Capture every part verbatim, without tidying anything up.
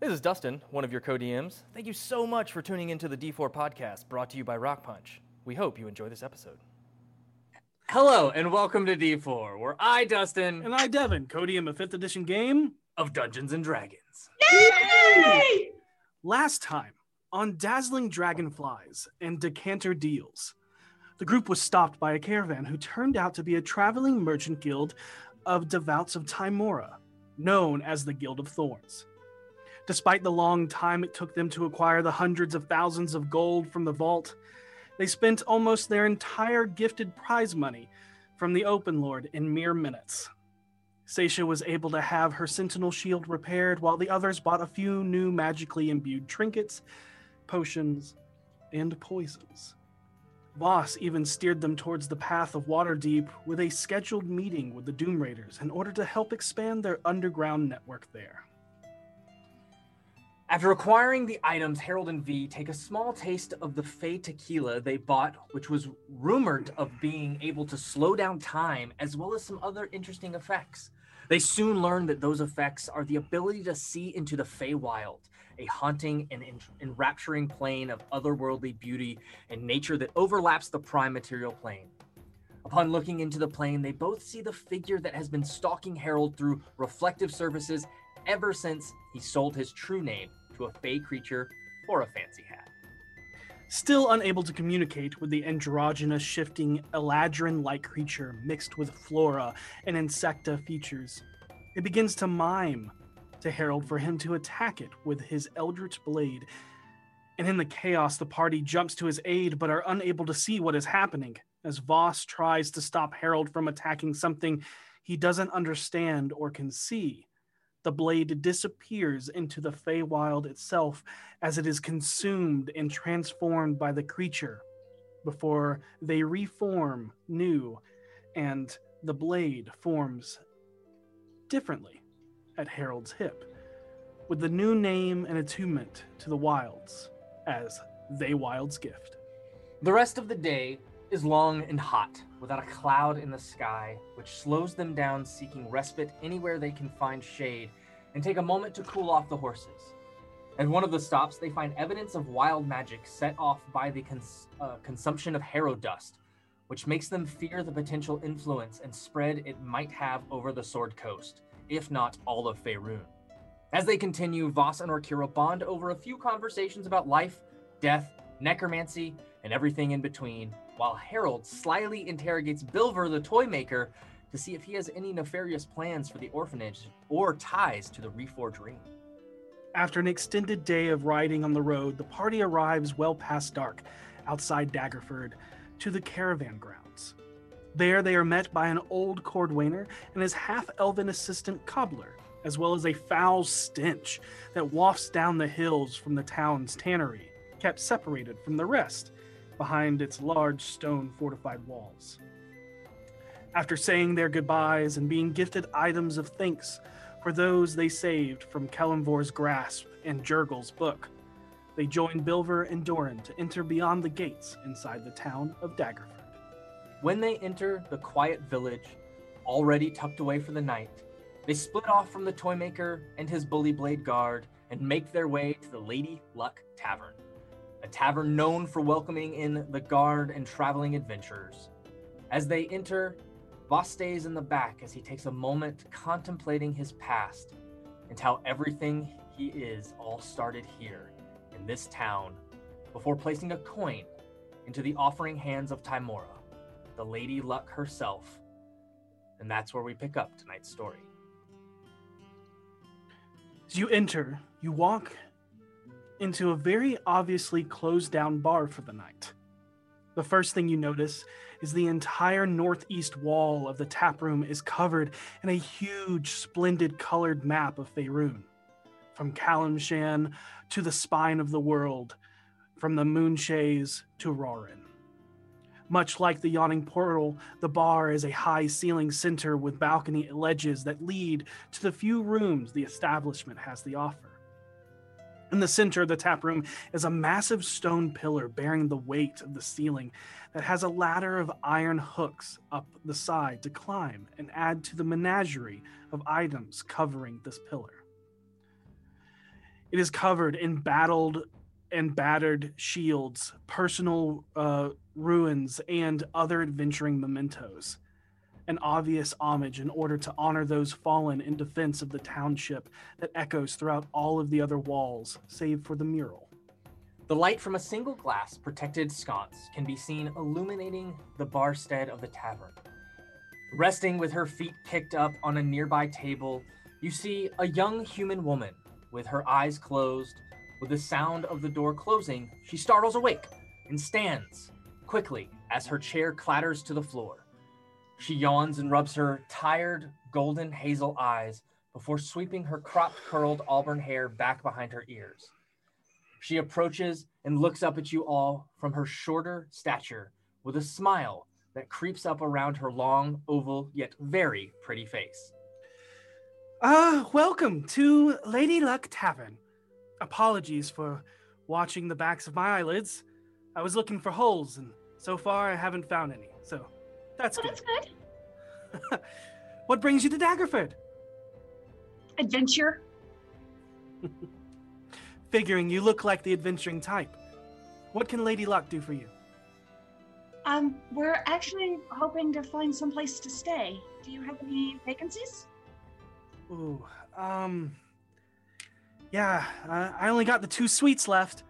This is Dustin, one of your co-D Ms. Thank you so much for tuning into the D four podcast, brought to you by Rock Punch. We hope you enjoy this episode. Hello, and welcome to D four, where I, Dustin... And I, Devin, co-D M a fifth edition game of Dungeons and Dragons. Yay! Last time, on Dazzling Dragonflies and Decanter Deals, the group was stopped by a caravan who turned out to be a traveling merchant guild of devouts of Tymora, known as the Guild of Thorns. Despite the long time it took them to acquire the hundreds of thousands of gold from the vault, they spent almost their entire gifted prize money from the Open Lord in mere minutes. Seisha was able to have her sentinel shield repaired, while the others bought a few new magically imbued trinkets, potions, and poisons. Voss even steered them towards the path of Waterdeep with a scheduled meeting with the Doom Raiders in order to help expand their underground network there. After acquiring the items, Harold and V take a small taste of the Fey tequila they bought, which was rumored of being able to slow down time, as well as some other interesting effects. They soon learn that those effects are the ability to see into the Feywild, a haunting and enrapturing plane of otherworldly beauty and nature that overlaps the prime material plane. Upon looking into the plane, they both see the figure that has been stalking Harold through reflective services ever since he sold his true name to a fey creature for a fancy hat. Still unable to communicate with the androgynous, shifting, eladrin-like creature mixed with flora and insecta features, it begins to mime to Harold for him to attack it with his eldritch blade. And in the chaos, the party jumps to his aid but are unable to see what is happening as Voss tries to stop Harold from attacking something he doesn't understand or can see. The blade disappears into the Feywild itself as it is consumed and transformed by the creature before they reform new, and the blade forms differently at Harold's hip, with the new name and attunement to the wilds as They Wild's Gift. The rest of the day is long and hot, without a cloud in the sky, which slows them down, seeking respite anywhere they can find shade and take a moment to cool off the horses. At one of the stops, they find evidence of wild magic set off by the cons- uh, consumption of Harrow Dust, which makes them fear the potential influence and spread it might have over the Sword Coast, if not all of Faerun. As they continue, Voss and Orkira bond over a few conversations about life, death, necromancy, and everything in between, while Harold slyly interrogates Bilver the toy maker to see if he has any nefarious plans for the orphanage or ties to the Reforged Ring. After an extended day of riding on the road, the party arrives well past dark, outside Daggerford, to the caravan grounds. There they are met by an old cordwainer and his half-elven assistant cobbler, as well as a foul stench that wafts down the hills from the town's tannery, kept separated from the rest behind its large stone fortified walls. After saying their goodbyes and being gifted items of thanks for those they saved from Kellenvor's grasp and Jurgle's book, they join Bilver and Doran to enter beyond the gates inside the town of Daggerford. When they enter the quiet village, already tucked away for the night, they split off from the Toymaker and his Bully Blade guard and make their way to the Lady Luck Tavern, a tavern known for welcoming in the guard and traveling adventurers. As they enter, Voss stays in the back as he takes a moment contemplating his past and how everything he is all started here in this town, before placing a coin into the offering hands of Tymora, the Lady Luck herself. And that's where we pick up tonight's story. As you enter, you walk into a very obviously closed-down bar for the night. The first thing you notice is the entire northeast wall of the taproom is covered in a huge, splendid colored map of Faerun. From Kalimshan to the spine of the world, from the Moonshays to Rorin. Much like the Yawning Portal, the bar is a high-ceiling center with balcony ledges that lead to the few rooms the establishment has to offer. In the center of the taproom is a massive stone pillar bearing the weight of the ceiling that has a ladder of iron hooks up the side to climb and add to the menagerie of items covering this pillar. It is covered in battled and battered shields, personal uh, ruins, and other adventuring mementos. An obvious homage in order to honor those fallen in defense of the township that echoes throughout all of the other walls, save for the mural. The light from a single glass protected sconce can be seen illuminating the barstead of the tavern. Resting with her feet kicked up on a nearby table, you see a young human woman with her eyes closed. With the sound of the door closing, she startles awake and stands quickly as her chair clatters to the floor. She yawns and rubs her tired, golden hazel eyes before sweeping her cropped, curled auburn hair back behind her ears. She approaches and looks up at you all from her shorter stature with a smile that creeps up around her long, oval, yet very pretty face. Ah, uh, welcome to Lady Luck Tavern. Apologies for watching the backs of my eyelids. I was looking for holes, and so far I haven't found any, so... That's good. That's good. What brings you to Daggerford? Adventure. Figuring you look like the adventuring type. What can Lady Luck do for you? Um, we're actually hoping to find some place to stay. Do you have any vacancies? Ooh, um, yeah, uh, I only got the two suites left.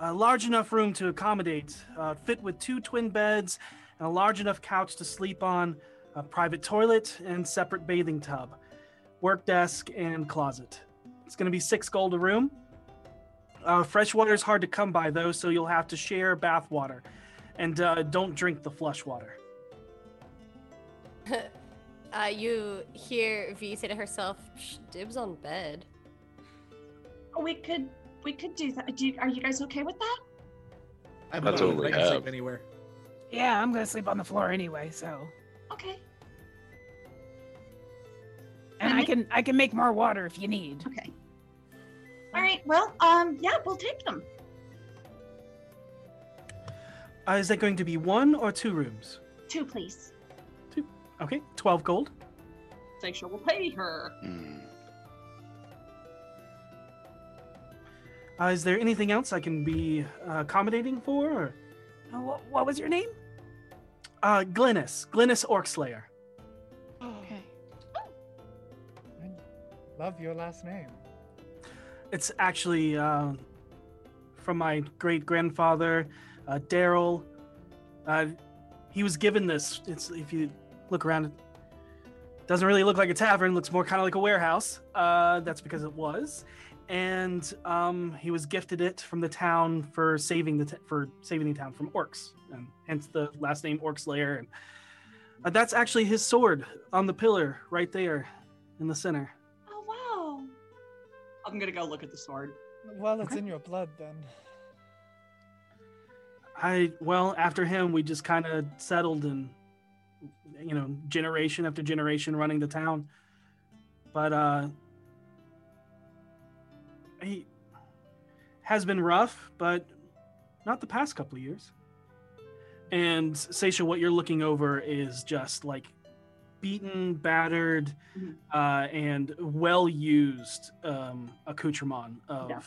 A large enough room to accommodate, uh, fit with two twin beds, and a large enough couch to sleep on, a private toilet, and separate bathing tub, work desk, and closet. It's gonna be six gold a room. Uh, fresh water is hard to come by though, so you'll have to share bath water, and uh, don't drink the flush water. uh, you hear V say to herself, "Shh, dibs on bed." We could, we could do that. Do you, are you guys okay with that? I'm That's all we have. I can sleep anywhere. Yeah, I'm gonna sleep on the floor anyway, so. Okay. And I can I can make more water if you need. Okay. All right. Well, um, yeah, we'll take them. Uh, is that going to be one or two rooms? Two, please. Two. Okay. Twelve gold. Seisha will pay her. Mm. Uh, is there anything else I can be uh, accommodating for? Or? Uh, what, what was your name? Uh, Glynnis. Glynnis Orcslayer. Okay. I love your last name. It's actually uh, from my great-grandfather, uh, Daryl. Uh, he was given this. It's, if you look around, it doesn't really look like a tavern. Looks more kind of like a warehouse. Uh, that's because it was. And um, he was gifted it from the town for saving the t- for saving the town from orcs, and hence the last name Orcslayer. And uh, that's actually his sword on the pillar right there, in the center. Oh wow! I'm gonna go look at the sword. Well, it's okay. In your blood, then. I well after him, we just kind of settled, and you know, generation after generation running the town, but. Uh, He has been rough, but not the past couple of years. And Seisha, what you're looking over is just like beaten, battered, mm-hmm. uh, and well-used um, accoutrement of yeah.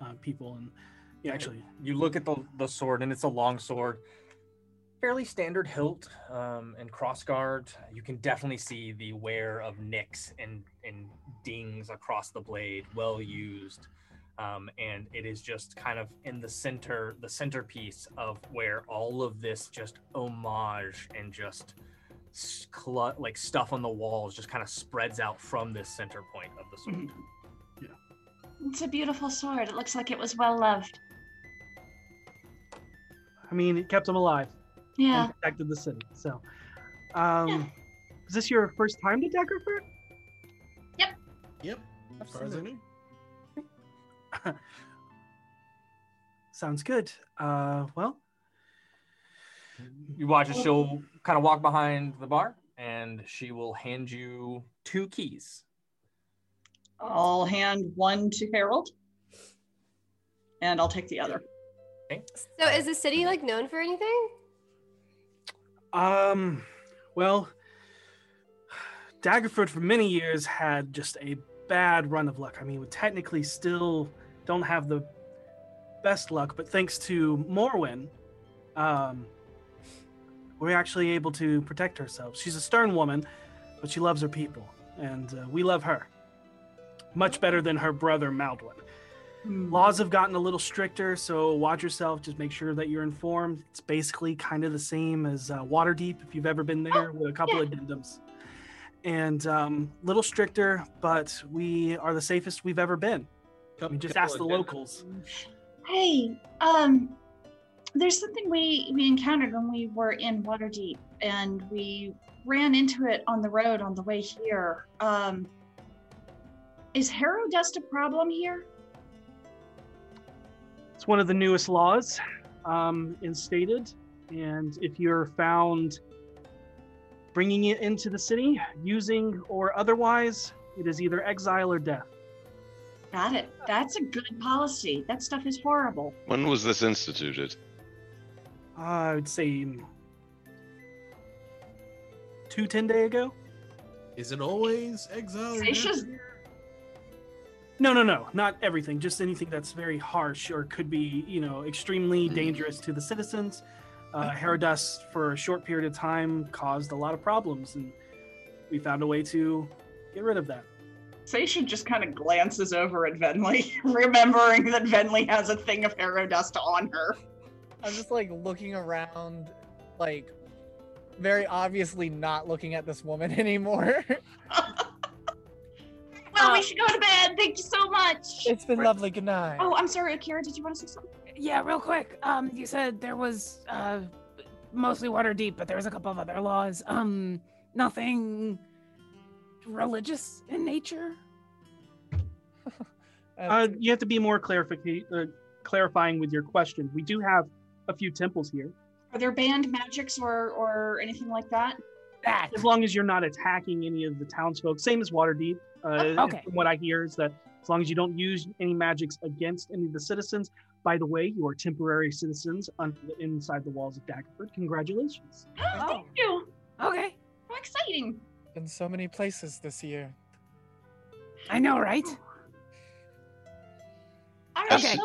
uh, people. And yeah, actually, you look at the the sword, and it's a long sword, fairly standard hilt um, and crossguard. You can definitely see the wear of nicks and, and dings across the blade, well used. Um, and it is just kind of in the center, the centerpiece of where all of this just homage and just cl- like stuff on the walls just kind of spreads out from this center point of the sword. Yeah. It's a beautiful sword. It looks like it was well loved. I mean, it kept him alive. Yeah. And protected the city. So, um, yeah. Is this your first time to Daggerford? Yep. Yep. Absolutely. Sounds good. Uh, well, you watch as she'll kind of walk behind the bar, and she will hand you two keys. I'll hand one to Harold, and I'll take the other. Okay. So, is the city like known for anything? Um, well, Daggerford for many years had just a bad run of luck. I mean, we technically still don't have the best luck, but thanks to Morwen, um, we're actually able to protect ourselves. She's a stern woman, but she loves her people, and uh, we love her. Much better than her brother, Maldwin. Mm. Laws have gotten a little stricter, so watch yourself. Just make sure that you're informed. It's basically kind of the same as uh, Waterdeep, if you've ever been there, oh, with a couple yeah. addendums. And a um, little stricter, but we are the safest we've ever been. I mean, just ask the locals. Hey, um, there's something we, we encountered when we were in Waterdeep, and we ran into it on the road on the way here. Um, is Harrow Dust a problem here? It's one of the newest laws um, instated, and if you're found bringing it into the city, using or otherwise, it is either exile or death. Got it. That's a good policy. That stuff is horrible. When was this instituted? Uh, I would say two ten day ago. Is it always exile? Seisha's... No, no, no. Not everything. Just anything that's very harsh or could be, you know, extremely mm. dangerous to the citizens. Uh, Harrow Dust, for a short period of time, caused a lot of problems, and we found a way to get rid of that. Seisha just kind of glances over at Venley, remembering that Venley has a thing of Harrow Dust on her. I'm just, like, looking around, like, very obviously not looking at this woman anymore. Well, uh, we should go to bed. Thank you so much. It's been lovely. Good night. Oh, I'm sorry, Akira. Did you want to say something? Yeah, real quick. Um, you said there was uh, mostly Waterdeep, but there was a couple of other laws. Um, nothing religious in nature. uh, you have to be more clarifi- uh, clarifying with your question. We do have a few temples here. Are there banned magics or or anything like that? That. As long as you're not attacking any of the townsfolk, same as Waterdeep. Uh, oh, okay. From what I hear is that as long as you don't use any magics against any of the citizens. By the way, you are temporary citizens under the, inside the walls of Daggerford. Congratulations. Oh, thank you. Okay. How exciting. Been so many places this year. I know, right? All right. As, okay.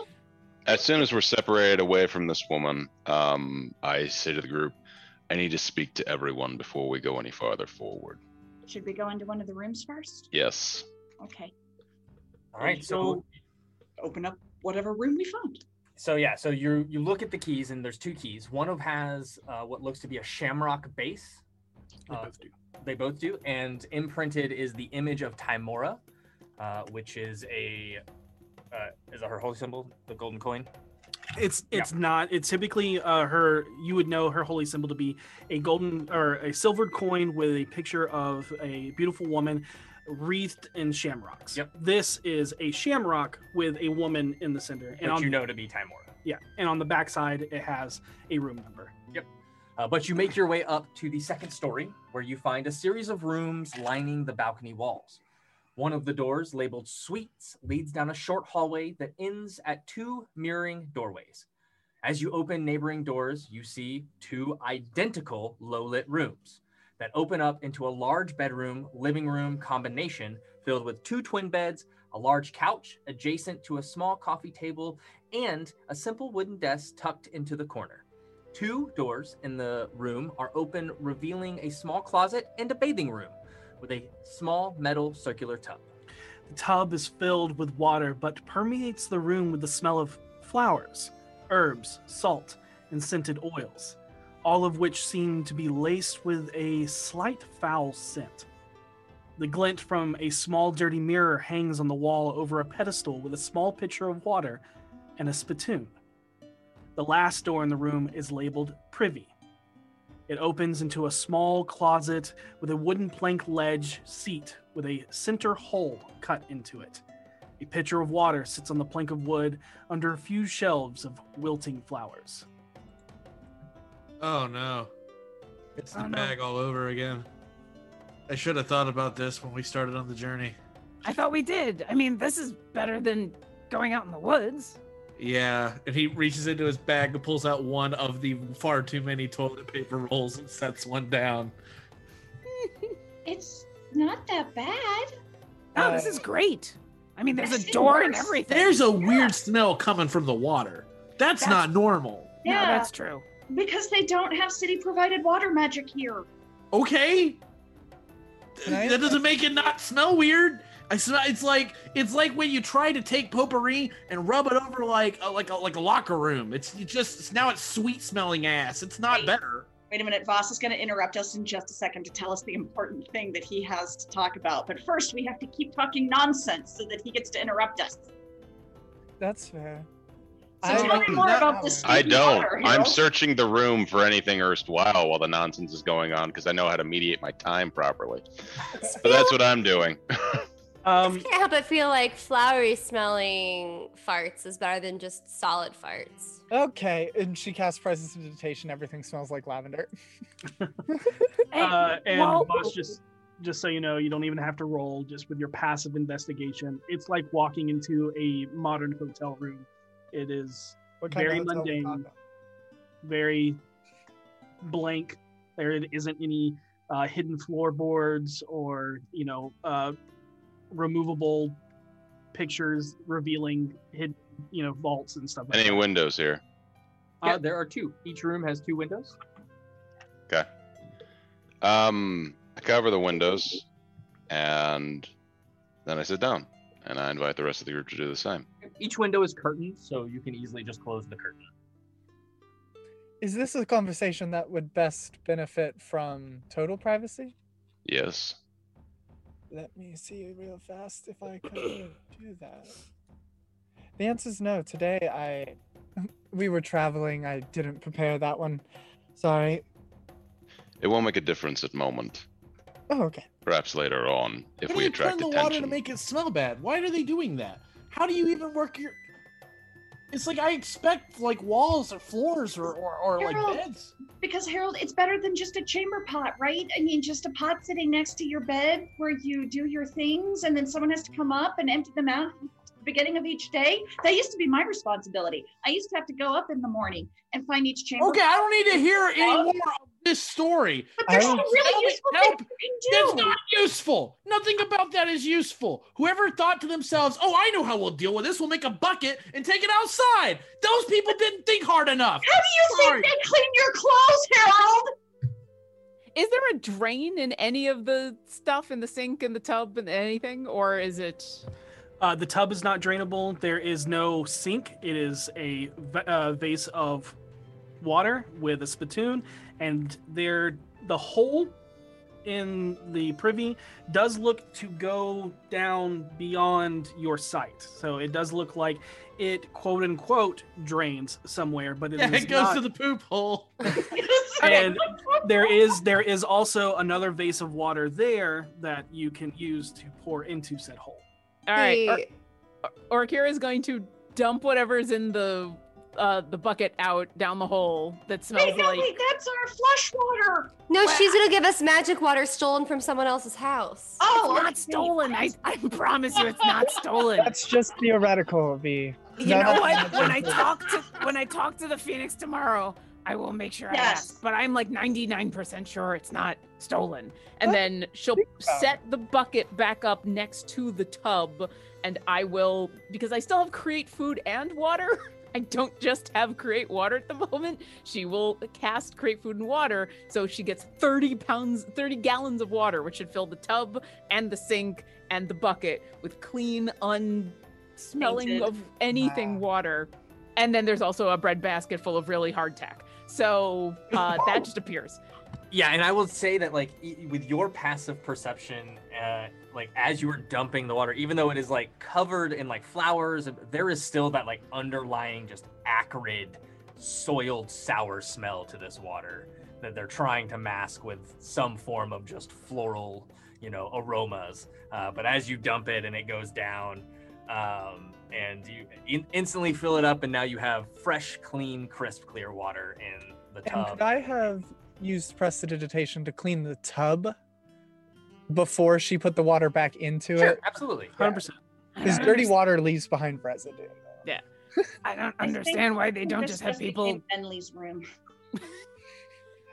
as soon as we're separated away from this woman, um, I say to the group, I need to speak to everyone before we go any farther forward. Should we go into one of the rooms first? Yes. Okay. All right, so open up whatever room we find. So yeah, so you you look at the keys, and there's two keys. One of has uh, what looks to be a shamrock base. They uh, both do. They both do, and imprinted is the image of Tymora, uh, which is a uh, is that her holy symbol, the golden coin. It's it's yeah. not. It's typically uh, her. You would know her holy symbol to be a golden or a silvered coin with a picture of a beautiful woman, wreathed in shamrocks. Yep. This is a shamrock with a woman in the center. And which you know to be Tymora. Yeah. And on the backside, it has a room number. Yep. Uh, but you make your way up to the second story, where you find a series of rooms lining the balcony walls. One of the doors, labeled suites, leads down a short hallway that ends at two mirroring doorways. As you open neighboring doors, you see two identical low-lit rooms that open up into a large bedroom, living room combination filled with two twin beds, a large couch adjacent to a small coffee table, and a simple wooden desk tucked into the corner. Two doors in the room are open, revealing a small closet and a bathing room with a small metal circular tub. The tub is filled with water, but permeates the room with the smell of flowers, herbs, salt, and scented oils, all of which seem to be laced with a slight foul scent. The glint from a small dirty mirror hangs on the wall over a pedestal with a small pitcher of water and a spittoon. The last door in the room is labeled privy. It opens into a small closet with a wooden plank ledge seat with a center hole cut into it. A pitcher of water sits on the plank of wood under a few shelves of wilting flowers. Oh no. It's the bag all over again. I should have thought about this when we started on the journey. I thought we did. I mean, this is better than going out in the woods. Yeah, and he reaches into his bag and pulls out one of the far too many toilet paper rolls and sets one down. It's not that bad. Oh, this is great. I mean, there's a door and everything. There's a yeah. weird smell coming from the water. That's, that's not normal. Yeah, no, that's true. Because they don't have city-provided water magic here. Okay. Th- that doesn't make it not smell weird. I smell, it's like it's like when you try to take potpourri and rub it over like a, like a, like a locker room. It's it just it's, now it's sweet smelling ass. It's not Wait. better. Wait a minute, Voss is going to interrupt us in just a second to tell us the important thing that he has to talk about. But first, we have to keep talking nonsense so that he gets to interrupt us. That's fair. So I tell me more about this. I don't. Water, I'm searching the room for anything erstwhile while the nonsense is going on because I know how to mediate my time properly. So that's what I'm doing. Um, I can't help but feel like flowery smelling farts is better than just solid farts. Okay, and she casts Presence of Meditation. Everything smells like lavender. uh, and well, Voss, just, just so you know, you don't even have to roll. Just with your passive investigation, it's like walking into a modern hotel room. It is very mundane, very blank. There isn't any uh, hidden floorboards or, you know, uh, removable pictures revealing hidden, you know, vaults and stuff like Any that. Any windows here? Uh, yeah. There are two. Each room has two windows. Okay. Um, I cover the windows, and then I sit down, and I invite the rest of the group to do the same. Each window is curtained, so you can easily just close the curtain. Is this a conversation that would best benefit from total privacy? Yes. Let me see real fast if I can do that. The answer is no. Today, I we were traveling. I didn't prepare that one. Sorry. It won't make a difference at the moment. Oh, okay. Perhaps later on, if we attract attention. How do you turn the water to make it smell bad? Why are they doing that? How do you even work your... It's like I expect like walls or floors or, or, or Harold, like beds. Because Harold, it's better than just a chamber pot, right? I mean, just a pot sitting next to your bed where you do your things and then someone has to come up and empty them out at the beginning of each day. That used to be my responsibility. I used to have to go up in the morning and find each chamber. Okay, pot. I don't need to hear any more of this story. But there's some really useful things you can do. That's not useful. Nothing about that is useful. Whoever thought to themselves, oh, I know how we'll deal with this. We'll make a bucket and take it outside. Those people didn't think hard enough. How do you Sorry. think they clean your clothes, Harold? Is there a drain in any of the stuff in the sink and the tub and anything? Or is it... Uh, the tub is not drainable. There is no sink. It is a uh, vase of water with a spittoon, and there the hole in the privy does look to go down beyond your sight, so it does look like it quote unquote drains somewhere, but it, yeah, is it goes not... to the poop hole. And there is there is also another vase of water there that you can use to pour into said hole. All right, or- Orkira is going to dump whatever's in the Uh, the bucket out down the hole that smells exactly, like... That's our flush water! No, wow. She's gonna give us magic water stolen from someone else's house. Oh, it's not okay. stolen. I, I promise you it's not stolen. That's just theoretical, V. You no, know what? When I talk to when I talk to the Phoenix tomorrow, I will make sure yes. I ask. But I'm like ninety-nine percent sure it's not stolen. And what? Then she'll set the bucket back up next to the tub, and I will, because I still have create food and water. I don't just have create water at the moment. She will cast create food and water, so she gets thirty pounds, thirty gallons of water, which should fill the tub and the sink and the bucket with clean, unsmelling Painted. of anything wow. water. And then there's also a bread basket full of really hardtack. So uh, that just appears. Yeah, and I will say that, like, with your passive perception, uh, like, as you were dumping the water, even though it is, like, covered in, like, flowers, there is still that, like, underlying just acrid, soiled, sour smell to this water that they're trying to mask with some form of just floral, you know, aromas. Uh, but as you dump it and it goes down, um, and you in- instantly fill it up, and now you have fresh, clean, crisp, clear water in the tub. And could I have... used prestidigitation to clean the tub before she put the water back into sure, it. Absolutely. one hundred percent. Because dirty water leaves behind residue. Yeah. I don't understand I why they don't just have people in Bentley's room.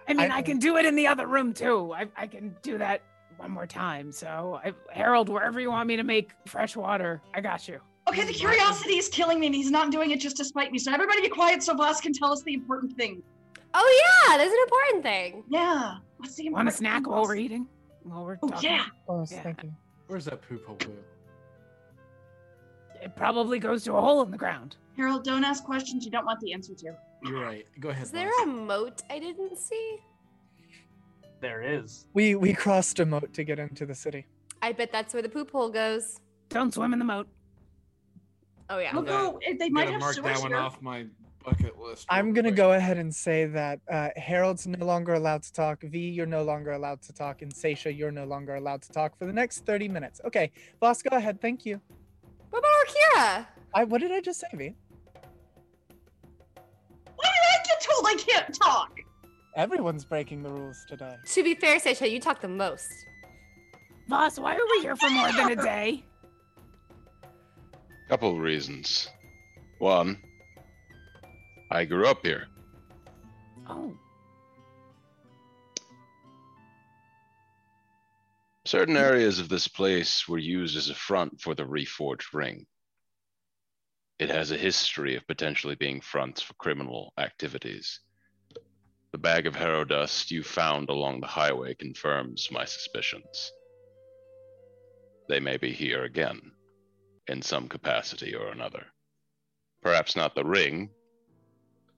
I mean, I, I can do it in the other room too. I, I can do that one more time. So, I, Harold, wherever you want me to make fresh water, I got you. Okay, the curiosity is killing me, and he's not doing it just to spite me. So everybody be quiet so Voss can tell us the important thing. Oh, yeah, there's an important thing. Yeah. What's the important thing? Want a snack while we're eating? While we're oh, talking? Yeah. Oh, yeah. Thank you. Where's that poop hole? It probably goes to a hole in the ground. Harold, don't ask questions you don't want the answer to. You're right. Go ahead. Is there Voss. a moat I didn't see? There is. We we crossed a moat to get into the city. I bet that's where the poop hole goes. Don't swim in the moat. Oh yeah. We'll go. They might have mark that one here. Off my bucket list. I'm gonna quick. go ahead and say that uh, Harold's no longer allowed to talk. V, you're no longer allowed to talk, and Seisha, you're no longer allowed to talk for the next thirty minutes. Okay, Voss, go ahead. Thank you. What about Orkira? I what did I just say, V? Why did I get told I can't talk? Everyone's breaking the rules today. To be fair, Seisha, you talk the most. Voss, why are we here for more than a day? Couple reasons. One, I grew up here. Oh. Certain areas of this place were used as a front for the Reforged Ring. It has a history of potentially being fronts for criminal activities. The bag of Harrow Dust you found along the highway confirms my suspicions. They may be here again, in some capacity or another. Perhaps not the ring,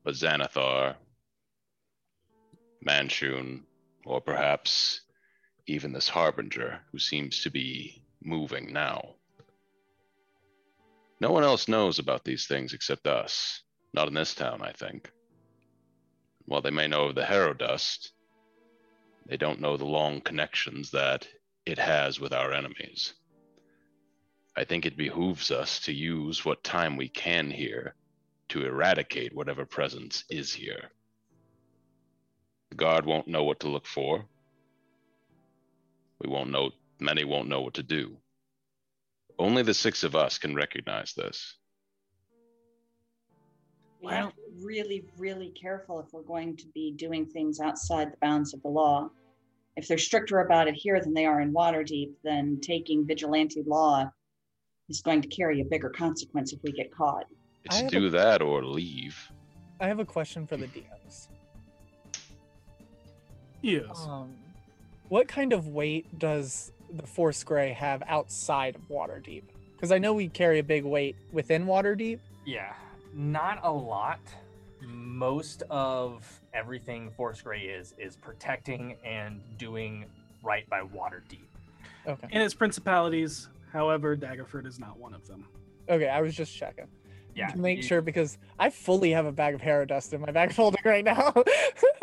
but Xanathar, Manchun, or perhaps even this Harbinger who seems to be moving now. No one else knows about these things except us. Not in this town, I think. While they may know of the Harrow Dust, they don't know the long connections that it has with our enemies. I think it behooves us to use what time we can here to eradicate whatever presence is here. The guard won't know what to look for. We won't know, many won't know what to do. Only the six of us can recognize this. We have to be really, really careful if we're going to be doing things outside the bounds of the law. If they're stricter about it here than they are in Waterdeep, then taking vigilante law is going to carry a bigger consequence if we get caught. It's do a, that or leave. I have a question for the D Ms. Yes. Um, what kind of weight does the Force Grey have outside of Waterdeep? Because I know we carry a big weight within Waterdeep. Yeah. Not a lot. Most of everything Force Grey is, is protecting and doing right by Waterdeep. Okay. And its principalities, however, Daggerford is not one of them. Okay, I was just checking. Yeah. To make you, sure, because I fully have a bag of Harrow Dust in my bag folder right now.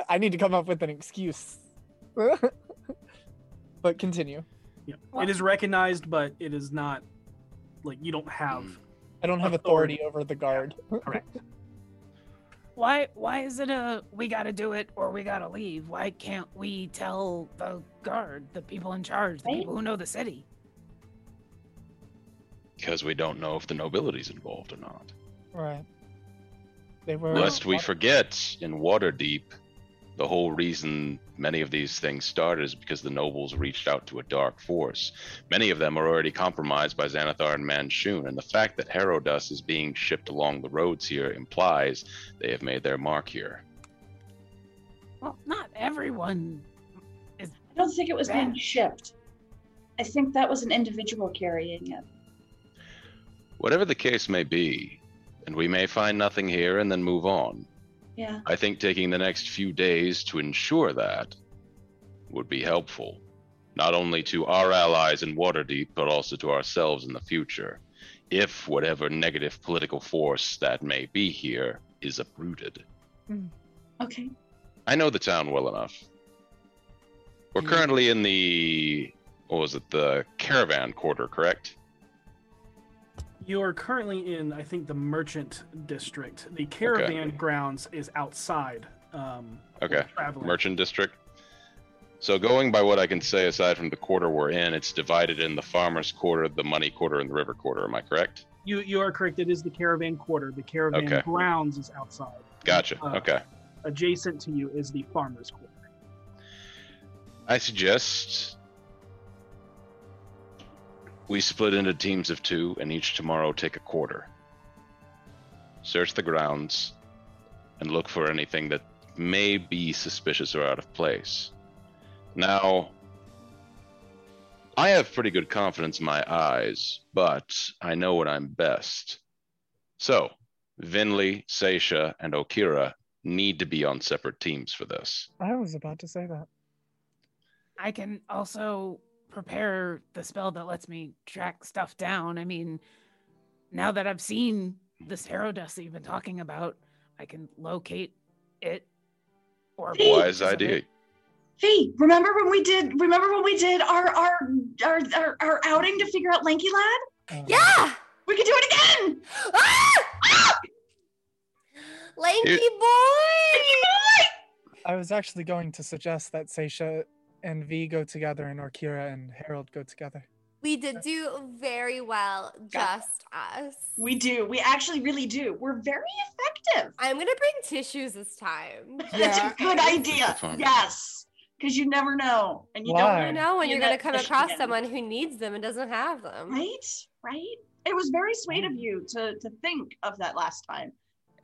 I need to come up with an excuse. But continue. Yeah. It is recognized, but it is not, like, you don't have... Mm. I don't have authority, authority over the guard. Yeah, correct. Why why is it a we gotta do it or we gotta leave? Why can't we tell the guard, the people in charge, the right? people who know the city? Because we don't know if the nobility's involved or not. Right. They were Lest we forget, in Waterdeep, the whole reason many of these things started is because the nobles reached out to a dark force. Many of them are already compromised by Xanathar and Manchun, and the fact that Harrow Dust is being shipped along the roads here implies they have made their mark here. Well, not everyone is I don't think it was bad. being shipped. I think that was an individual carrying it. Whatever the case may be, and we may find nothing here and then move on. Yeah. I think taking the next few days to ensure that would be helpful, not only to our allies in Waterdeep, but also to ourselves in the future, if whatever negative political force that may be here is uprooted. Mm. Okay. I know the town well enough. We're mm. currently in the, what was it, the caravan quarter, correct? You are currently in, I think, the merchant district. The caravan okay. grounds is outside. Um, okay, merchant district. So going by what I can say, aside from the quarter we're in, it's divided in the farmer's quarter, the money quarter, and the river quarter. Am I correct? You you are correct. It is the caravan quarter. The caravan okay. grounds is outside. Gotcha. Uh, okay. Adjacent to you is the farmer's quarter. I suggest We split into teams of two, and each tomorrow take a quarter. Search the grounds and look for anything that may be suspicious or out of place. Now, I have pretty good confidence in my eyes, but I know when I'm best. So, Venley, Seisha, and Orkira need to be on separate teams for this. I was about to say that. I can also prepare the spell that lets me track stuff down. I mean, now that I've seen this Harrow Dust that you've been talking about, I can locate it. Or hey, wise idea. Hey, remember when we did? Remember when we did our our our our, our outing to figure out Lanky Lad? Um, yeah, we can do it again. Ah! Ah! Lanky Dude. boy. I was actually going to suggest that Seisha and V go together, and Orkira and Harold go together. We did do very well, just yeah. us. We do. We actually really do. We're very effective. I'm going to bring tissues this time. Yeah. That's a good idea. Yes. Because you never know. And you Why? don't know when you're, you're going to come across again. someone who needs them and doesn't have them. Right? Right? It was very sweet of you to, to think of that last time.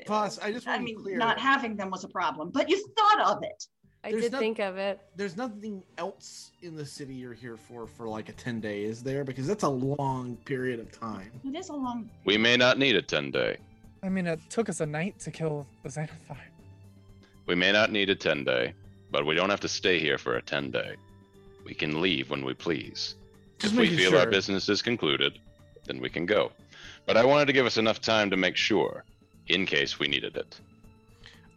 Plus, I just want I to mean, be clear. Not having them was a problem, but you thought of it. I there's did no, think of it. There's nothing else in the city you're here for for like a ten day, is there? Because that's a long period of time. It is a long period. We may not need a ten day. I mean, it took us a night to kill the Xanathar. We may not need a ten day, but we don't have to stay here for a ten day. We can leave when we please. Just if we feel sure. our business is concluded, then we can go. But I wanted to give us enough time to make sure, in case we needed it.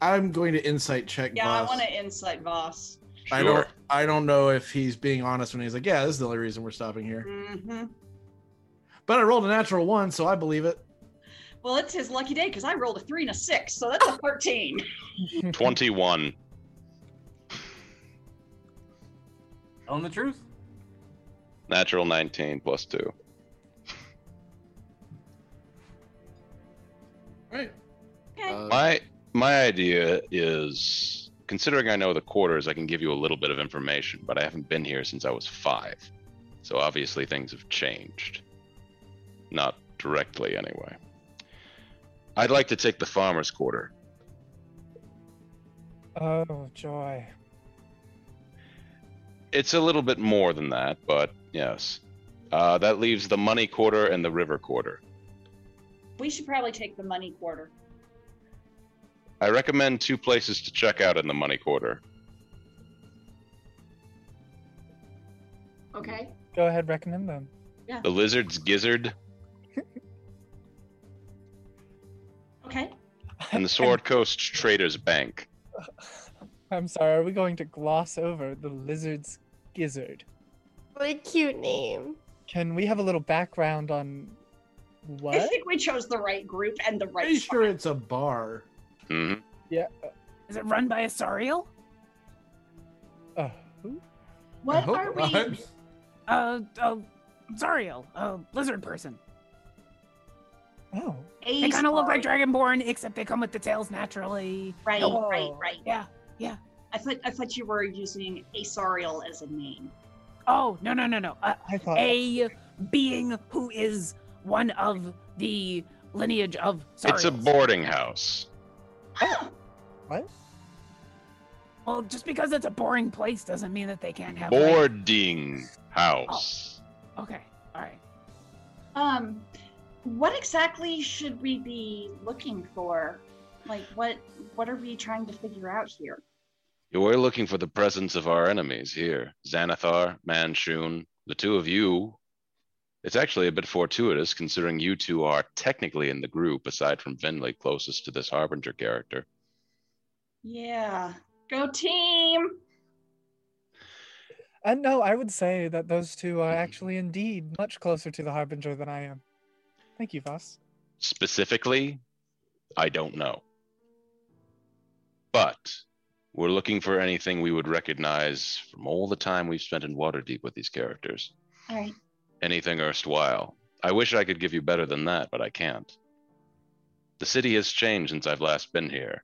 I'm going to insight check yeah, Voss. Yeah, I want to insight Voss. Sure. I don't I don't know if he's being honest when he's like, yeah, this is the only reason we're stopping here. Mm-hmm. But I rolled a natural one, so I believe it. Well, it's his lucky day because I rolled a three and a six, so that's a thirteen. twenty-one. Telling the truth? Natural nineteen plus two. All right. Okay. Uh, My... My idea is, considering I know the quarters, I can give you a little bit of information, but I haven't been here since I was five. So obviously things have changed. Not directly, anyway. I'd like to take the farmer's quarter. Oh, joy. It's a little bit more than that, but yes. Uh, that leaves the money quarter and the river quarter. We should probably take the money quarter. I recommend two places to check out in the money quarter. Okay. Go ahead, recommend them. Yeah. The Lizard's Gizzard. Okay. And the Sword Coast Traders Bank. I'm sorry, are we going to gloss over the Lizard's Gizzard? What a cute name. Can we have a little background on what? I think we chose the right group and the right. Are you sure it's a bar? Mm-hmm. Yeah. Is it run by a Saurial? Uh, who? What are we? Not. Uh, uh, Saurial, a lizard person. Oh. They kind of look like Dragonborn, except they come with the tails naturally. Right, oh. right, right. Yeah, yeah. I thought I thought you were using a Saurial as a name. Oh no no no no. Uh, I thought a being who is one of the lineage of Saurials. It's a boarding house. Oh. What? Well, just because it's a boring place doesn't mean that they can't have boarding a... house. Oh. Okay, all right. Um, what exactly should we be looking for? Like, what what are we trying to figure out here? We're looking for the presence of our enemies here: Xanathar, Manchun, the two of you. It's actually a bit fortuitous, considering you two are technically in the group, aside from Venley, closest to this Harbinger character. Yeah. Go team! And no, I would say that those two are actually indeed much closer to the Harbinger than I am. Thank you, Voss. Specifically, I don't know. But we're looking for anything we would recognize from all the time we've spent in Waterdeep with these characters. All right. Anything erstwhile. I wish I could give you better than that, but I can't. The city has changed since I've last been here,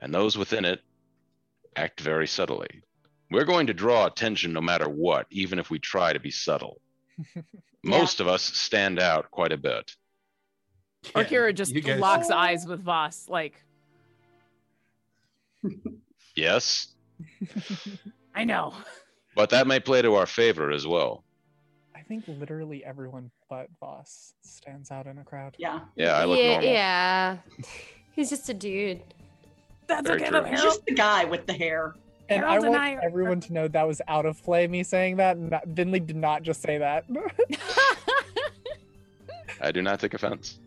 and those within it act very subtly. We're going to draw attention no matter what, even if we try to be subtle. Most yeah. of us stand out quite a bit. Yeah, Orkira just guys... locks eyes with Voss, like... Yes. I know. But that may play to our favor as well. I think literally everyone but Voss stands out in a crowd. Yeah. Yeah, I look yeah, normal. Yeah. He's just a dude. That's Very okay. He's just the guy with the hair. And Harold I want and I... everyone to know that was out of play, me saying that. Not, Venley did not just say that. I do not take offense.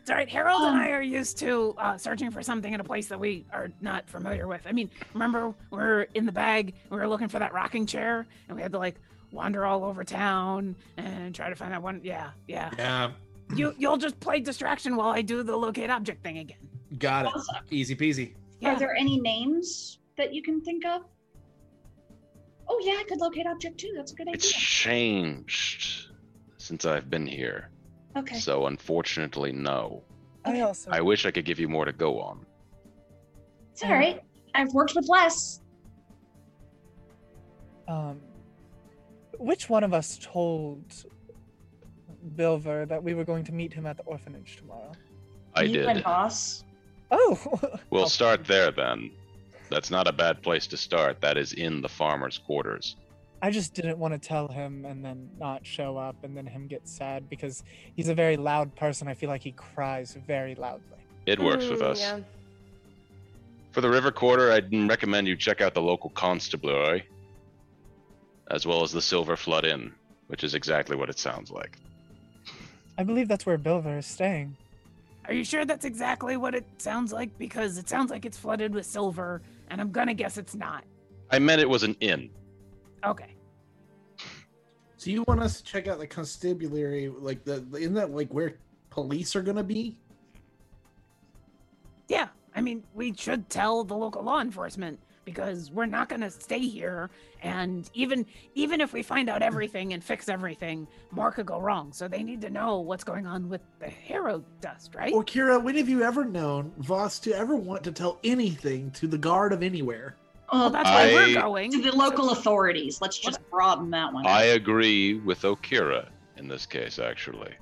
It's all right. Harold um, and I are used to uh, searching for something in a place that we are not familiar with. I mean, remember, we were in the bag, we were looking for that rocking chair, and we had to, like, wander all over town and try to find that one. Yeah, yeah. Yeah. You, you'll just play distraction while I do the locate object thing again. Got it. Awesome. Easy peasy. Yeah. Are there any names that you can think of? Oh, yeah, I could locate object too. That's a good idea. It's changed since I've been here. Okay. So, unfortunately, no. Okay. I also. I wish I could give you more to go on. It's all um, right. I've worked with less. Um, which one of us told Bilver that we were going to meet him at the orphanage tomorrow? I you did. You and Voss. Oh. We'll okay. start there then. That's not a bad place to start. That is in the farmer's quarters. I just didn't want to tell him and then not show up and then him get sad because he's a very loud person. I feel like he cries very loudly. It works mm, with us. Yeah. For the river quarter, I'd recommend you check out the local constabulary, as well as the Silver Flood Inn, which is exactly what it sounds like. I believe that's where Bilver is staying. Are you sure that's exactly what it sounds like? Because it sounds like it's flooded with silver, and I'm gonna guess it's not. I meant it was an inn. Okay. So you want us to check out the constabulary, like the isn't that like where police are gonna be? Yeah, I mean we should tell the local law enforcement because we're not gonna stay here, and even even if we find out everything and fix everything, more could go wrong. So they need to know what's going on with the Harrow Dust, right? Well, Kira, when have you ever known Voss to ever want to tell anything to the guard of anywhere? Oh, well, that's why we're going. To the local authorities. Let's just broaden that one. I agree with Orkira in this case, actually.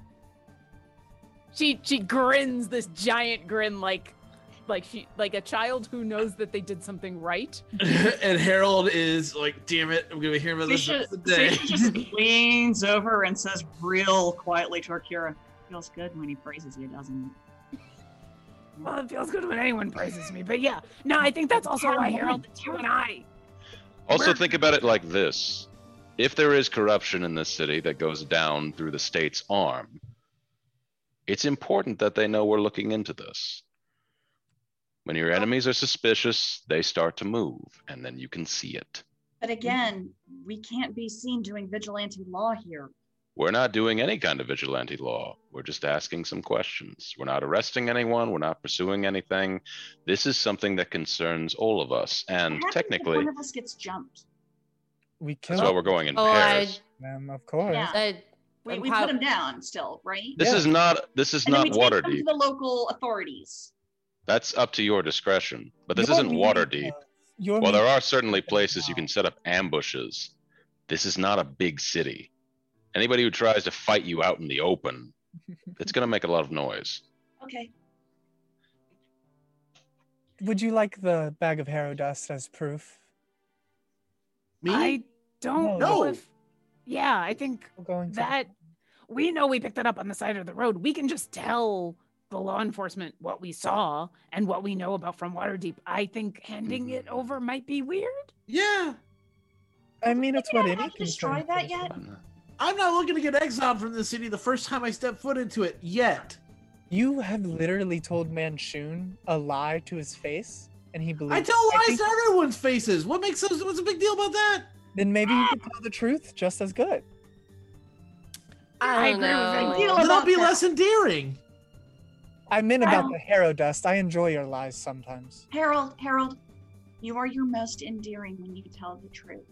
She she grins this giant grin like like she like a child who knows that they did something right. And Harold is like, damn it, I'm gonna hear about this today. She just leans over and says real quietly to Orkira, feels good when he praises you, doesn't it? Well, it feels good when anyone praises me, but yeah. No, I think that's also why Harold, it's you and I. Also, we're... think about it like this. If there is corruption in this city that goes down through the state's arm, it's important that they know we're looking into this. When your enemies are suspicious, they start to move, and then you can see it. But again, we can't be seen doing vigilante law here. We're not doing any kind of vigilante law. We're just asking some questions. We're not arresting anyone. We're not pursuing anything. This is something that concerns all of us. And technically, if one of us gets jumped. We kill. That's why we're going in oh, pairs. I, um, of course. Yeah. I, we we how, put him down still, right? This yeah. is not. This is and not Waterdeep. The local authorities. That's up to your discretion. But this you're isn't Waterdeep. Well, mean, there are certainly places you can set up ambushes. This is not a big city. Anybody who tries to fight you out in the open, it's going to make a lot of noise. Okay. Would you like the bag of Harrow Dust as proof? Me? I don't no. know if... Yeah, I think going that... To... We know we picked that up on the side of the road. We can just tell the law enforcement what we saw and what we know about from Waterdeep. I think handing mm. it over might be weird. Yeah. I mean, it's what it is. Have to destroy that yet? I'm not looking to get exiled from this city the first time I step foot into it, yet. You have literally told Manchun a lie to his face, and he believes I tell lies I think... to everyone's faces! What makes those, what's the big deal about that? Then maybe you could tell the truth just as good. I, I agree with you. That'll be that. less endearing. I meant about the Harrow Dust. I enjoy your lies sometimes. Harold, Harold, you are your most endearing when you tell the truth.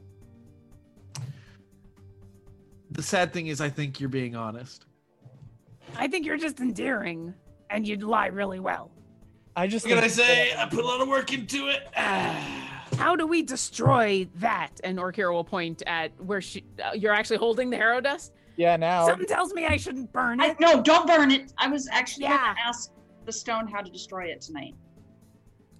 The sad thing is, I think you're being honest. I think you're just endearing, and you'd lie really well. I just. What can I say? I put a lot of work into it. How do we destroy that? And Orkira will point at where she. Uh, you're actually holding the Harrow Dust. Yeah, now. Something tells me I shouldn't burn it. I, no, don't burn it. I was actually yeah. going to ask the stone how to destroy it tonight.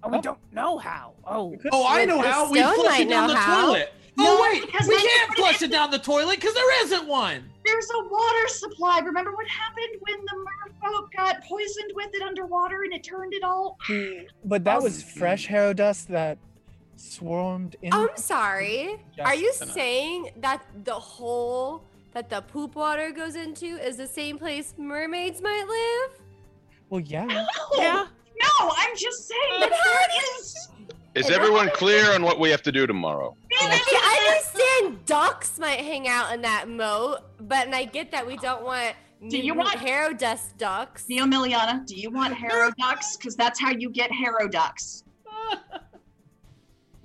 Oh, we don't know how. Oh, oh I know how. We flush it down the how. toilet. No, oh, wait, we can't flush it down the toilet because there isn't one. There's a water supply. Remember what happened when the merfolk got poisoned with it underwater and it turned it all? But that was fresh Harrow Dust that swarmed in. I'm sorry. Are you saying that the hole that the poop water goes into is the same place mermaids might live? Well, yeah. No. Yeah. No, I'm just saying that there is. Is everyone clear on what we have to do tomorrow? Yeah, I understand ducks might hang out in that moat, but and I get that we don't want do you want Harrow Dust ducks. Neo Miliana, do you want Harrow ducks? Because that's how you get Harrow ducks.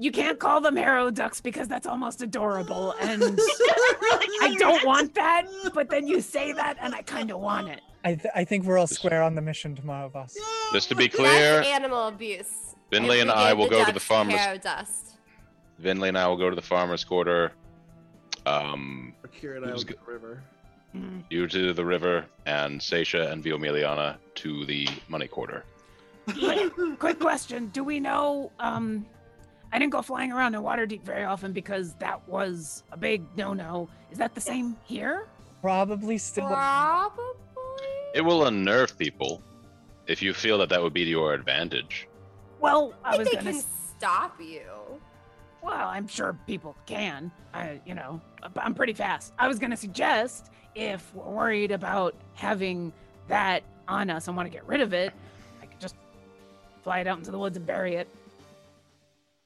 You can't call them Harrow ducks because that's almost adorable, and I don't want that. But then you say that, and I kind of want it. I, th I think we're all square on the mission tomorrow, Voss. Just to be clear, animal abuse. Venley and I will go to the farmers. Venley and I will go to the farmers' quarter. Um, Orkira and I will go to the river. You to the river, and Seisha and Vio Miliana to the money quarter. Quick question: do we know? Um, I didn't go flying around in Waterdeep very often because that was a big no-no. Is that the same here? Probably still. Probably. It will unnerve people if you feel that that would be to your advantage. Well, I, I was gonna can stop you. Well, I'm sure people can. I, you know, I'm pretty fast. I was gonna suggest if we're worried about having that on us and want to get rid of it, I could just fly it out into the woods and bury it.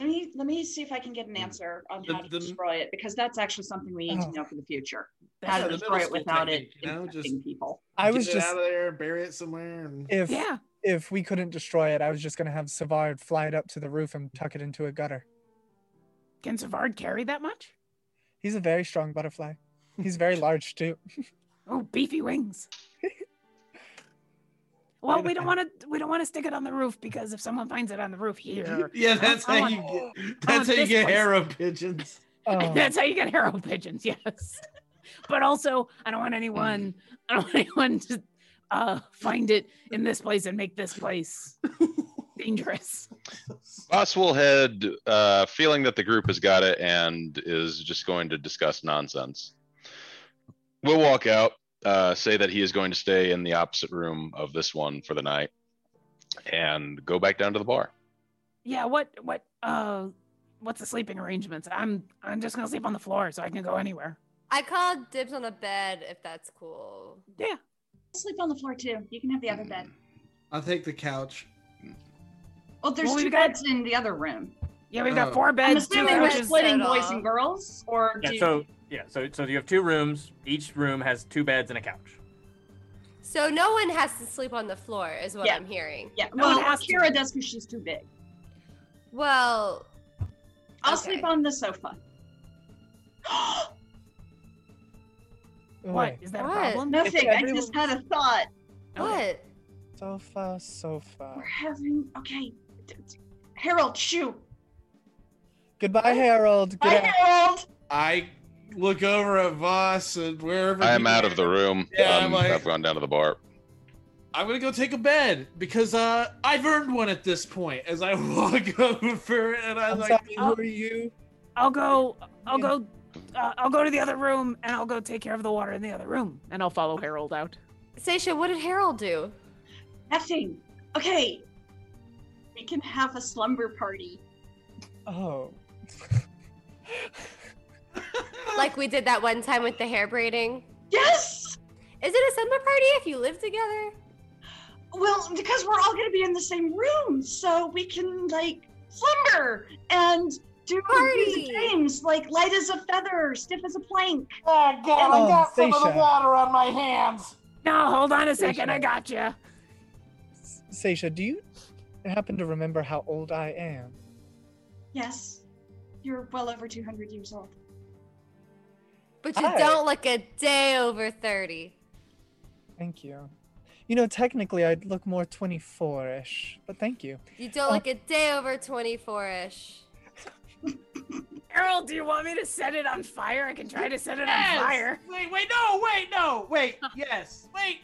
Let me let me see if I can get an answer on the, how to the, destroy it, because that's actually something we need oh. to know for the future. How to destroy it without it you know, infecting just people. I was get just it out of there, bury it somewhere. And... If yeah. If we couldn't destroy it, I was just going to have Savard fly it up to the roof and tuck it into a gutter. Can Savard carry that much? He's a very strong butterfly. He's very large, too. Oh, beefy wings. Well, we don't want to we don't want to stick it on the roof because if someone finds it on the roof here... Yeah, that's I, how I you want, get, that's how you get harrow pigeons. Oh. That's how you get harrow pigeons, yes. But also, I don't want anyone... I don't want anyone to... Uh, find it in this place and make this place dangerous. Voss will head, uh, feeling that the group has got it and is just going to discuss nonsense. We'll walk out, uh, say that he is going to stay in the opposite room of this one for the night, and go back down to the bar. Yeah, what, what, uh, what's the sleeping arrangements? I'm, I'm just gonna sleep on the floor so I can go anywhere. I call dibs on a bed if that's cool. Yeah. Sleep on the floor too. You can have the other bed. I'll take the couch. Well, there's well, two got... beds in the other room. Yeah, we've oh. got four beds. I'm assuming we're splitting boys and girls, or yeah. Do... So yeah, so so you have two rooms. Each room has two beds and a couch. So no one has to sleep on the floor, is what yeah. I'm hearing. Yeah. No well, Akira does because she's too big. Well, I'll okay. sleep on the sofa. What? Is that what? a problem? Nothing. Everyone... I just had a thought. What? Sofa, sofa. We're having... Okay. Harold, shoo. Goodbye, Harold. Bye, Good Harold. I look over at Voss and wherever... I am out of the room. Yeah, um, I'm like, I've gone down to the bar. I'm going to go take a bed because uh, I've earned one at this point as I walk over and I'm, I'm like, sorry, who are you? I'll go... I'll yeah. go... Uh, I'll go to the other room, and I'll go take care of the water in the other room, and I'll follow Harold out. Seisha, what did Harold do? Nothing. Okay. We can have a slumber party. Oh. Like we did that one time with the hair braiding? Yes! Is it a slumber party if you live together? Well, because we're all going to be in the same room, so we can, like, slumber and... Do party games like light as a feather, stiff as a plank. Oh God! Oh, I got Seisha. some of the water on my hands. No, hold on a Seisha. second. I got you. Seisha, do you happen to remember how old I am? Yes, you're well over two hundred years old. But you I... don't look a day over thirty. Thank you. You know, technically, I'd look more twenty-four-ish, but thank you. You don't uh, look a day over twenty-four-ish. Harold, do you want me to set it on fire? I can try to set it yes! on fire. Wait, wait, no, wait, no, wait, yes, wait,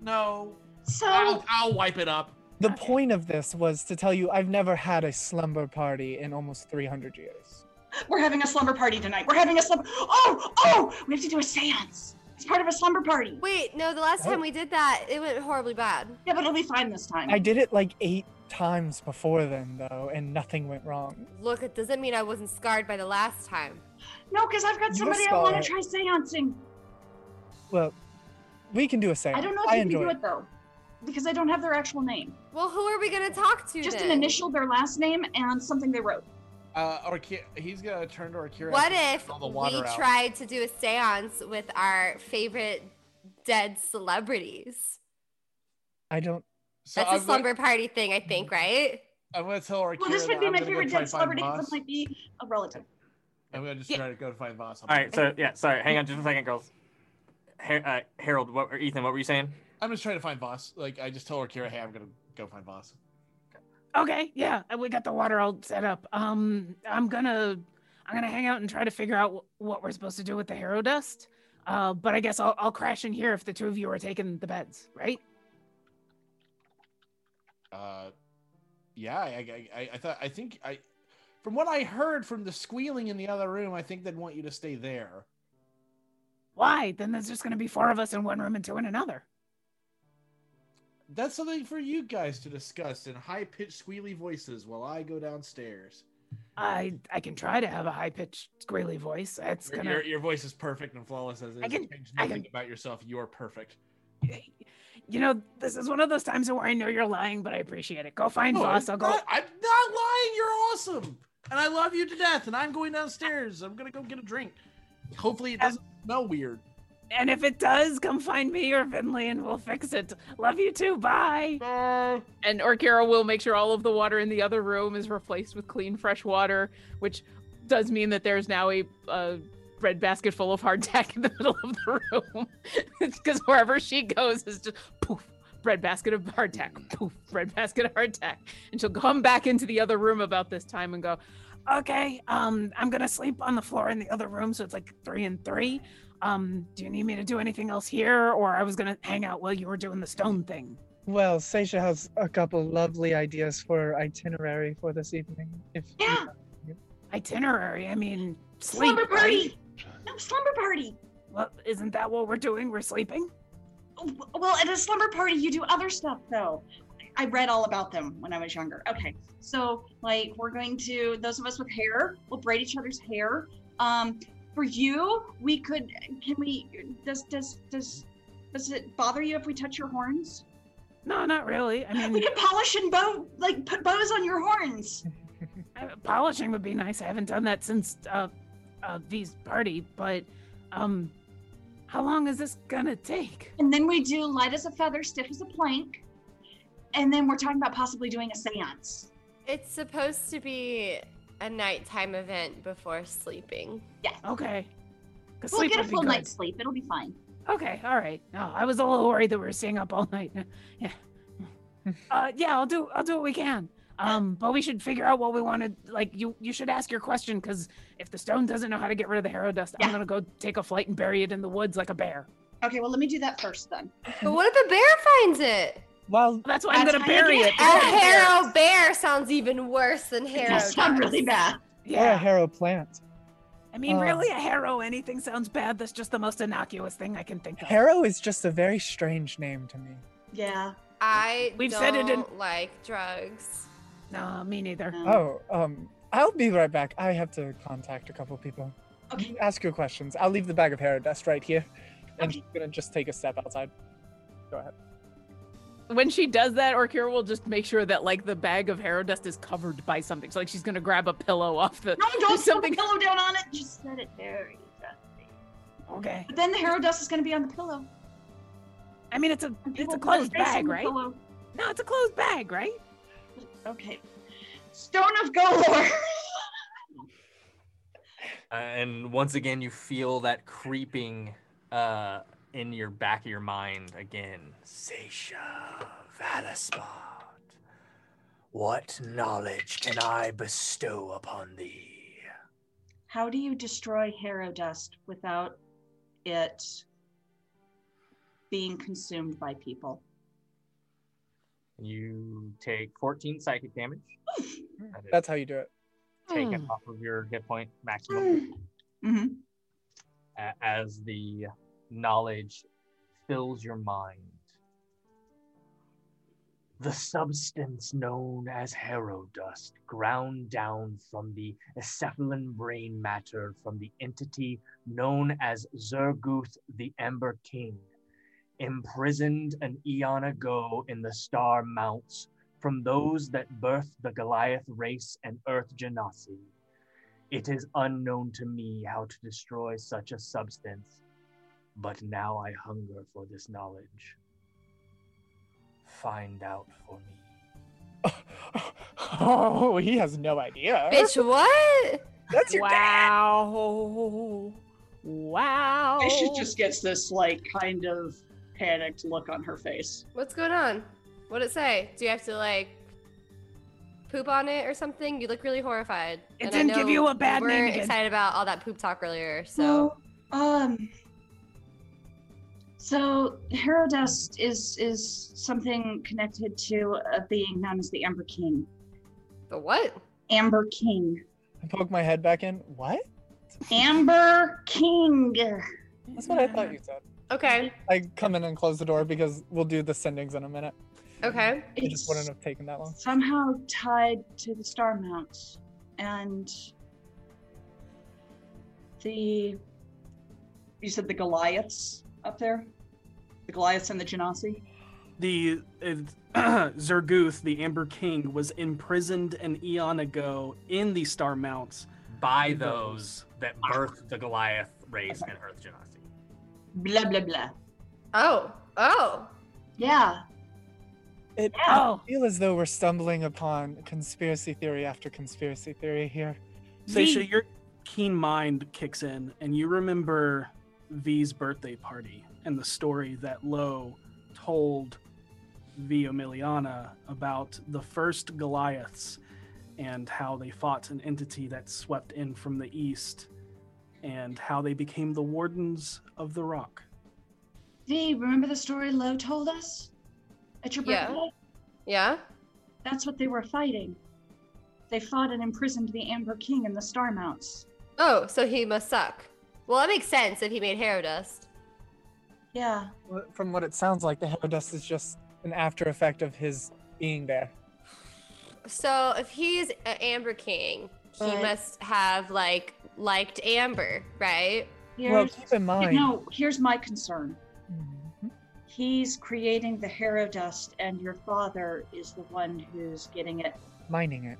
no. So I'll, I'll wipe it up. The okay. point of this was to tell you I've never had a slumber party in almost three hundred years. We're having a slumber party tonight. We're having a slumber. Oh, oh, we have to do a seance. It's part of a slumber party. Wait, no, the last oh. time we did that, it went horribly bad. Yeah, but it'll be fine this time. I did it like eight times before then, though, and nothing went wrong. Look, it doesn't mean I wasn't scarred by the last time. No, because I've got somebody I want to try seancing. Well, we can do a seance. I don't know if you can do it, though, because I don't have their actual name. Well, who are we going to talk to, Just then? An initial, their last name, and something they wrote. Uh, Orkira, he's gonna turn to Orkira. What if we out. tried to do a seance with our favorite dead celebrities? I don't. So That's I'm a slumber gonna, party thing, I think, right? I'm gonna tell Orkira. Well, this would be I'm my favorite dead celebrity because it might be a relative. I'm gonna just yeah. try to go find Voss. All right, so yeah, sorry, hang on just a second, girls. Her, uh, Harold, what or Ethan, what were you saying? I'm just trying to find Voss. Like, I just told Orkira, hey, I'm gonna go find Voss. Okay, yeah, we got the water all set up. Um, I'm gonna, I'm gonna hang out and try to figure out what we're supposed to do with the Harrow Dust. Uh, but I guess I'll, I'll crash in here if the two of you are taking the beds, right? Uh, yeah, I, I, I thought, I think, I, from what I heard from the squealing in the other room, I think they'd want you to stay there. Why? Then there's just gonna be four of us in one room and two in another. That's something for you guys to discuss in high-pitched, squealy voices while I go downstairs. I I can try to have a high-pitched, squealy voice. That's your, gonna... your, your voice is perfect and flawless as it is. I can, change nothing I can... about yourself. You're perfect. You know, this is one of those times where I know you're lying, but I appreciate it. Go find no, Voss. I'll go... Not, I'm not lying. You're awesome. And I love you to death. And I'm going downstairs. I'm going to go get a drink. Hopefully it doesn't uh, smell weird. And if it does, come find me or Venley and we'll fix it. Love you too. Bye. Bye. And Orkira will make sure all of the water in the other room is replaced with clean, fresh water, which does mean that there's now a, a red basket full of hardtack in the middle of the room. Because wherever she goes is just poof, red basket of hardtack, poof, red basket of hardtack. And she'll come back into the other room about this time and go, okay, um, I'm going to sleep on the floor in the other room. So it's like three and three. Um, do you need me to do anything else here? Or I was going to hang out while you were doing the stone thing. Well, Seisha has a couple lovely ideas for itinerary for this evening. If yeah. You know. Itinerary? I mean, sleep. Slumber party! Right? No, slumber party! Well, isn't that what we're doing? We're sleeping? Well, at a slumber party, you do other stuff, though. I read all about them when I was younger. Okay, so, like, we're going to, those of us with hair, we'll braid each other's hair. Um... For you, we could, can we, does, does, does, does it bother you if we touch your horns? No, not really. I mean, we could polish and bow, like put bows on your horns. I, polishing would be nice. I haven't done that since uh, uh, V's party, but um, how long is this gonna take? And then we do light as a feather, stiff as a plank. And then we're talking about possibly doing a seance. It's supposed to be a nighttime event before sleeping. Yes. Okay. We'll get a full night's sleep. It'll be fine. Okay. All right. No, I was a little worried that we were staying up all night. Yeah. uh, yeah. I'll do. I'll do what we can. Um, but we should figure out what we want to. Like you. You should ask your question because if the stone doesn't know how to get rid of the Harrow Dust, yeah. I'm gonna go take a flight and bury it in the woods like a bear. Okay. Well, let me do that first then. But what if a bear finds it? Well, that's why I'm going to bury it. A Harrow bear sounds even worse than Harrow. It sounds really bad. Yeah, or a Harrow plant. I mean, uh, really, a Harrow, anything sounds bad. That's just the most innocuous thing I can think of. Harrow is just a very strange name to me. Yeah. I We've don't said it in... like drugs. No, me neither. No. Oh, um, I'll be right back. I have to contact a couple people. Okay. You ask your questions. I'll leave the bag of Harrow dust right here. And okay. I'm going to just take a step outside. Go ahead. When she does that, Orkira will just make sure that like the bag of Harrow Dust is covered by something. So like she's gonna grab a pillow off the. No, don't something. Put a pillow down on it. Just set it very dusty. Okay. But then the Harrow Dust is gonna be on the pillow. I mean, it's a it's a closed bag, right? Pillow. No, it's a closed bag, right? Okay. Stone of Golor. uh, and once again, you feel that creeping. Uh, in your back of your mind again. Seisha Valispart, what knowledge can I bestow upon thee? How do you destroy Harrow Dust without it being consumed by people? You take fourteen psychic damage. That That's how you do it. Take mm. it off of your hit point maximum. Mm-hmm. As the knowledge fills your mind. The substance known as Harrow Dust, ground down from the acephalin brain matter from the entity known as Zerguth the Ember King, imprisoned an eon ago in the Star Mounts from those that birthed the Goliath race and Earth Genasi. It is unknown to me how to destroy such a substance, but now I hunger for this knowledge. Find out for me. Oh, oh, he has no idea. Bitch, what? That's your wow. dad. Wow. Seisha just gets this, like, kind of panicked look on her face. What's going on? What'd it say? Do you have to, like, poop on it or something? You look really horrified. It and didn't I know give you a bad we name. We were excited about all that poop talk earlier, so. Well, um. So, Harrow Dust is is something connected to a being known as the Ember King. The what? Ember King. I poke my head back in. What? Amber King. That's what I thought you said. Okay. I come in and close the door because we'll do the sendings in a minute. Okay. It just wouldn't have taken that long. Somehow tied to the Star Mounts and the. You said the Goliaths up there? The Goliaths and the Genasi? The uh, Zerguth, the Amber King, was imprisoned an eon ago in the Star Mounts by those that birthed the Goliath race okay. and Earth Genasi. Blah, blah, blah. Oh, oh. Yeah. It oh. I feel as though we're stumbling upon conspiracy theory after conspiracy theory here. Seisha, your keen mind kicks in, and you remember V's birthday party and the story that Lo told V Emiliana about the first Goliaths and how they fought an entity that swept in from the east and how they became the Wardens of the Rock. V, remember the story Lo told us at your birthday? Yeah. Yeah? That's what they were fighting. They fought and imprisoned the Amber King in the Star Mounts. Oh, so he must suck. Well, that makes sense if he made Harrow Dust. Yeah. From what it sounds like, the Harrow Dust is just an after effect of his being there. So if he's an Amber King, he right. must have like liked Amber, right? Here's, well, keep in mind. You know, here's my concern. Mm-hmm. He's creating the Harrow Dust, and your father is the one who's getting it, mining it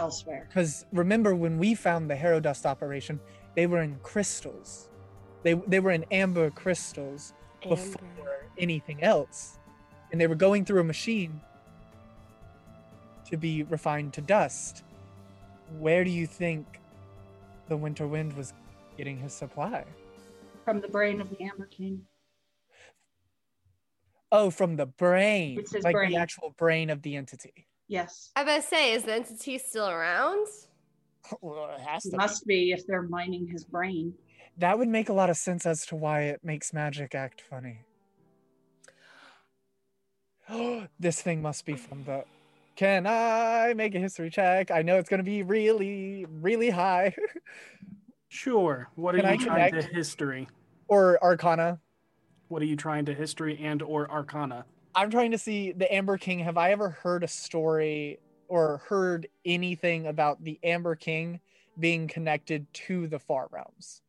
elsewhere. Because remember, when we found the Harrow Dust operation, they were in crystals. They they were in amber crystals amber. before anything else. And they were going through a machine to be refined to dust. Where do you think the Winter Wind was getting his supply? From the brain of the Amber King. Oh, from the brain. It's his like brain. The actual brain of the entity. Yes. I was about to say, is the entity still around? Well, it has to must be. be if they're mining his brain. That would make a lot of sense as to why it makes magic act funny. This thing must be from the... Can I make a history check? I know it's going to be really, really high. Sure. What are Can you I trying connect? to history? Or Arcana. What are you trying to history and or Arcana? I'm trying to see the Amber King. Have I ever heard a story... or heard anything about the Amber King being connected to the Far Realms?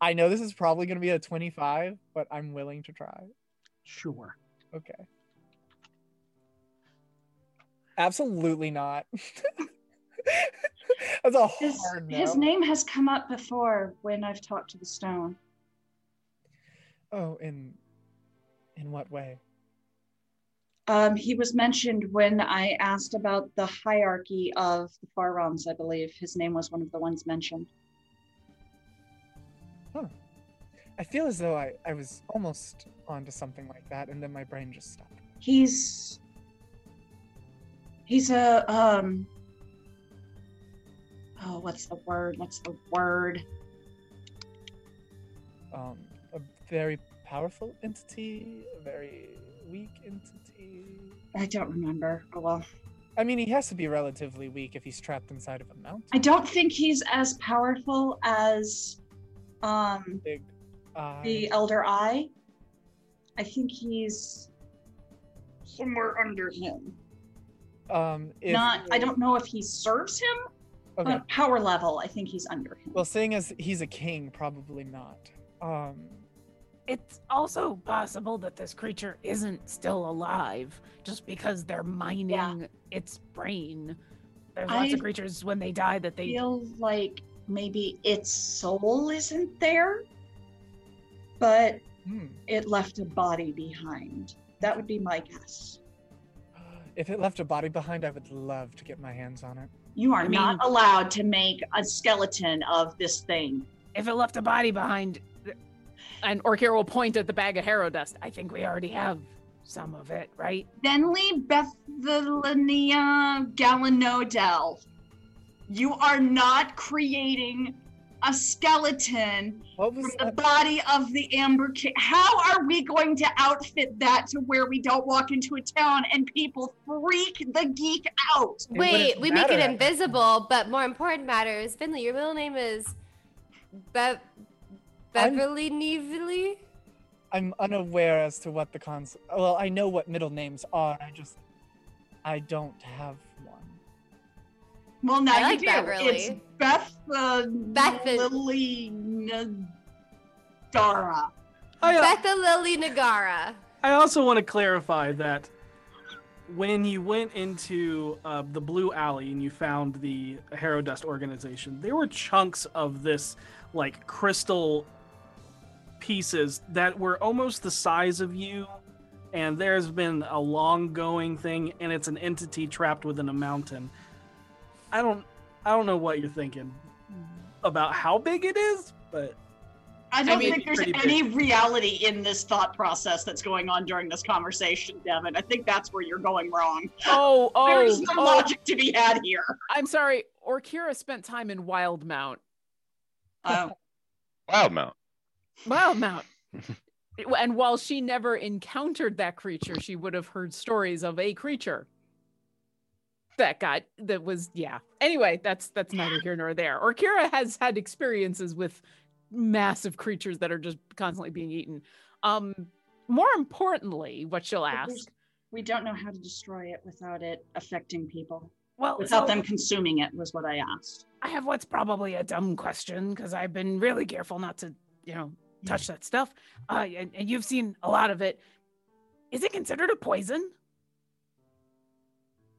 I know this is probably going to be a twenty-five, but I'm willing to try. Sure. Okay. Absolutely not. That's a his, hard no. His name has come up before when I've talked to the stone. Oh, in in what way? Um, he was mentioned when I asked about the hierarchy of the Far Realms, I believe. His name was one of the ones mentioned. Huh. I feel as though I, I was almost onto something like that, and then my brain just stopped. He's... He's a, um... Oh, what's the word? What's the word? Um, a very powerful entity, a very weak entity. I don't remember. Oh, well. I mean, he has to be relatively weak if he's trapped inside of a mountain. I don't think he's as powerful as um, Big Eye. The Elder Eye. I think he's somewhere under him. Um, if, Not, I don't know if he serves him. Okay. On power level, I think he's under him. Well, seeing as he's a king, probably not. Um, it's also possible that this creature isn't still alive just because they're mining yeah. its brain. There's I lots of creatures when they die that they feel like maybe its soul isn't there, but hmm. it left a body behind. That would be my guess. If it left a body behind, I would love to get my hands on it. You are I mean, not allowed to make a skeleton of this thing. If it left a body behind, and Orkira will point at the bag of Harrow Dust. I think we already have some of it, right? Venley Bethelania Galanodel. You are not creating a skeleton from the that? body of the Amber King. How are we going to outfit that to where we don't walk into a town and people freak the geek out? It Wait, we make it invisible, but more important matters. Venley, your middle name is Be- Beverly Neville? I'm unaware as to what the cons. Well, I know what middle names are. I just, I don't have one. Well, now I you like do. Beverly. It's Beth, uh, Beth Lily Nagara. Beth Lily Nagara. I also want to clarify that when you went into uh, the Blue Alley and you found the Harrow Dust organization, there were chunks of this like crystal pieces that were almost the size of you, and there's been a long going thing, and it's an entity trapped within a mountain. I don't, I don't know what you're thinking about how big it is, but I don't I mean, think there's any big. reality in this thought process that's going on during this conversation, Devin. I think that's where you're going wrong. Oh, oh, there's no oh. logic to be had here. I'm sorry, Orkira spent time in Wildmount. Oh, Wildmount. Wildmount. And while she never encountered that creature, she would have heard stories of a creature. That got that was yeah. Anyway, that's that's neither here nor there. Orkira has had experiences with massive creatures that are just constantly being eaten. Um, more importantly, what she'll ask: we don't know how to destroy it without it affecting people. Well, without so, them consuming it was what I asked. I have what's probably a dumb question because I've been really careful not to, you know, touch that stuff. Uh, and, and you've seen a lot of it. Is it considered a poison?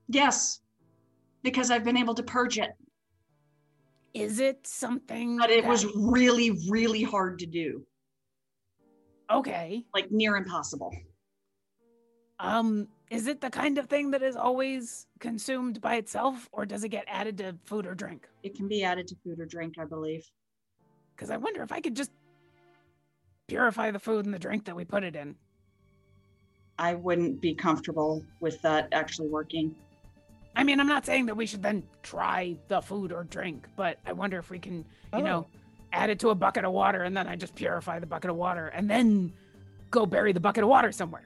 Yes. Because I've been able to purge it. Is it something? But it that... was really, really hard to do. Okay. Like near impossible. Um, is it the kind of thing that is always consumed by itself, or does it get added to food or drink? It can be added to food or drink, I believe. Because I wonder if I could just purify the food and the drink that we put it in. I wouldn't be comfortable with that actually working. I mean, I'm not saying that we should then try the food or drink, but I wonder if we can, you oh. know, add it to a bucket of water, and then I just purify the bucket of water and then go bury the bucket of water somewhere.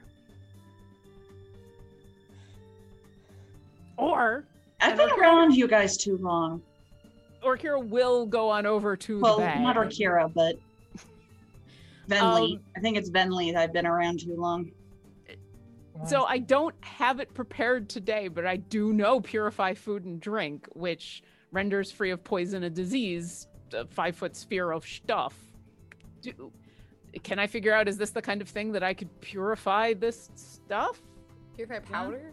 Or... I've been Orkira, around you guys too long. Orkira will go on over to well, the bag. Well, not Orkira, but Venley. Um, I think it's Venley that I've been around too long. So I don't have it prepared today, but I do know purify food and drink, which renders free of poison a disease, a five-foot sphere of stuff. Do, can I figure out, is this the kind of thing that I could purify this stuff? Purify powder?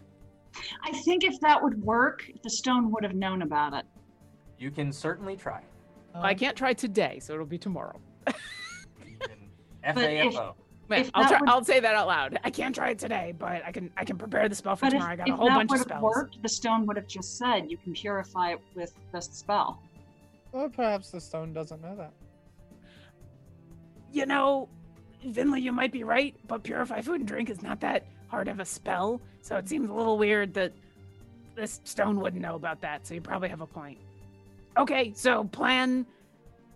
I think if that would work, the stone would have known about it. You can certainly try. Um, I can't try today, so it'll be tomorrow. F A F O. Wait, I'll, try, would, I'll say that out loud. I can't try it today, but I can I can prepare the spell for tomorrow. If, I got a whole bunch of spells. If that would have worked, the stone would have just said you can purify it with this spell. Well, perhaps the stone doesn't know that. You know, Venley, you might be right, but purify food and drink is not that hard of a spell, so it seems a little weird that this stone wouldn't know about that, so you probably have a point. Okay, so plan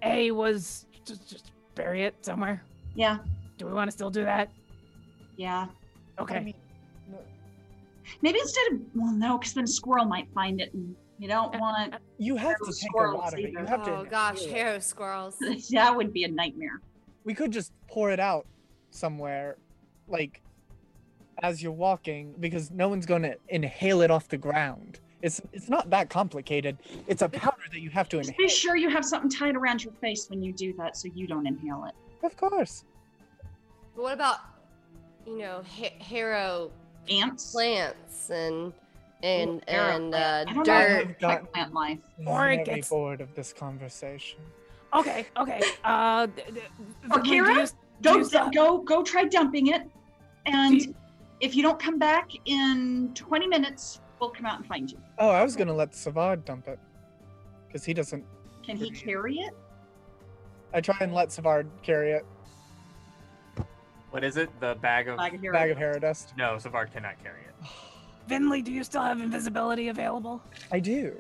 A was just, just bury it somewhere. Yeah. Do we want to still do that? Yeah. Okay. I mean, no. Maybe instead of, well, no, because then a squirrel might find it, and you don't uh, want. You have to take a lot of it. You have oh to gosh, Harrow squirrels. That would be a nightmare. We could just pour it out somewhere, like as you're walking, because no one's going to inhale it off the ground. It's it's not that complicated. It's a powder that you have to inhale. Just be sure you have something tied around your face when you do that so you don't inhale it. Of course. But what about, you know, ha Harrow ants, plants, and and oh, and uh, I don't dirt, know I've plant life. Or it gets bored of this conversation. Okay, okay. Uh, Orkira, go go go try dumping it, and you if you don't come back in twenty minutes. We'll come out and find you. Oh, I was gonna let Savard dump it, because he doesn't. Can he carry it? I try and let Savard carry it. What is it? The bag of bag of Harrow, bag of Harrow dust. No, Savard cannot carry it. Venley, do you still have invisibility available? I do.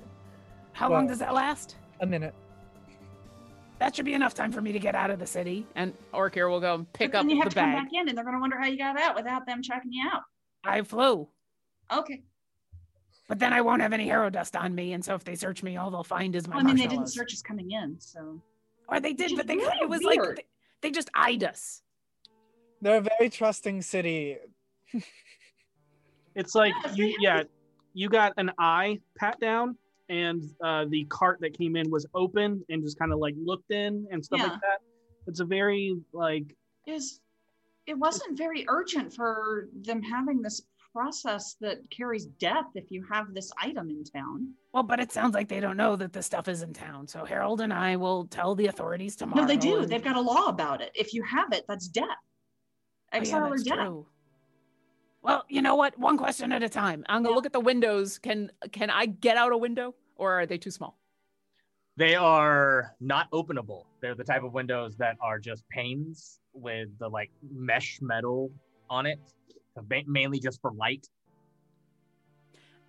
How well, long does that last? A minute. That should be enough time for me to get out of the city, and Orkir will go and pick up the bag. Then you have to come back in, and they're gonna wonder how you got out without them checking you out. I flew. Okay. But then I won't have any Harrow dust on me, and so if they search me, all they'll find is my well, I mean, they didn't search us coming in, so. Or they did, but they, really it was weird. like, they, they just eyed us. They're a very trusting city. It's like, yeah, you, yeah, you got an eye pat down, and uh, the cart that came in was open, and just kind of like looked in and stuff yeah. like that. It's a very, like. It, was, it wasn't very urgent for them having this process that carries death if you have this item in town. Well, but it sounds like they don't know that this stuff is in town, so Harold and I will tell the authorities tomorrow. No, they do. And they've got a law about it. If you have it, that's death. Exile oh, yeah, or death. True. Well, you know what? One question at a time. I'm gonna yeah. look at the windows. Can can I get out a window, or are they too small? They are not openable. They're the type of windows that are just panes with the like mesh metal on it. Mainly just for light.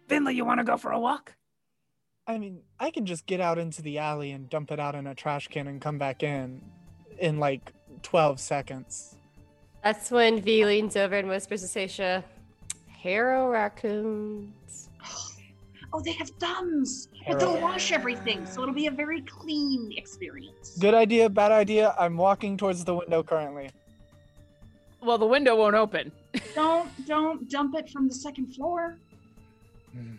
Venley, you want to go for a walk? I mean, I can just get out into the alley and dump it out in a trash can and come back in in like twelve seconds. That's when V leans over and whispers to Seisha, Harrow raccoons. Oh, they have thumbs. But they'll wash everything, so it'll be a very clean experience. Good idea, bad idea. I'm walking towards the window currently. Well, the window won't open. Don't don't dump it from the second floor. Mm.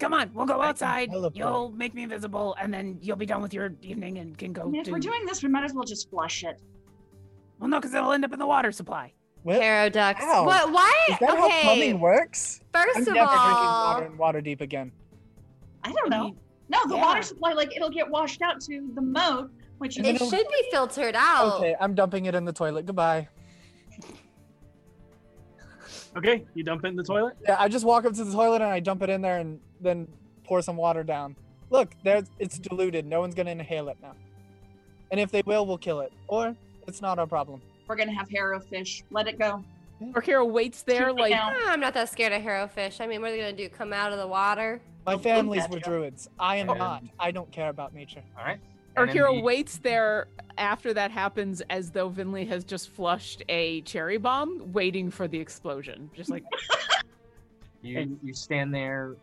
Come on, we'll go outside. You'll make me invisible, and then you'll be done with your evening and can go. I mean, if do... we're doing this, we might as well just flush it. Well, no, because it'll end up in the water supply. Harrow ducks. Wow. What? Why? Is that okay. how plumbing works? First I'm of never all, drinking water in Waterdeep again. I don't know. No, the yeah. water supply, like it'll get washed out to the moat, which it should be filtered out. Okay, I'm dumping it in the toilet. Goodbye. Okay, you dump it in the toilet? Yeah, I just walk up to the toilet and I dump it in there and then pour some water down. Look, there's, it's diluted. No one's going to inhale it now. And if they will, we'll kill it. Or it's not our problem. We're going to have Harrow fish. Let it go. Or Harrow waits there like, oh, I'm not that scared of Harrow fish. I mean, what are they going to do? Come out of the water? My families were druids. I am and... not. I don't care about nature. All right. Orkira the... waits there after that happens as though Venley has just flushed a cherry bomb, waiting for the explosion. Just like... you, and... you stand there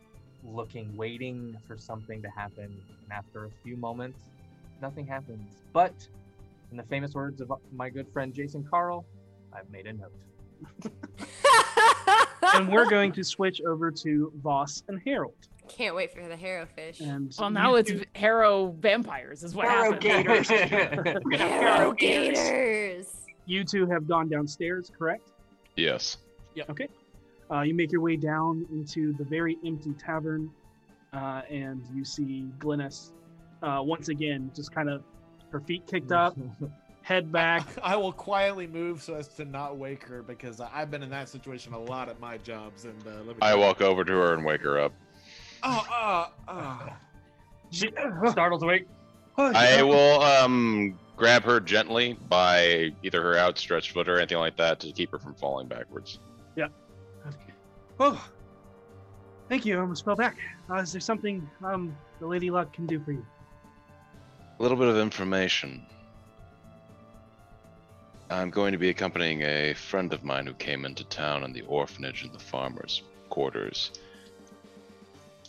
looking, waiting for something to happen, and after a few moments, nothing happens. But, in the famous words of my good friend Jason Carl, I've made a note. And we're going to switch over to Voss and Harold. Can't wait for the Harrow fish. And well, now it's do... Harrow vampires is what Harrow gators. Harrow gators. You two have gone downstairs, correct? Yes. Yeah. Okay. Uh, you make your way down into the very empty tavern, uh, and you see Glynnis uh, once again, just kind of her feet kicked up, head back. I, I will quietly move so as to not wake her because I've been in that situation a lot at my jobs. And uh, let me I walk over to her and wake her up. Oh, uh, uh. She startles awake. Oh, I will um grab her gently by either her outstretched foot or anything like that to keep her from falling backwards. Yeah. Okay. Oh, thank you. I almost fell back. Uh, is there something um the Lady Luck can do for you? A little bit of information. I'm going to be accompanying a friend of mine who came into town on the orphanage and the farmers' quarters.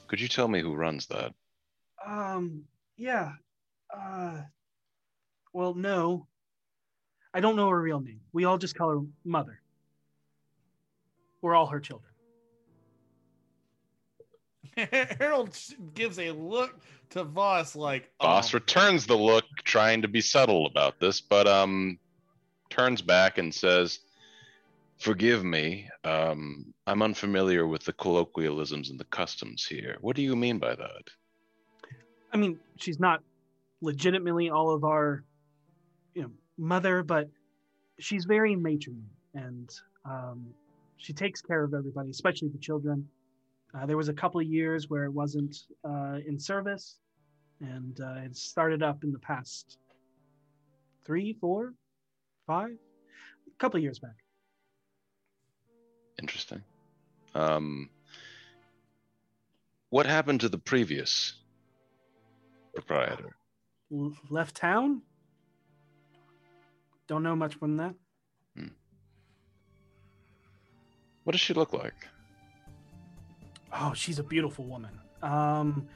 Could you tell me who runs that? Um, yeah. Uh, well, no. I don't know her real name. We all just call her Mother. We're all her children. Harold gives a look to Voss like... Oh. Voss returns the look, trying to be subtle about this, but um, turns back and says, forgive me, um, I'm unfamiliar with the colloquialisms and the customs here. What do you mean by that? I mean, she's not legitimately all of our, you know, mother, but she's very matronly, and um, she takes care of everybody, especially the children. Uh, there was a couple of years where it wasn't uh, in service, and uh, it started up in the past three, four, five, a couple of years back. Interesting. Um, what happened to the previous proprietor? L- left town? Don't know much from that. Hmm. What does she look like? Oh, she's a beautiful woman. Um,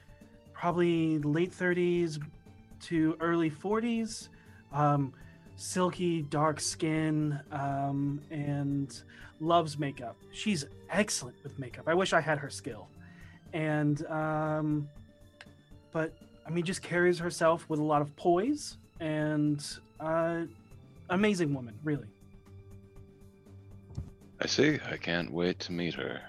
probably late thirties to early forties. Um, silky, dark skin, um, and loves makeup. She's excellent with makeup. I wish I had her skill. And, um, but, I mean, just carries herself with a lot of poise, and uh, amazing woman, really. I see. I can't wait to meet her.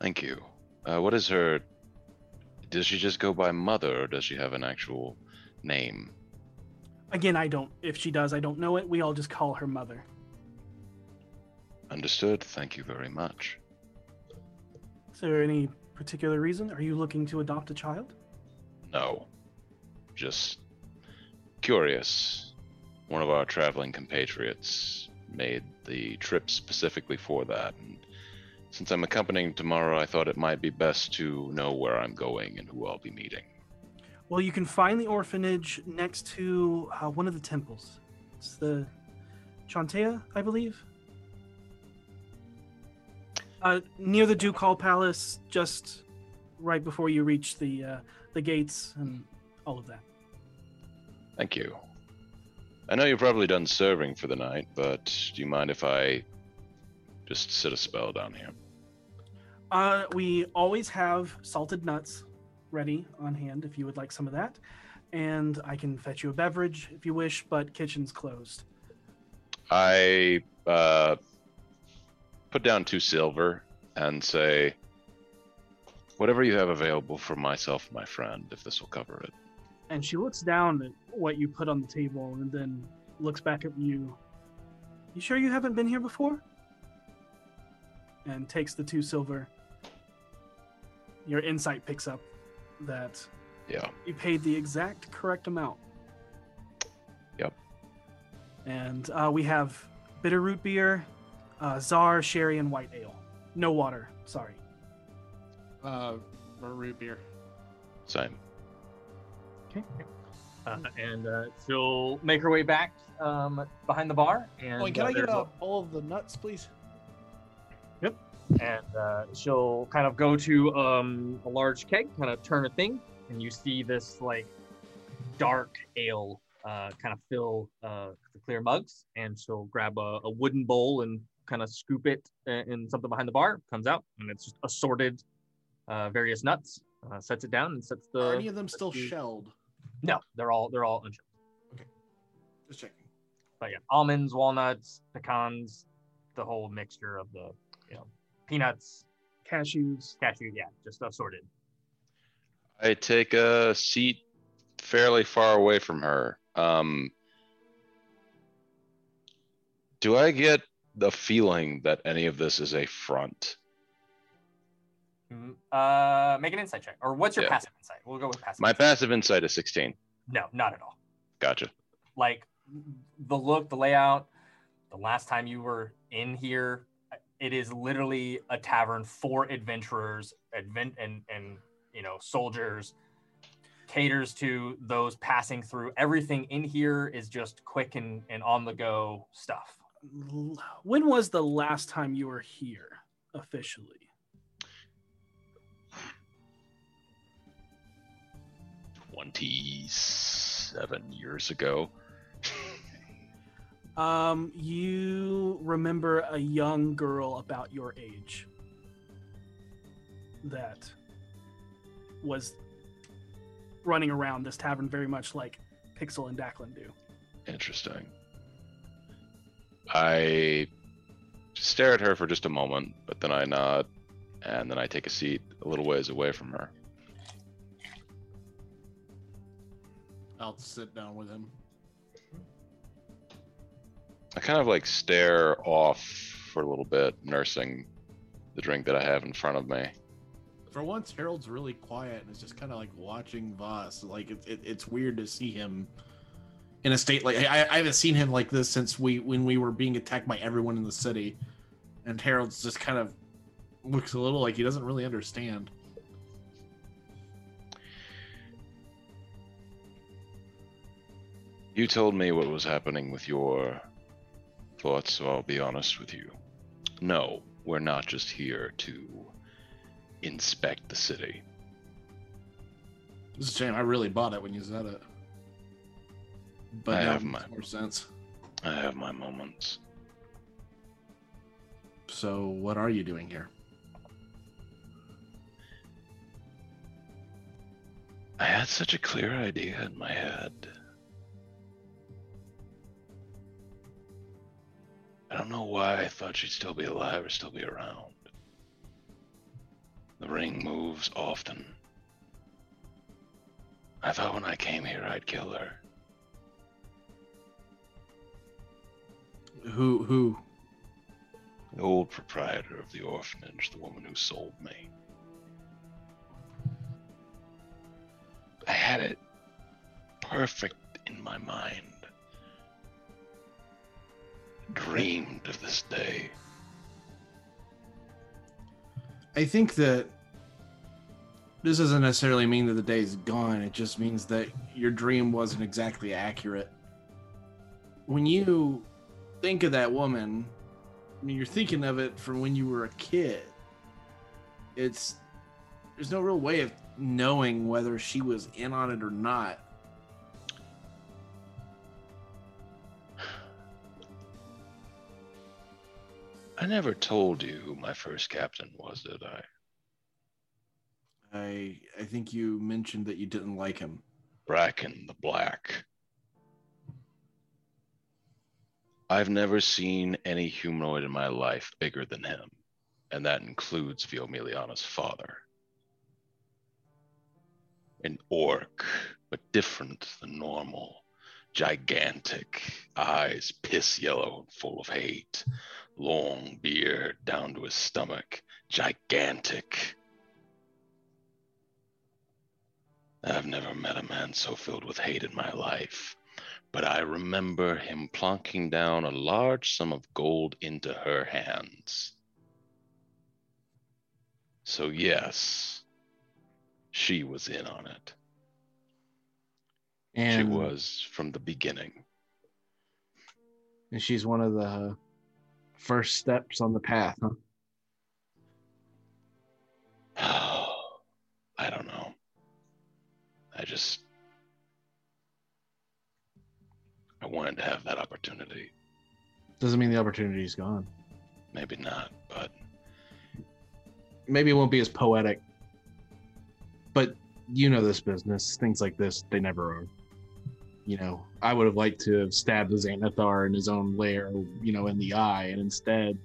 Thank you. Uh, what is her... Does she just go by Mother, or does she have an actual name? Again, I don't... If she does, I don't know it. We all just call her Mother. Understood. Thank you very much. Is there any particular reason? Are you looking to adopt a child? No. Just curious. One of our traveling compatriots made the trip specifically for that, and since I'm accompanying tomorrow, I thought it might be best to know where I'm going and who I'll be meeting. Well, you can find the orphanage next to uh, one of the temples. It's the Chantea, I believe. Uh, near the Ducal Palace, just right before you reach the uh, the gates and all of that. Thank you. I know you're probably done serving for the night, but do you mind if I just sit a spell down here? Uh, we always have salted nuts ready on hand if you would like some of that. And I can fetch you a beverage if you wish, but kitchen's closed. I uh, put down two silver and say, whatever you have available for myself, my friend, if this will cover it. And she looks down at what you put on the table and then looks back at you. You sure you haven't been here before? And takes the two silver. Your insight picks up that yeah. you paid the exact correct amount. Yep. And uh, we have bitter root beer, uh, czar, sherry, and white ale. No water, sorry. Uh, root beer. Same. Okay. Uh, and uh, she'll make her way back um, behind the bar. And oh, and can uh, I get uh, all of the nuts, please? Yep. And uh, she'll kind of go to um, a large keg, kind of turn a thing, and you see this like dark ale uh, kind of fill uh, the clear mugs. And she'll grab a, a wooden bowl and kind of scoop it in something behind the bar. Comes out, and it's just assorted uh, various nuts. Uh, sets it down and sets the. Are any of them still the, shelled? No, they're all they're all unshelled. Okay, just checking. But yeah, almonds, walnuts, pecans, the whole mixture of the. You know, peanuts, cashews, cashew, yeah, just assorted. I take a seat fairly far away from her. Um, do I get the feeling that any of this is a front? Uh, make an insight check. Or what's your yeah. passive insight? We'll go with passive. My insight. Passive insight is sixteen. No, not at all. Gotcha. Like the look, the layout, the last time you were in here. It is literally a tavern for adventurers, advent and and you know, soldiers, caters to those passing through. Everything in here is just quick and, and on-the-go stuff. When was the last time you were here officially? twenty-seven years ago. Um, you remember a young girl about your age that was running around this tavern very much like Pixel and Daclan do. Interesting. I stare at her for just a moment, but then I nod, and then I take a seat a little ways away from her. I'll sit down with him. I kind of like stare off for a little bit, nursing the drink that I have in front of me. For once, Harold's really quiet and is just kind of like watching Voss. Like it, it, it's weird to see him in a state like I, I haven't seen him like this since we when we were being attacked by everyone in the city. And Harold's just kind of looks a little like he doesn't really understand. You told me what was happening with your thoughts, so I'll be honest with you. No, we're not just here to inspect the city. This is a shame. I really bought it when you said it. But I have my more sense. I have my moments. So, what are you doing here? I had such a clear idea in my head. I don't know why I thought she'd still be alive or still be around. The ring moves often. I thought when I came here I'd kill her. Who, who? The old proprietor of the orphanage, the woman who sold me. I had it perfect in my mind. Dreamed of this day. I think that this doesn't necessarily mean that the day is gone. It just means that your dream wasn't exactly accurate. When you think of that woman, I mean, you're thinking of it from when you were a kid. It's there's no real way of knowing whether she was in on it or not. I never told you who my first captain was, did I? I I think you mentioned that you didn't like him. Bracken the Black. I've never seen any humanoid in my life bigger than him, and that includes Viomiliana's father. An orc, but different than normal. Gigantic, eyes piss yellow and full of hate. Long beard down to his stomach. Gigantic. I've never met a man so filled with hate in my life, but I remember him plonking down a large sum of gold into her hands. So yes, she was in on it. And she was from the beginning. And she's one of the first steps on the path, huh? I don't know. I just... I wanted to have that opportunity. Doesn't mean the opportunity's gone. Maybe not, but... Maybe it won't be as poetic. But you know this business. Things like this, they never are. You know, I would have liked to have stabbed the Xanathar in his own lair, you know, in the eye, and instead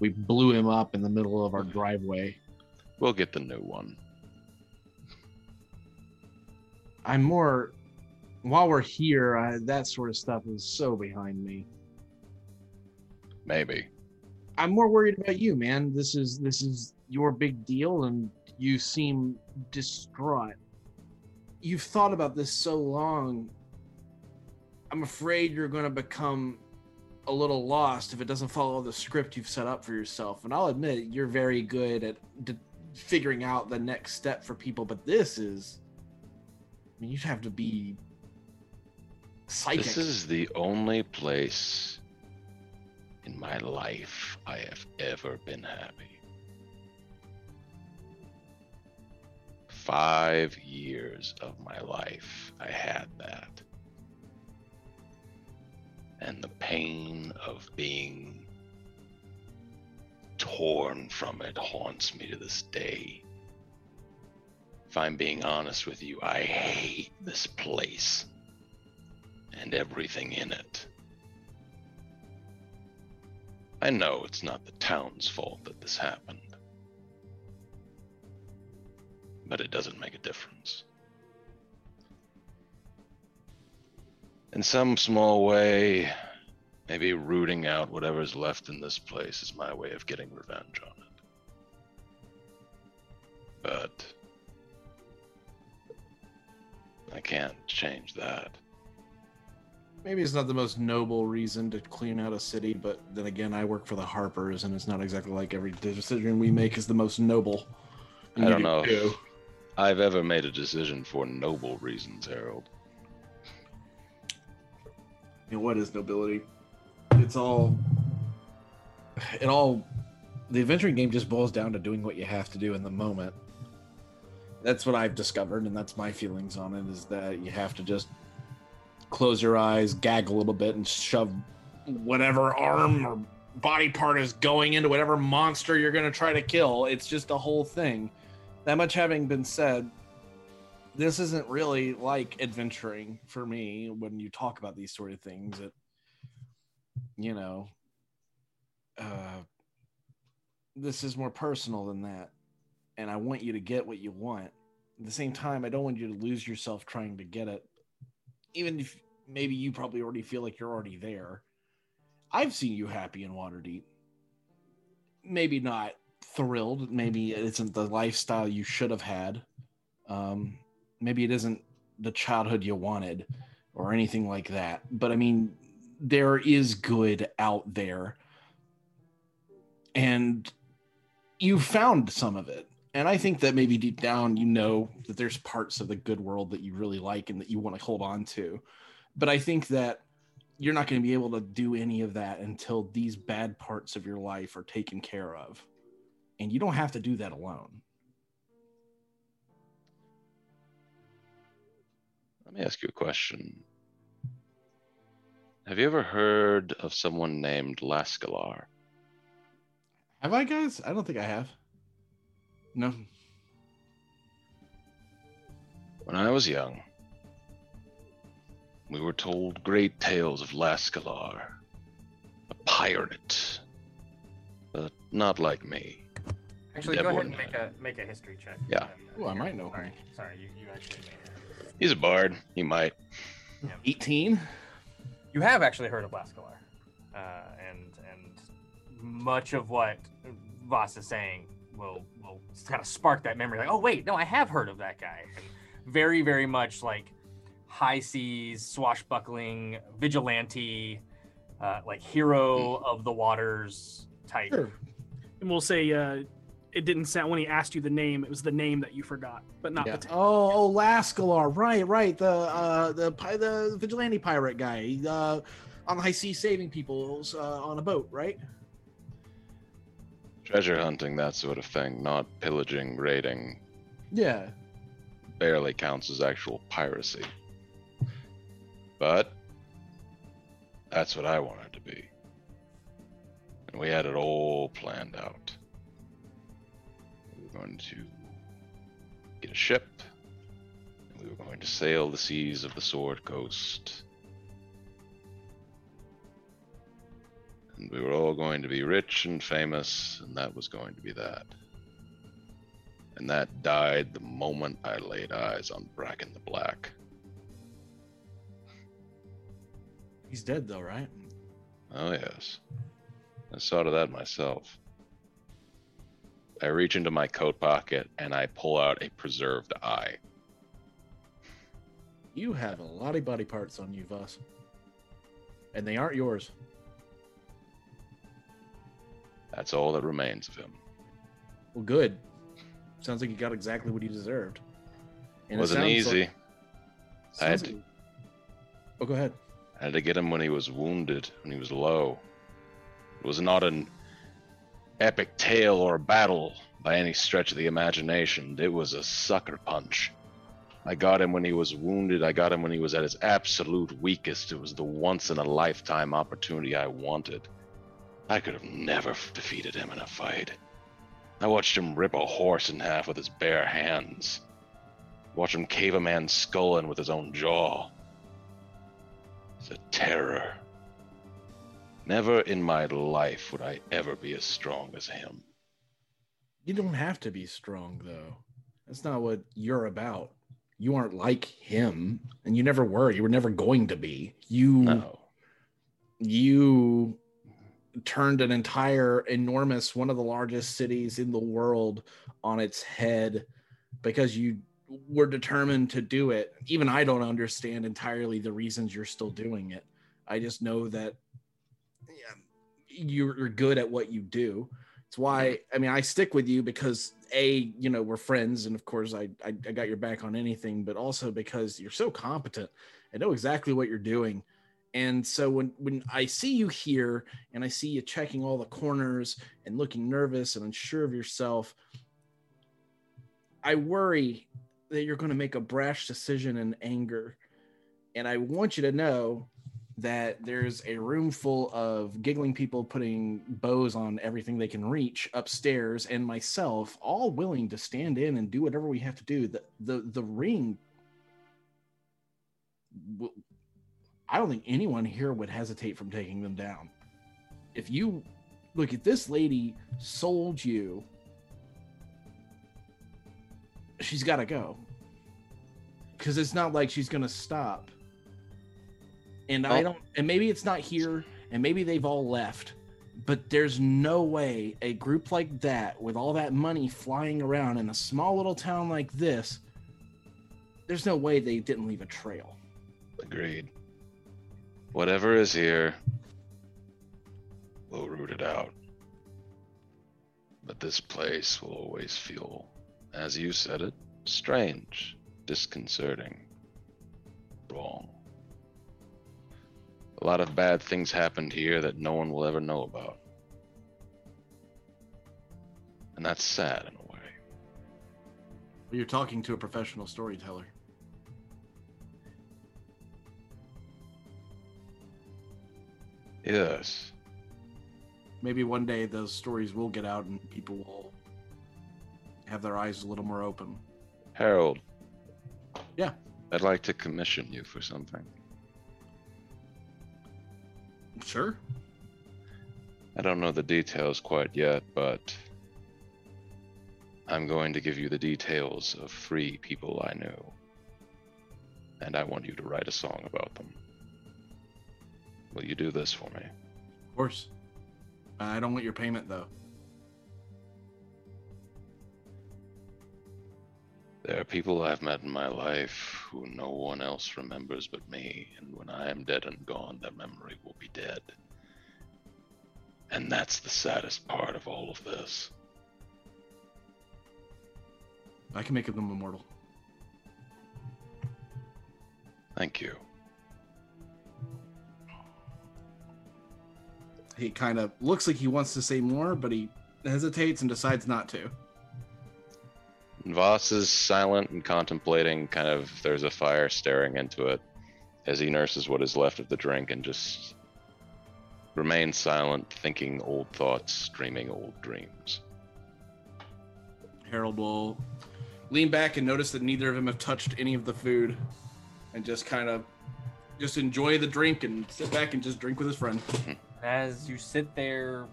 we blew him up in the middle of our driveway. We'll get the new one. I'm more... While we're here, I, that sort of stuff is so behind me. Maybe. I'm more worried about you, man. This is this is your big deal, and you seem distraught. You've thought about this so long. I'm afraid you're going to become a little lost if it doesn't follow the script you've set up for yourself. And I'll admit, you're very good at d- figuring out the next step for people, but this is, I mean, you'd have to be psychic. This is the only place in my life I have ever been happy. Five years of my life, I had that. And the pain of being torn from it haunts me to this day. If I'm being honest with you, I hate this place and everything in it. I know it's not the town's fault that this happened, but it doesn't make a difference. In some small way, maybe rooting out whatever's left in this place is my way of getting revenge on it. But I can't change that. Maybe it's not the most noble reason to clean out a city, but then again, I work for the Harpers, and it's not exactly like every decision we make is the most noble. I don't know do. if I've ever made a decision for noble reasons, Harold. And what is nobility? It's all, it all, the adventuring game just boils down to doing what you have to do in the moment. That's what I've discovered, and that's my feelings on it, is that you have to just close your eyes, gag a little bit, and shove whatever arm or body part is going into whatever monster you're going to try to kill. It's just a whole thing. That much having been said, this isn't really like adventuring for me when you talk about these sort of things. It, you know, uh, this is more personal than that. And I want you to get what you want. At the same time, I don't want you to lose yourself trying to get it. Even if maybe you probably already feel like you're already there. I've seen you happy in Waterdeep. Maybe not thrilled. Maybe it isn't the lifestyle you should have had. Um, Maybe it isn't the childhood you wanted or anything like that. But I mean, there is good out there. And you found some of it. And I think that maybe deep down, you know that there's parts of the good world that you really like and that you want to hold on to. But I think that you're not going to be able to do any of that until these bad parts of your life are taken care of. And you don't have to do that alone. Let me ask you a question. Have you ever heard of someone named Laskalar? Have I, guys? I don't think I have. No. When I was young, we were told great tales of Laskalar, a pirate, but not like me. Actually, Devin, go ahead and make a, make a history check. Yeah. Oh, I might know. Sorry, Sorry you, you actually made it. He's a bard. He might. Yeah. eighteen? You have actually heard of Laskalar. Uh, and and much of what Voss is saying will will kind of spark that memory. Like, oh, wait, no, I have heard of that guy. And very, very much like high seas, swashbuckling, vigilante, uh, like hero of the waters type. Sure. And we'll say... Uh... It didn't sound, when he asked you the name, it was the name that you forgot, but not yeah. the time. Oh, oh, Laskalar, right, right. The uh, the the vigilante pirate guy uh, on the high sea saving people uh, on a boat, right? Treasure hunting, that sort of thing, not pillaging, raiding. Yeah. Barely counts as actual piracy. But that's what I wanted to be. And we had it all planned out. Going to get a ship, and we were going to sail the seas of the Sword Coast, and we were all going to be rich and famous, and that was going to be that. And that died the moment I laid eyes on Bracken the Black. He's dead though, right? Oh yes, I saw to that myself. I reach into my coat pocket and I pull out a preserved eye. You have a lot of body parts on you, Voss. And they aren't yours. That's all that remains of him. Well, good. Sounds like you got exactly what you deserved. And wasn't it easy. Like, I had to, like, oh, go ahead. I had to get him when he was wounded, when he was low. It was not an epic tale or battle by any stretch of the imagination. It was a sucker punch. I got him when he was wounded. I got him when he was at his absolute weakest. It was the once-in-a-lifetime opportunity I wanted. I could have never defeated him in a fight. I watched him rip a horse in half with his bare hands. Watch him cave a man's skull in with his own jaw. It's a terror. Never in my life would I ever be as strong as him. You don't have to be strong, though. That's not what you're about. You aren't like him, and you never were. You were never going to be. You, no. You turned an entire enormous, one of the largest cities in the world on its head because you... we're determined to do it. Even I don't understand entirely the reasons you're still doing it. I just know that yeah, you're good at what you do. It's why, I mean, I stick with you because A, you know, we're friends. And of course I, I, I got your back on anything, but also because you're so competent. I know exactly what you're doing. And so when, when I see you here and I see you checking all the corners and looking nervous and unsure of yourself, I worry that you're going to make a brash decision in anger. And I want you to know that there's a room full of giggling people putting bows on everything they can reach upstairs, and myself, all willing to stand in and do whatever we have to do. The the, the ring, I don't think anyone here would hesitate from taking them down. If you look at this lady, sold you, she's got to go, because it's not like she's going to stop. And well, I don't, and maybe it's not here and maybe they've all left, but there's no way a group like that with all that money flying around in a small little town like this, there's no way they didn't leave a trail. Agreed. Whatever is here, we'll root it out. But this place will always feel, as you said it, strange, disconcerting, wrong. A lot of bad things happened here that no one will ever know about. And that's sad in a way. You're talking to a professional storyteller. Yes. Maybe one day those stories will get out and people will have their eyes a little more open. Harold. Yeah. I'd like to commission you for something. Sure. I don't know the details quite yet, but I'm going to give you the details of three people I know. And I want you to write a song about them. Will you do this for me? Of course. I don't want your payment, though. There are people I've met in my life who no one else remembers but me, and when I am dead and gone, their memory will be dead. And that's the saddest part of all of this. I can make them immortal. Thank you. He kind of looks like he wants to say more, but he hesitates and decides not to. Voss is silent and contemplating, kind of, there's a fire staring into it as he nurses what is left of the drink and just remains silent, thinking old thoughts, dreaming old dreams. Harold will lean back and notice that neither of them have touched any of the food and just kind of just enjoy the drink and sit back and just drink with his friend. As you sit there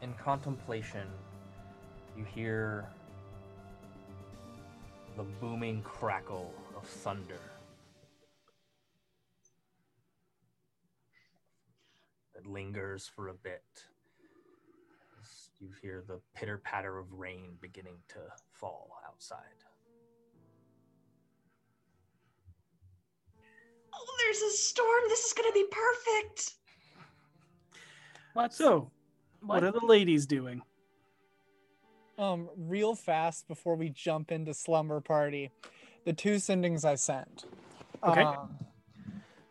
in contemplation, you hear the booming crackle of thunder. It lingers for a bit. You hear the pitter-patter of rain beginning to fall outside. Oh, there's a storm. This is going to be perfect. What? So, what, what are the ladies doing? um, real fast before we jump into Slumber Party. The two sendings I sent. Okay. Um,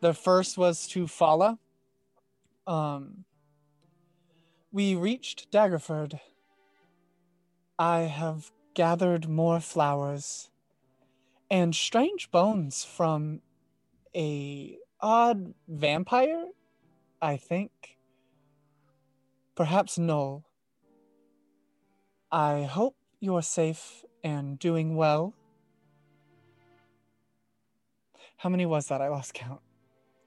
the first was to Fala. Um, we reached Daggerford. I have gathered more flowers and strange bones from a odd vampire, I think. Perhaps Noel. I hope you're safe and doing well. How many was that? I lost count.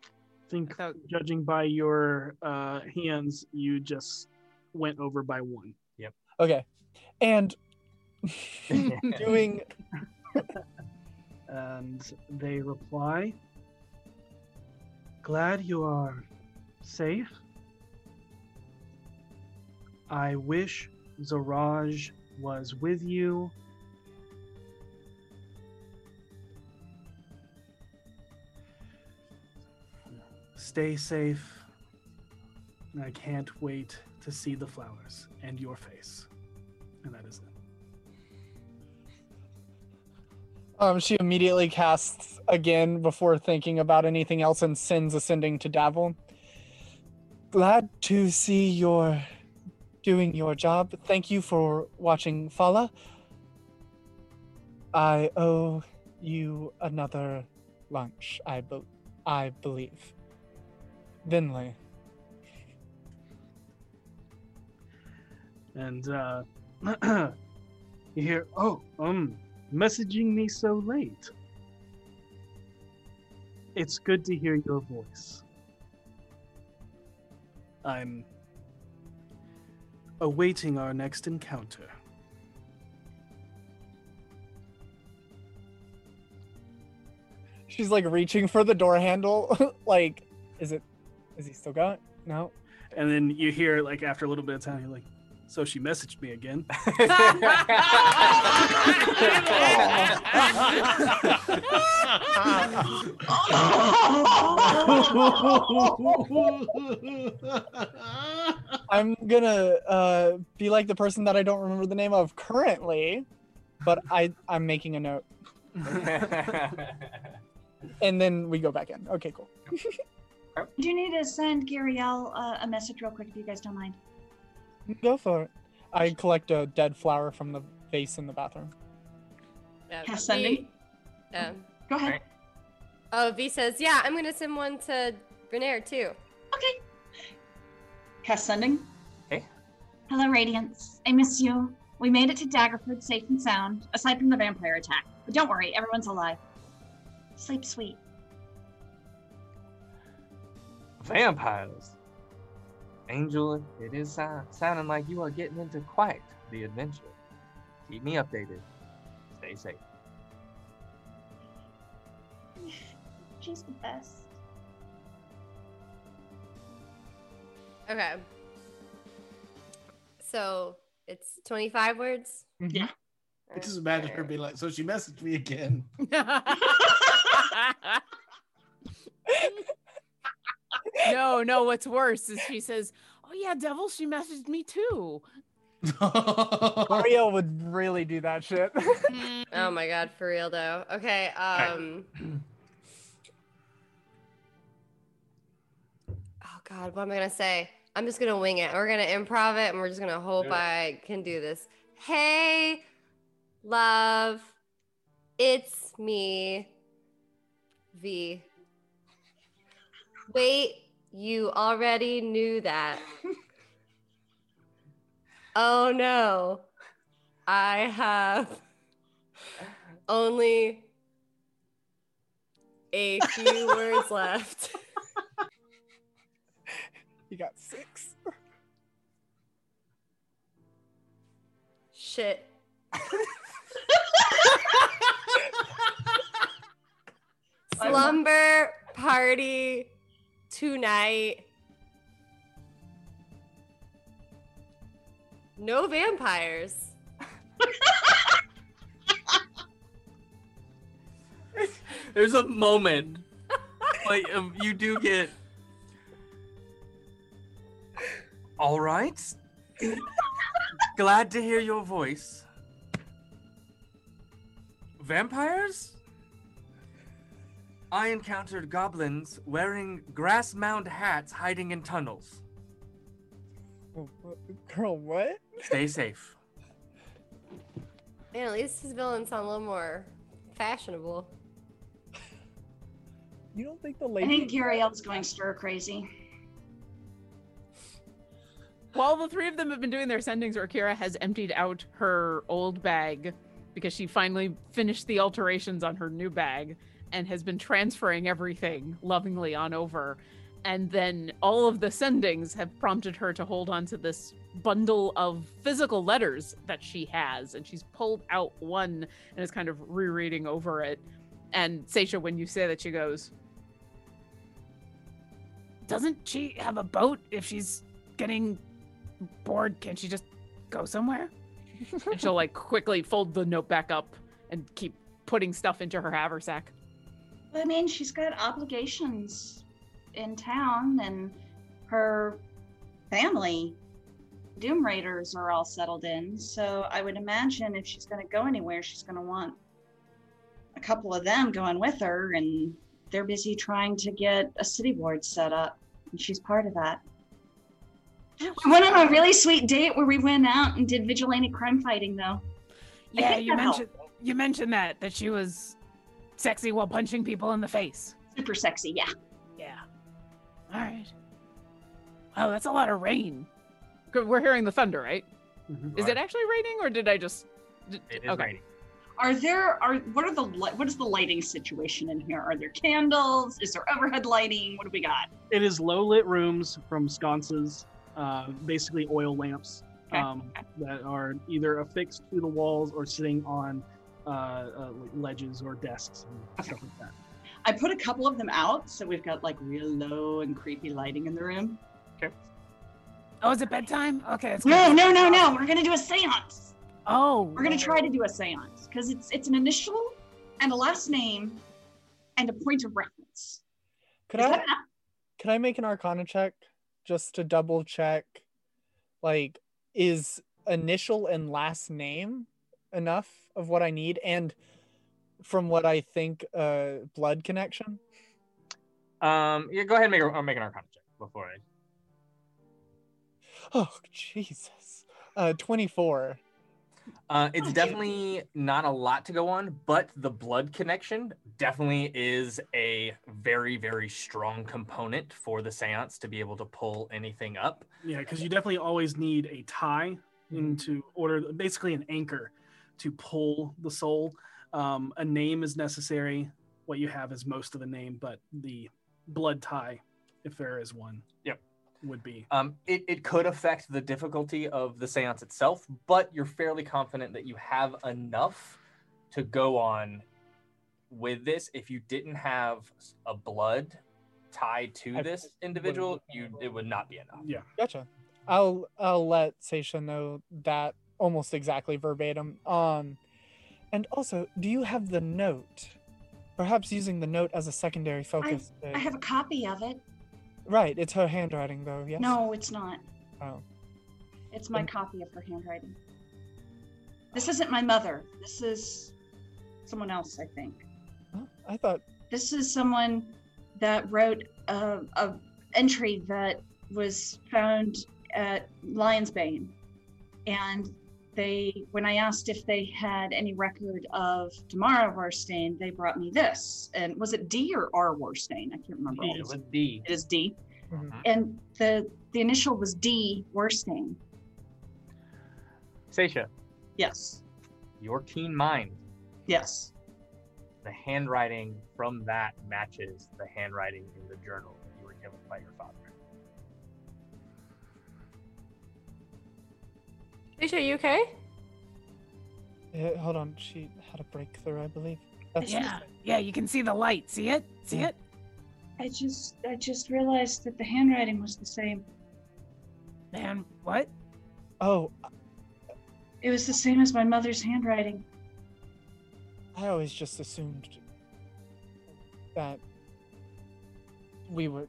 I think, I thought, judging by your uh, hands, you just went over by one. Yep. Okay. And doing... And they reply, glad you are safe. I wish Zaraj was with you. Stay safe. I can't wait to see the flowers and your face. And that is it. Um, she immediately casts again before thinking about anything else and sends ascending to Davil. Glad to see you're doing your job. Thank you for watching Fala. I owe you another lunch, I, be- I believe. Venley. And uh, you hear, oh, um... messaging me so late. It's good to hear your voice. I'm awaiting our next encounter. She's like reaching for the door handle. Like, is it, is he still got it? No. And then you hear, like, after a little bit of time, you're like, so she messaged me again. I'm gonna uh, be like the person that I don't remember the name of currently, but I, I'm making a note. And then we go back in. Okay, cool. Do you need to send Giriel uh, a message real quick if you guys don't mind? Go for it. I collect a dead flower from the vase in the bathroom. Uh, Cast sending. Um, Go ahead. Right. Oh, V says, yeah, I'm going to send one to Renair too. Okay. Cast sending. Okay. Hello, Radiance. I miss you. We made it to Daggerford safe and sound, aside from the vampire attack. But don't worry, everyone's alive. Sleep sweet. Vampires. Angel, it is sound, sounding like you are getting into quite the adventure. Keep me updated. Stay safe. She's the best. Okay. So it's twenty-five words? Yeah. I just imagine her being like, so she messaged me again. No, no, what's worse is she says, oh yeah, devil, she messaged me too. Ariel would really do that shit. Oh my god, for real though. Okay, um... oh god, what am I gonna say? I'm just gonna wing it. We're gonna improv it and we're just gonna hope I can do this. Hey, love, it's me, V. Wait, you already knew that. Oh no, I have only a few words left. You got six. Shit. Slumber party. Tonight, no vampires. There's a moment, like um, you do get. All right, Glad to hear your voice. Vampires? I encountered goblins wearing grass mound hats hiding in tunnels. Girl, what? Stay safe. Man, at least his villains sound a little more fashionable. You don't think the lady... I think Uriel's going stir crazy. While the three of them have been doing their sendings, Orkira has emptied out her old bag because she finally finished the alterations on her new bag and has been transferring everything lovingly on over. And then all of the sendings have prompted her to hold on to this bundle of physical letters that she has. And she's pulled out one and is kind of rereading over it. And Seisha, when you say that, she goes, doesn't she have a boat? If she's getting bored, can she just go somewhere? And she'll like quickly fold the note back up and keep putting stuff into her haversack. I mean, she's got obligations in town, and her family, Doom Raiders, are all settled in. So I would imagine if she's going to go anywhere, she's going to want a couple of them going with her, and they're busy trying to get a city board set up, and she's part of that. We went on a really sweet date where we went out and did vigilante crime fighting, though. Yeah, you mentioned helped. you mentioned that that she was sexy while punching people in the face. Super sexy, yeah. Yeah. All right. Wow, that's a lot of rain. We're hearing the thunder, right? Mm-hmm. Is it actually raining, or did I just? It is okay. Raining. Are there are what are the what is the lighting situation in here? Are there candles? Is there overhead lighting? What do we got? It is low lit rooms from sconces, uh, basically oil lamps um, okay. that are either affixed to the walls or sitting on uh, uh, ledges or desks and okay. stuff like that. I put a couple of them out, so we've got like real low and creepy lighting in the room. Okay. Oh, is it bedtime? Okay. It's no, no, no, no. We're gonna do a seance. Oh. We're gonna try to do a seance because it's it's an initial and a last name and a point of reference. Could is I? Could I make an Arcana check just to double check? Like, is initial and last name enough of what I need? And from what I think, uh, blood connection? Um, yeah, go ahead and make, a, make an Arcana check before I... Oh, Jesus. Uh, twenty-four. Uh, it's definitely not a lot to go on, but the blood connection definitely is a very, very strong component for the seance to be able to pull anything up. Yeah, because you definitely always need a tie into order, basically an anchor to pull the soul. Um, a name is necessary. What you have is most of the name, but the blood tie, if there is one, yep, would be. Um, it, it could affect the difficulty of the seance itself, but you're fairly confident that you have enough to go on with this. If you didn't have a blood tie to I, this individual, you it would not be enough. Yeah, gotcha. I'll I'll let Seisha know that almost exactly verbatim. Um. And also, do you have the note? Perhaps using the note as a secondary focus. I, I have a copy of it. Right, it's her handwriting though, yes? No, it's not. Oh. It's my and, copy of her handwriting. This isn't my mother. This is someone else, I think. I thought... This is someone that wrote a, a entry that was found at Lionsbane. And... They, when I asked if they had any record of Tamara Warstein, they brought me this. And was it D or R Warstein? I can't remember. It was D. It is D. Mm-hmm. And the the initial was D Warstein. Seisha. Yes. Your keen mind. Yes. The handwriting from that matches the handwriting in the journal that you were given by your father. Seisha, are you okay? Yeah, hold on. She had a breakthrough, I believe. That's yeah, just... yeah. You can see the light. See it? See yeah. it? I just, I just realized that the handwriting was the same. Man, what? Oh, it was the same as my mother's handwriting. I always just assumed that we were.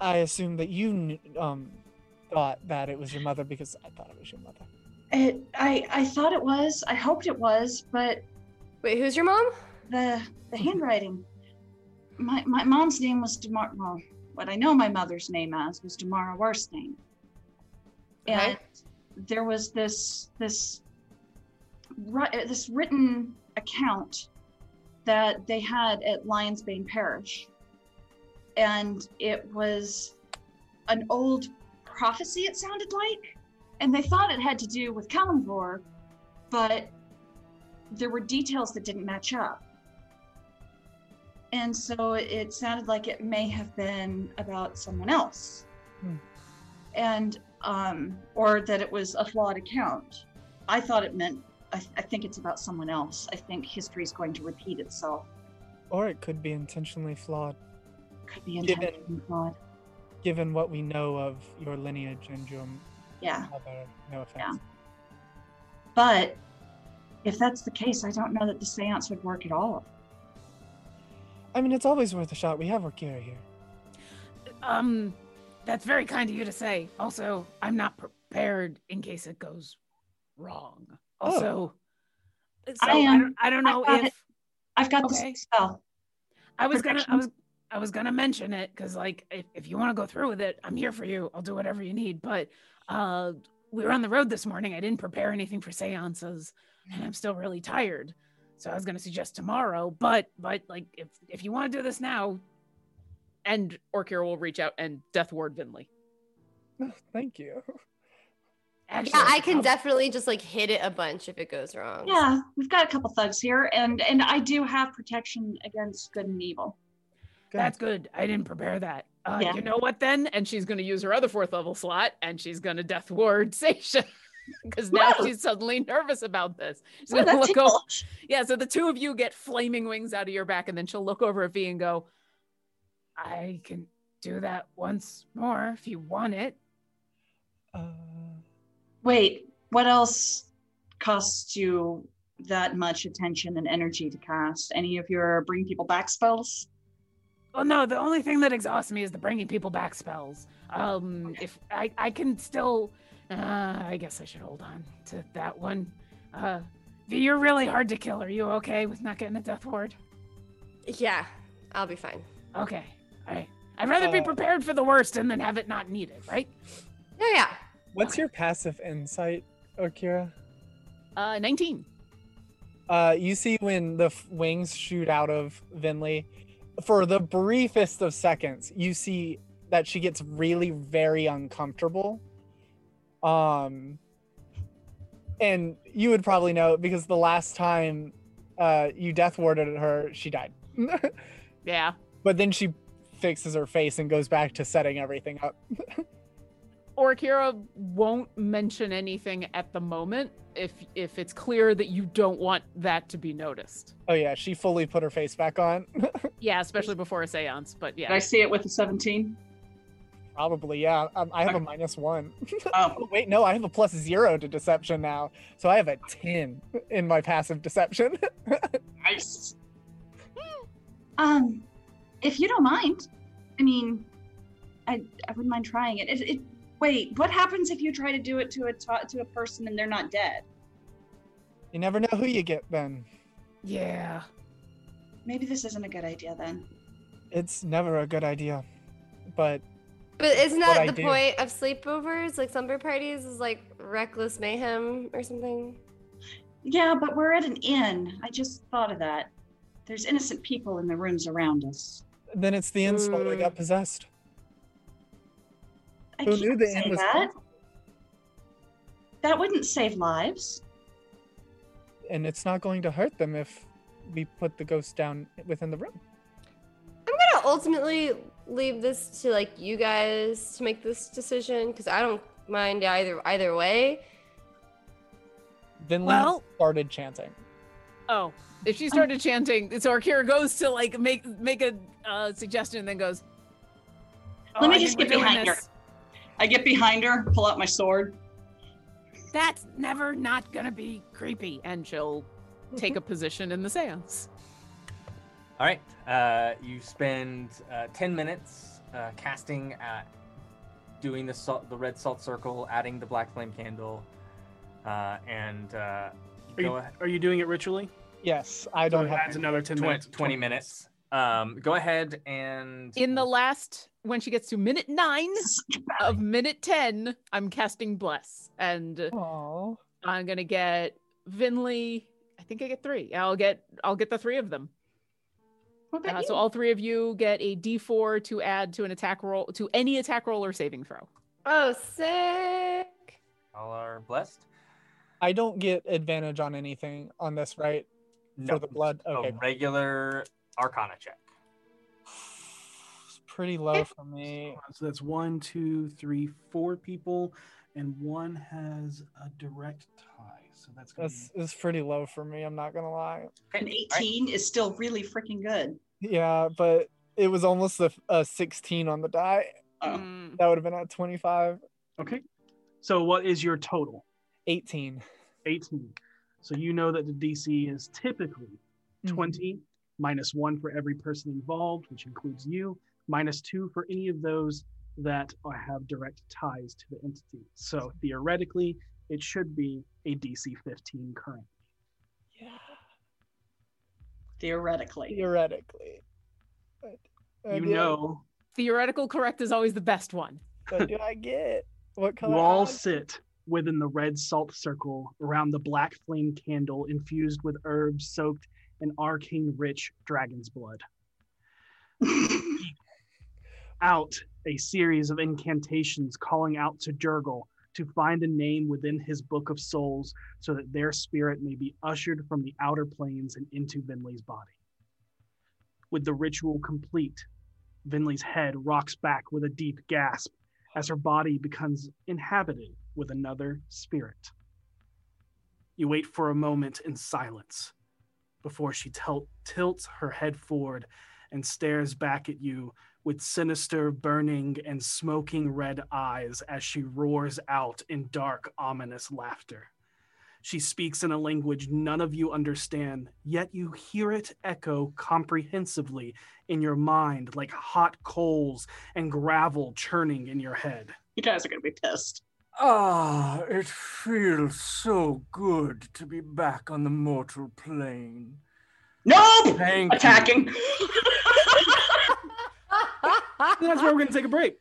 I assumed that you, um, thought that it was your mother because I thought it was your mother. It, I, I thought it was. I hoped it was, but... Wait, who's your mom? The the handwriting. My my mom's name was Demar. Well, what I know my mother's name as was Demara Worstname. And okay. there was this this this written account that they had at Lionsbane Parish, and it was an old prophecy. It sounded like, and they thought it had to do with Kalimvor, but there were details that didn't match up. And so it sounded like it may have been about someone else. Hmm. And, um, or that it was a flawed account. I thought it meant, I, th- I think it's about someone else. I think history is going to repeat itself. Or it could be intentionally flawed. Could be intentionally given, flawed. Given what we know of your lineage and your yeah. mother, no offense. Yeah. But if that's the case, I don't know that the seance would work at all. I mean, it's always worth a shot. We have Orkira here. Um, that's very kind of you to say. Also, I'm not prepared in case it goes wrong. Also, oh. so I, am, I, don't, I don't know I've if... It. I've got okay. this spell. I was going to I was, I was gonna mention it, because, like, if, if you want to go through with it, I'm here for you. I'll do whatever you need. But uh, we were on the road this morning. I didn't prepare anything for seances, and I'm still really tired. So I was going to suggest tomorrow, but but like if if you want to do this now, and Orkira will reach out and death ward Venley. Oh, thank you. Actually, yeah, I can I'll... definitely just like hit it a bunch if it goes wrong. Yeah, we've got a couple thugs here, and and I do have protection against good and evil. Good. That's good. I didn't prepare that. Uh, yeah. You know what then? And she's going to use her other fourth level slot, and she's going to death ward Seisha. Because now no. she's suddenly nervous about this. She's oh, gonna look over. Yeah, so the two of you get flaming wings out of your back, and then she'll look over at V and go, I can do that once more if you want it. Uh... Wait, what else costs you that much attention and energy to cast? Any of your bring people back spells? Well, no, the only thing that exhausts me is the bringing people back spells. Um, okay. If I, I can still... Uh, I guess I should hold on to that one. Uh, V, you're really hard to kill. Are you okay with not getting a death ward? Yeah, I'll be fine. Okay, all right. I'd rather uh, be prepared for the worst and then have it not needed, right? Yeah, yeah. What's okay. your passive insight, Orkira? Uh, nineteen. Uh, you see when the f- wings shoot out of Venley, for the briefest of seconds, you see that she gets really very uncomfortable. Um, and you would probably know because the last time uh, you death warded her, she died. Yeah. But then she fixes her face and goes back to setting everything up. Orkira won't mention anything at the moment if if it's clear that you don't want that to be noticed. Oh yeah, she fully put her face back on. Yeah, especially before a seance, but yeah. Did I see it with a seventeen? Probably, yeah. Um, I have a minus one. Oh. Wait, no, I have a plus zero to deception now. So I have a ten in my passive deception. Nice. Um, if you don't mind, I mean, I I wouldn't mind trying it. It, it wait, what happens if you try to do it to a to a person and they're not dead? You never know who you get then. Yeah. Maybe this isn't a good idea then. It's never a good idea, but... But isn't that the do. point of sleepovers, like slumber parties, is like reckless mayhem or something? Yeah, but we're at an inn. I just thought of that. There's innocent people in the rooms around us. Then it's the inn soul mm. that got possessed. I Who can't knew the inn was that. Possible? That wouldn't save lives. And it's not going to hurt them if we put the ghost down within the room. I'm gonna ultimately leave this to like you guys to make this decision because I don't mind either either way. Then well, started chanting. Oh, if she started um, chanting, so Orkira goes to like make make a uh, suggestion and then goes. Oh, let me I just get behind her. I get behind her, pull out my sword. That's never not gonna be creepy, and she'll take a position in the seance. All right, uh, you spend uh, ten minutes uh, casting uh, doing the salt, the red salt circle, adding the black flame candle, uh, and uh, are go you, ahead. Are you doing it ritually? Yes, I don't so have. Adds to another ten twenty, minutes. Twenty minutes. Um, go ahead and. In the last, when she gets to minute nine of minute ten, I'm casting Bless, and aww. I'm gonna get Venley. I think I get three. I'll get I'll get the three of them. Uh, so all three of you get a D four to add to an attack roll, to any attack roll or saving throw. Oh, sick! All are blessed. I don't get advantage on anything on this, right? No. For the blood. Okay. A regular Arcana check. It's pretty low for me. So that's one, two, three, four people, and one has a direct tie. So that's gonna that's, be... that's pretty low for me, I'm not gonna lie. An eighteen right. is still really freaking good. Yeah, but it was almost a, a sixteen on the die. Oh. That would have been at twenty-five. Okay. So what is your total? eighteen. eighteen. So you know that the D C is typically mm-hmm. twenty, minus one for every person involved, which includes you, minus two for any of those that have direct ties to the entity. So theoretically, it should be a D C fifteen currently. Yeah. Theoretically. Theoretically. But, uh, you know. Theoretical correct is always the best one. What do I get? What color? You all sit within the red salt circle around the black flame candle infused with herbs soaked in arcane rich dragon's blood. Out a series of incantations calling out to Jurgle to find a name within his book of souls so that their spirit may be ushered from the outer planes and into Vinley's body. With the ritual complete, Vinley's head rocks back with a deep gasp as her body becomes inhabited with another spirit. You wait for a moment in silence before she tilt- tilts her head forward and stares back at you with sinister, burning, and smoking red eyes as she roars out in dark, ominous laughter. She speaks in a language none of you understand, yet you hear it echo comprehensively in your mind like hot coals and gravel churning in your head. You guys are going to be pissed. Ah, it feels so good to be back on the mortal plane. No! Thank Attacking! You. That's where we're going to take a break.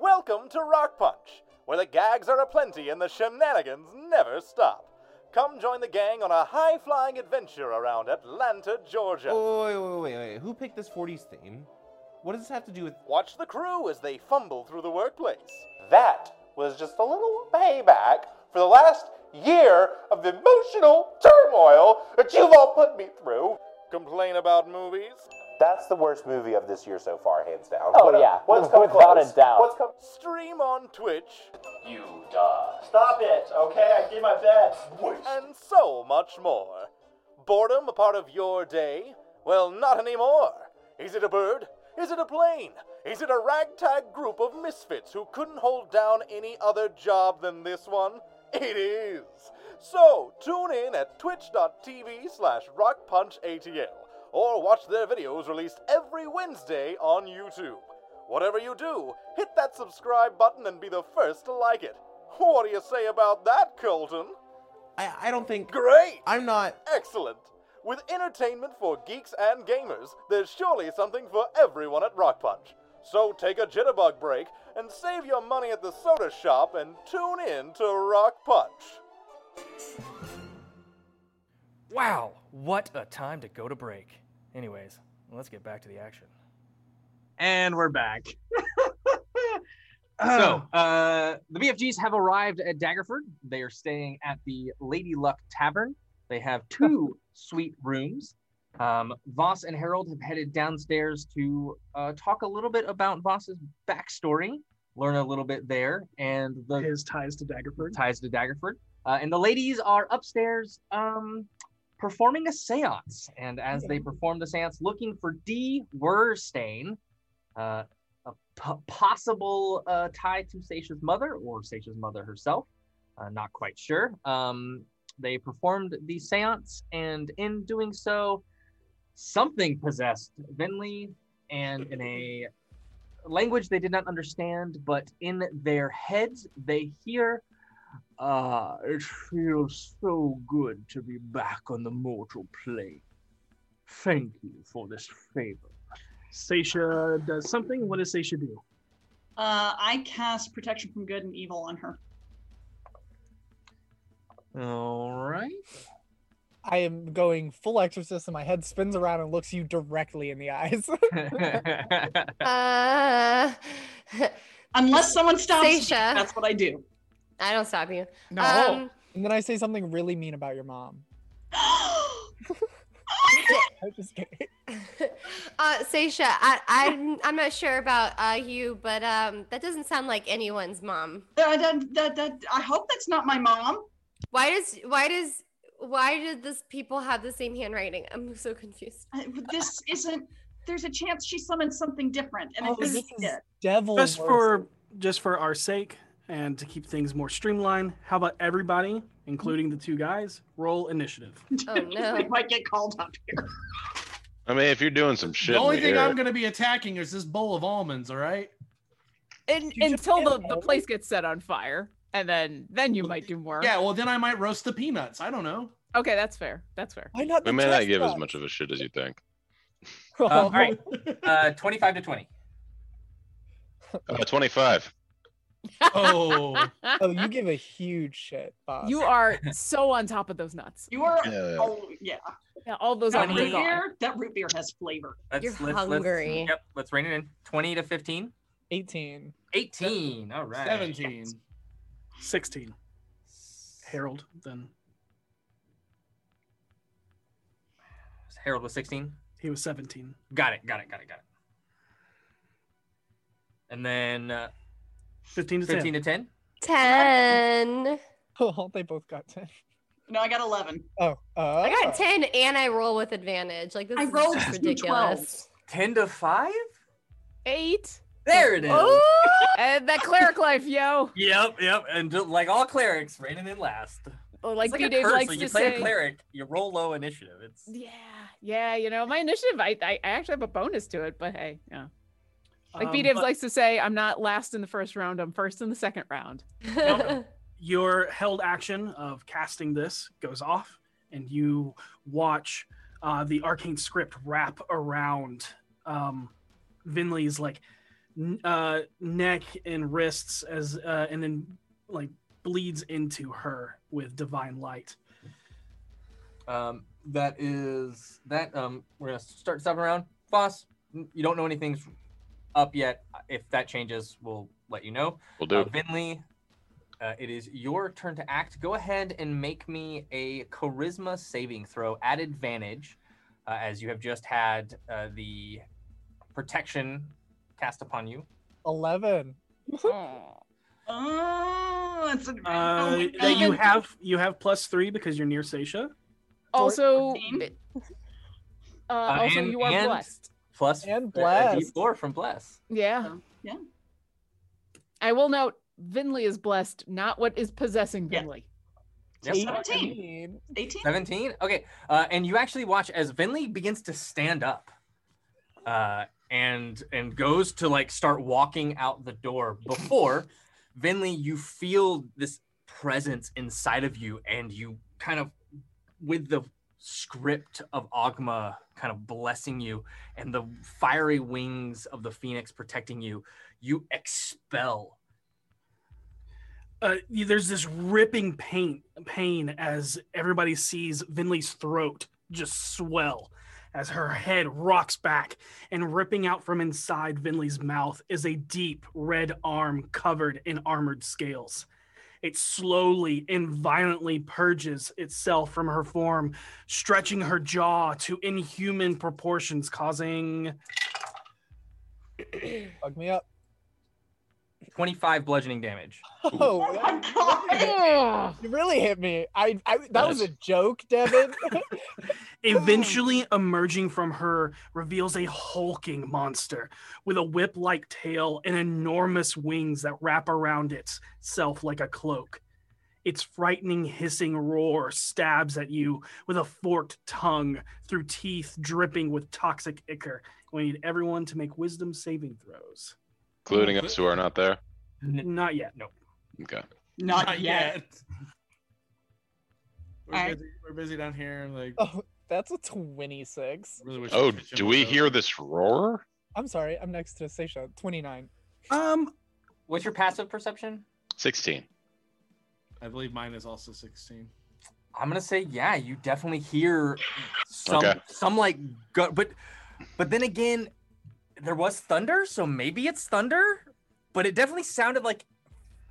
Welcome to Rock Punch, where the gags are aplenty and the shenanigans never stop. Come join the gang on a high-flying adventure around Atlanta, Georgia. Oh, wait, wait, wait, wait. Who picked this forties theme? What does this have to do with... Watch the crew as they fumble through the workplace. That was just a little payback for the last year of the emotional turmoil that you've all put me through. Complain about movies? That's the worst movie of this year so far, hands down. Oh, what yeah. A, what's come Without close? a doubt. What's come... Stream on Twitch. You die. Stop it, okay? I did my best. And so much more. Boredom a part of your day? Well, not anymore. Is it a bird? Is it a plane? Is it a ragtag group of misfits who couldn't hold down any other job than this one? It is. So, tune in at twitch dot t v slash rock punch A T L or watch their videos released every Wednesday on YouTube. Whatever you do, hit that subscribe button and be the first to like it. What do you say about that, Colton? I, I don't think... Great! I'm not... Excellent. With entertainment for geeks and gamers, there's surely something for everyone at Rock Punch. So take a jitterbug break and save your money at the soda shop and tune in to Rock Punch. Wow, what a time to go to break. Anyways, let's get back to the action. And we're back. So, uh, the B F Gs have arrived at Daggerford. They are staying at the Lady Luck Tavern. They have two suite rooms. Um, Voss and Harold have headed downstairs to uh, talk a little bit about Voss's backstory, learn a little bit there, and the his ties to Daggerford. Ties to Daggerford, uh, and the ladies are upstairs um, performing a séance. And as they perform the séance, looking for D. Wurstain, uh, a p- possible uh, tie to Seisha's mother or Seisha's mother herself. Uh, not quite sure. Um, They performed the seance, and in doing so, something possessed Venley, and in a language they did not understand, but in their heads, they hear, "Ah, it feels so good to be back on the mortal plane. Thank you for this favor." Seisha does something. What does Seisha do? Uh, I cast Protection from Good and Evil on her. All right. I am going full exorcist, and my head spins around and looks you directly in the eyes. uh, Unless someone stops Seisha. Me, that's what I do. I don't stop you. No. Um, and then I say something really mean about your mom. I'm just kidding. Uh, Seisha, I, I'm, I'm not sure about uh, you, but um, that doesn't sound like anyone's mom. Uh, that, that, that, I hope that's not my mom. Why does why does why did this people have the same handwriting? I'm so confused. I, this isn't. There's a chance she summoned something different, and oh, this is devil. Just worse. for just for our sake and to keep things more streamlined, how about everybody, including the two guys, roll initiative? Oh no! They might get called up here. I mean, if you're doing some shit. The only thing I'm going to be attacking is this bowl of almonds. All right. And, until the, the place gets set on fire. And then, then you might do more. Yeah, well, then I might roast the peanuts. I don't know. Okay, that's fair. That's fair. Why not? We may not give that as much of a shit as you think. Um, all right. Uh, twenty-five to twenty. Uh, twenty-five. Oh. Oh, you give a huge shit, Bob. You are so on top of those nuts. You are. Yeah. Oh, yeah. Yeah, all those are here. That root beer has flavor. Let's, You're let's, hungry. Let's, yep. Let's rein it in. Twenty to fifteen. Eighteen. Eighteen. All right. Seventeen. Yes. sixteen. Harold, then. Harold was sixteen? He was seventeen. Got it, got it, got it, got it. And then... Uh, fifteen to ten. fifteen to ten? ten. Oh, they both got ten. No, I got eleven. Oh. Uh, I got ten, and I roll with advantage. Like, this I is rolled ridiculous. ten to five? eight. There it is. Oh! And that cleric life, yo. Yep, yep. And like all clerics, reigning in last. Well, like, like Dave likes when you to play say, a cleric, you roll low initiative. It's yeah, yeah. You know, my initiative, I, I actually have a bonus to it, but hey, yeah. Like um, B-Dave likes to say, I'm not last in the first round. I'm first in the second round. Nope. Your held action of casting this goes off, and you watch uh, the arcane script wrap around um, Vinley's like. Uh, neck and wrists as uh, and then like bleeds into her with divine light. Um, that is that. Um, we're gonna start stopping around. Voss, you don't know anything's up yet. If that changes, we'll let you know. We'll do. Uh, Venley, uh, it is your turn to act. Go ahead and make me a charisma saving throw at advantage, uh, as you have just had uh, the protection cast upon you. Eleven. Oh, oh that's a, uh, that you have you have plus three because you're near Seisha. Also, uh, also and, you are and blessed. Plus and blessed. Uh, D four from bless. Yeah, so, yeah. I will note Venley is blessed, not what is possessing Venley. Yeah. Yes. Seventeen. Eighteen. Seventeen. Okay, uh, and you actually watch as Venley begins to stand up. Uh. And and goes to like start walking out the door before Venley, you feel this presence inside of you, and you kind of, with the script of Ogma kind of blessing you and the fiery wings of the Phoenix protecting you, you expel. Uh, there's this ripping pain, pain as everybody sees Vinley's throat just swell, as her head rocks back, and ripping out from inside Vinley's mouth is a deep red arm covered in armored scales. It slowly and violently purges itself from her form, stretching her jaw to inhuman proportions, causing... Fuck me up. twenty-five bludgeoning damage. Oh, oh my God. Yeah. You really hit me. I, I that yes. was a joke, Devin. Eventually emerging from her reveals a hulking monster with a whip-like tail and enormous wings that wrap around itself like a cloak. Its frightening hissing roar stabs at you with a forked tongue through teeth dripping with toxic ichor. We need everyone to make wisdom saving throws. Including us who are not there? N- not yet. Nope. Okay. Not, not yet. yet. We're, I... busy. We're busy down here. Like, oh, that's a twenty-six. Really oh, do we hear this roar? I'm sorry. I'm next to Seisha. twenty-nine. Um, what's your passive perception? sixteen. I believe mine is also sixteen. I'm gonna say yeah. You definitely hear some, okay. some like, go- but, but then again, there was thunder, so maybe it's thunder. But it definitely sounded like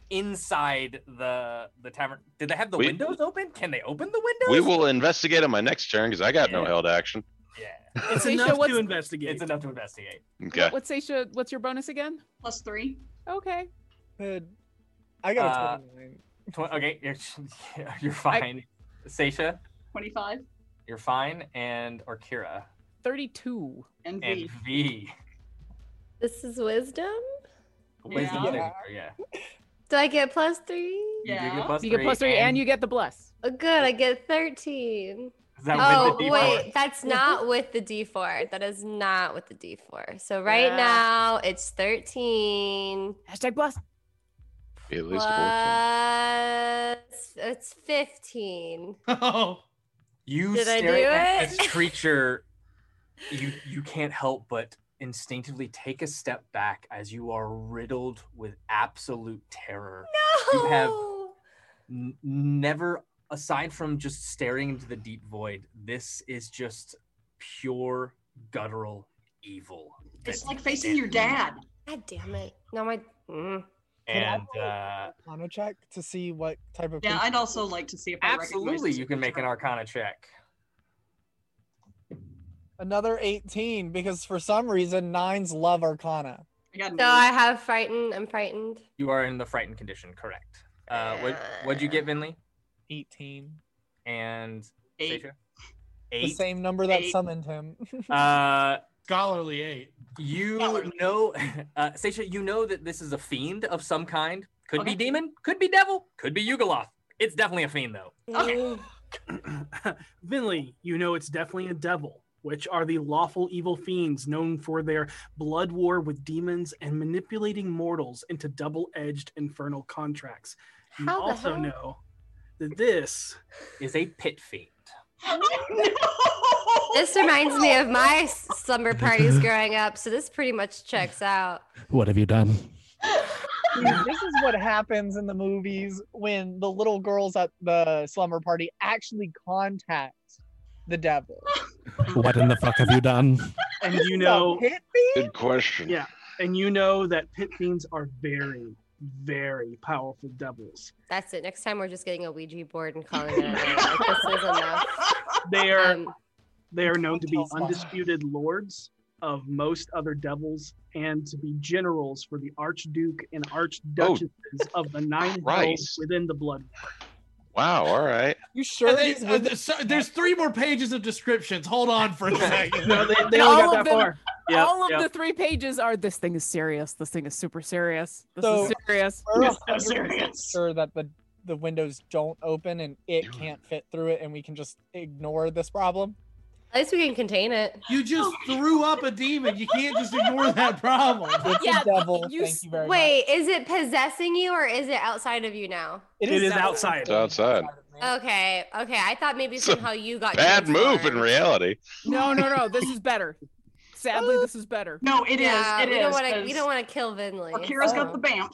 inside the the tavern. Did they have the we, windows open? Can they open the windows? We will investigate on my next turn because I got yeah. no held action. Yeah, it's enough Seisha, to investigate. It's enough to investigate. Okay. What's Seisha? What's your bonus again? Plus three. Okay. Good. I got a uh, twenty-nine. Tw- okay, you're, you're fine. I, Seisha? twenty-five. You're fine. And Orkira? thirty-two. And V. And V. This is wisdom? Wisdom. Yeah. yeah. Do I get plus three? Yeah. You get plus, you three, get plus three and, and you get the bless. Oh, good. I get thirteen. Is that oh, with the D four? Wait. That's not with the D four. That is not with the D four. So right yeah. now, it's thirteen. Hashtag bless. At least plus, it's fifteen. Oh, you Did stare at this creature. You you can't help but instinctively take a step back as you are riddled with absolute terror. No, you have n- never, aside from just staring into the deep void, this is just pure guttural evil. It's like facing your dad. God damn it! No, my. Mm. Can and I uh, arcana check to see what type of. Yeah, I'd also like to see if I absolutely you can make an arcana check. Another eighteen, because for some reason nines love arcana. I so I have frightened. I'm frightened. You are in the frightened condition, correct? Uh, what what'd you get, Venley? Eighteen. And eight. Seisha? Eight. The same number that eight. Summoned him. uh. Scholarly eight. You Scholarly. know, uh, Seisha, you know that this is a fiend of some kind. Could okay. be demon, could be devil, could be Yugoloth. It's definitely a fiend, though. Okay. Venley, you know it's definitely a devil, which are the lawful evil fiends known for their blood war with demons and manipulating mortals into double-edged infernal contracts. You How also the hell? know that this is a pit fiend. Oh, no. This reminds me of my slumber parties growing up, so this pretty much checks out. What have you done? This is what happens in the movies when the little girls at the slumber party actually contact the devil. What in the fuck have you done? And you know, good question. Yeah, and you know that pit fiends are very, very powerful devils. That's it. Next time we're just getting a Ouija board and calling it a day. Like, this is enough. They are um, they are known to be undisputed lords of most other devils and to be generals for the Archduke and Archduchesses oh, of the nine realms within the Blood War. Wow, all right. You sure? They, uh, there's, there's three more pages of descriptions. Hold on for a second. No, they, they only got that them, far. Yep, all of yep. the three pages are, this thing is serious. This thing is super serious. This so, is serious. We're so serious. Sure that the, the windows don't open and it Dude. can't fit through it and we can just ignore this problem. At least we can contain it. You just oh threw up a demon. You can't just ignore that problem. It's yeah, a devil. You, Thank you very wait, much. Wait, is it possessing you or is it outside of you now? It is, it is outside. It's outside. Okay, okay. I thought maybe it's somehow you got bad move in reality. No, no, no. This is better. Sadly, this is better. No, it yeah, is. It we is. Don't wanna, we don't want to kill Venley. Akira's so. got the bamf.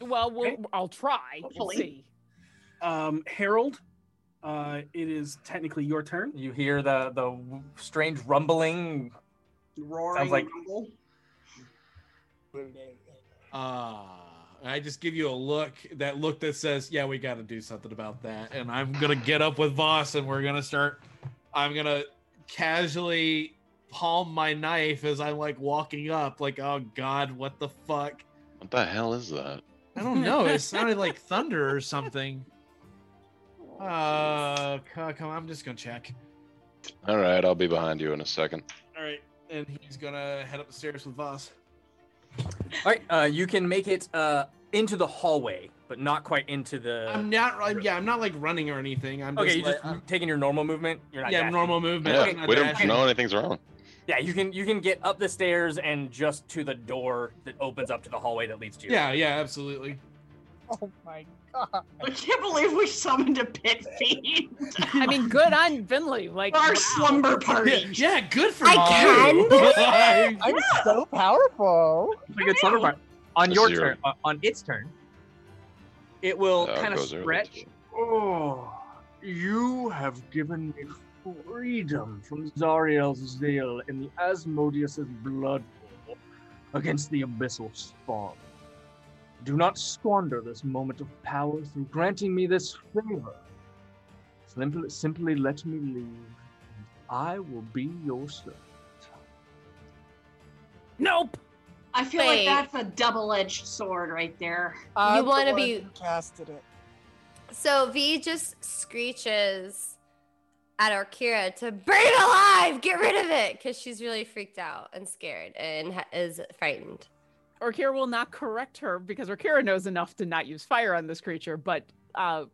Well, we'll I'll try. Hopefully. We'll see. Um, Harold. Uh, it is technically your turn. You hear the the strange rumbling, roaring sounds like rumble. Uh, I just give you a look, that look that says, yeah, we got to do something about that. And I'm going to get up with Voss and we're going to start, I'm going to casually palm my knife as I'm like walking up like, oh God, what the fuck? What the hell is that? I don't know. It sounded like thunder or something. Uh, come on, I'm just gonna check. All right, I'll be behind you in a second. All right, and he's gonna head up the stairs with Voss. All right, uh, you can make it uh into the hallway but not quite into the. I'm not. I'm, yeah, I'm not like running or anything. I'm okay. Just, you're just like, taking your normal movement. You're not. Yeah, dashing. normal movement. Yeah, not we dashing. don't know anything's wrong. Yeah, you can you can get up the stairs and just to the door that opens up to the hallway that leads to you. Yeah, yeah, absolutely. Oh my god! I can't believe we summoned a pit fiend. I mean, good on Venley. Like our wow. slumber party. Yeah, yeah, good for. I can. Believe I'm yeah. so powerful. It's a good slumber party. On your turn, uh, on its turn, it will oh, kind of stretch. Oh, you have given me freedom from Zariel's zeal in the Asmodeus's blood war against the abyssal spawn. Do not squander this moment of power through granting me this favor. Simply, simply let me leave, and I will be your servant. Nope. I feel Wait. like that's a double-edged sword right there. Uh, you want to be casted it. So V just screeches at Orkira to burn it alive, get rid of it, because she's really freaked out and scared and ha- is frightened. Orkira will not correct her because Orkira knows enough to not use fire on this creature, but uh,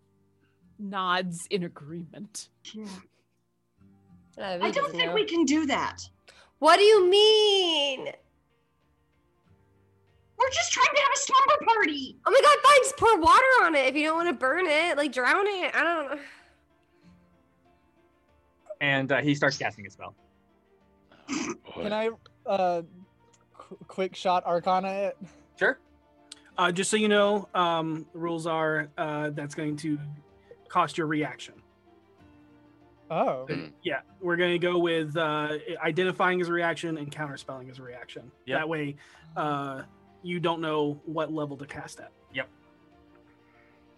nods in agreement. Yeah. Uh, I don't think know. we can do that. What do you mean? We're just trying to have a slumber party. Oh my god, fine, just pour water on it if you don't want to burn it. Like, drown it. I don't know. And uh, he starts casting a spell. Can I uh, qu- quick shot Arcana it? Sure. Uh, just so you know, um, the rules are uh, that's going to cost your reaction. Oh. Yeah, we're going to go with uh, identifying as a reaction and counterspelling as a reaction. Yep. That way... Uh, you don't know what level to cast at. Yep.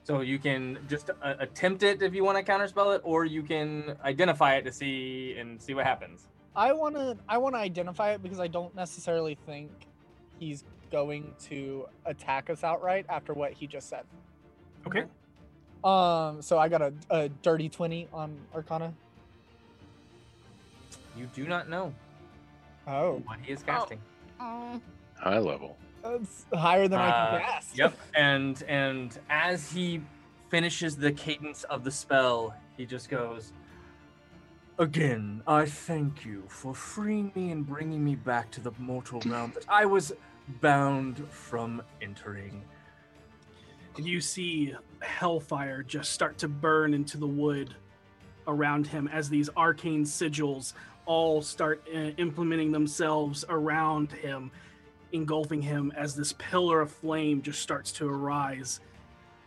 So you can just uh, attempt it if you want to counterspell it, or you can identify it to see and see what happens. I want to I want to identify it because I don't necessarily think he's going to attack us outright after what he just said. Okay. Um. So I got a, a dirty twenty on Arcana. You do not know. Oh. What he is casting. Oh. High level. That's higher than uh, I can cast. Yep, and and as he finishes the cadence of the spell, he just goes, "Again, I thank you for freeing me and bringing me back to the mortal realm that I was bound from entering." And you see hellfire just start to burn into the wood around him as these arcane sigils all start uh, implementing themselves around him, engulfing him as this pillar of flame just starts to arise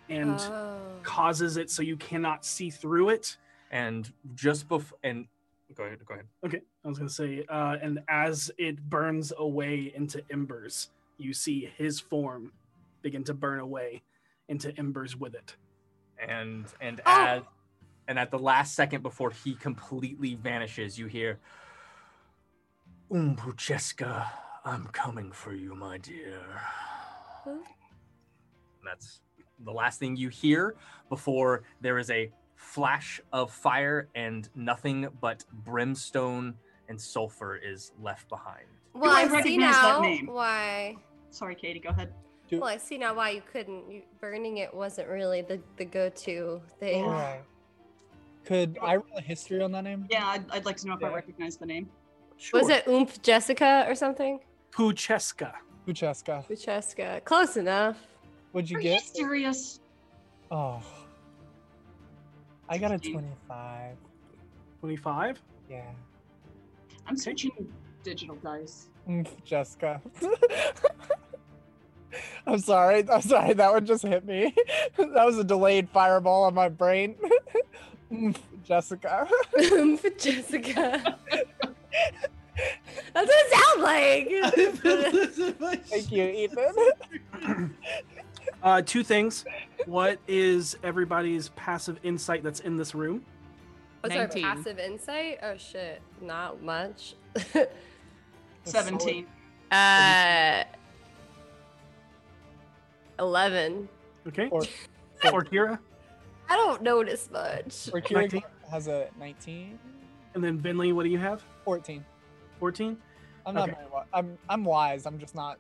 and oh. causes it so you cannot see through it. And just before, and go ahead, go ahead. Okay, I was gonna say, uh, and as it burns away into embers, you see his form begin to burn away into embers with it. And and oh. as and at the last second before he completely vanishes, you hear Umpucheska. I'm coming for you, my dear. And that's the last thing you hear before there is a flash of fire and nothing but brimstone and sulfur is left behind. Well, I, I see now why. Sorry, Katie, go ahead. Well, I see now why you couldn't. You, burning it wasn't really the, the go-to thing. Yeah. Could I roll a history on that name? Yeah, I'd, I'd like to know if yeah. I recognize the name. Sure. Was it Oomph Jessica or something? Pucheska. Pucheska. Pucheska. Close enough. What'd you Are get? Are you serious? Oh. I got a twenty-five. twenty-five? Yeah. I'm searching digital dice. Oomph Jessica. I'm sorry. I'm sorry. That one just hit me. That was a delayed fireball on my brain. Oomph Jessica. Oomph Jessica. That's what it sounds like. Thank you, Ethan. uh, two things. What is everybody's passive insight that's in this room? What's nineteen. Our passive insight? Oh shit, not much. seventeen. Uh, eleven. Okay. Or Orkira? I don't notice much. Orkira has a nineteen. And then Venley, what do you have? fourteen. fourteen? I'm not okay. very wise. I'm I'm wise. I'm just not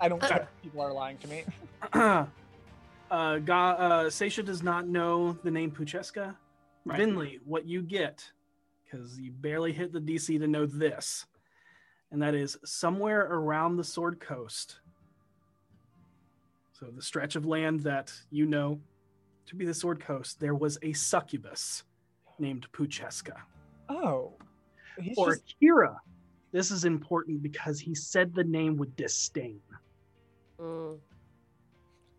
I don't care uh, if people are lying to me. Uh, Ga uh, Seisha does not know the name Pucheska. Right. Venley, what you get, because you barely hit the D C to know this, and that is somewhere around the Sword Coast. So the stretch of land that you know to be the Sword Coast, there was a succubus named Pucheska. Oh. Or just... Orkira. This is important because he said the name with disdain. Mm.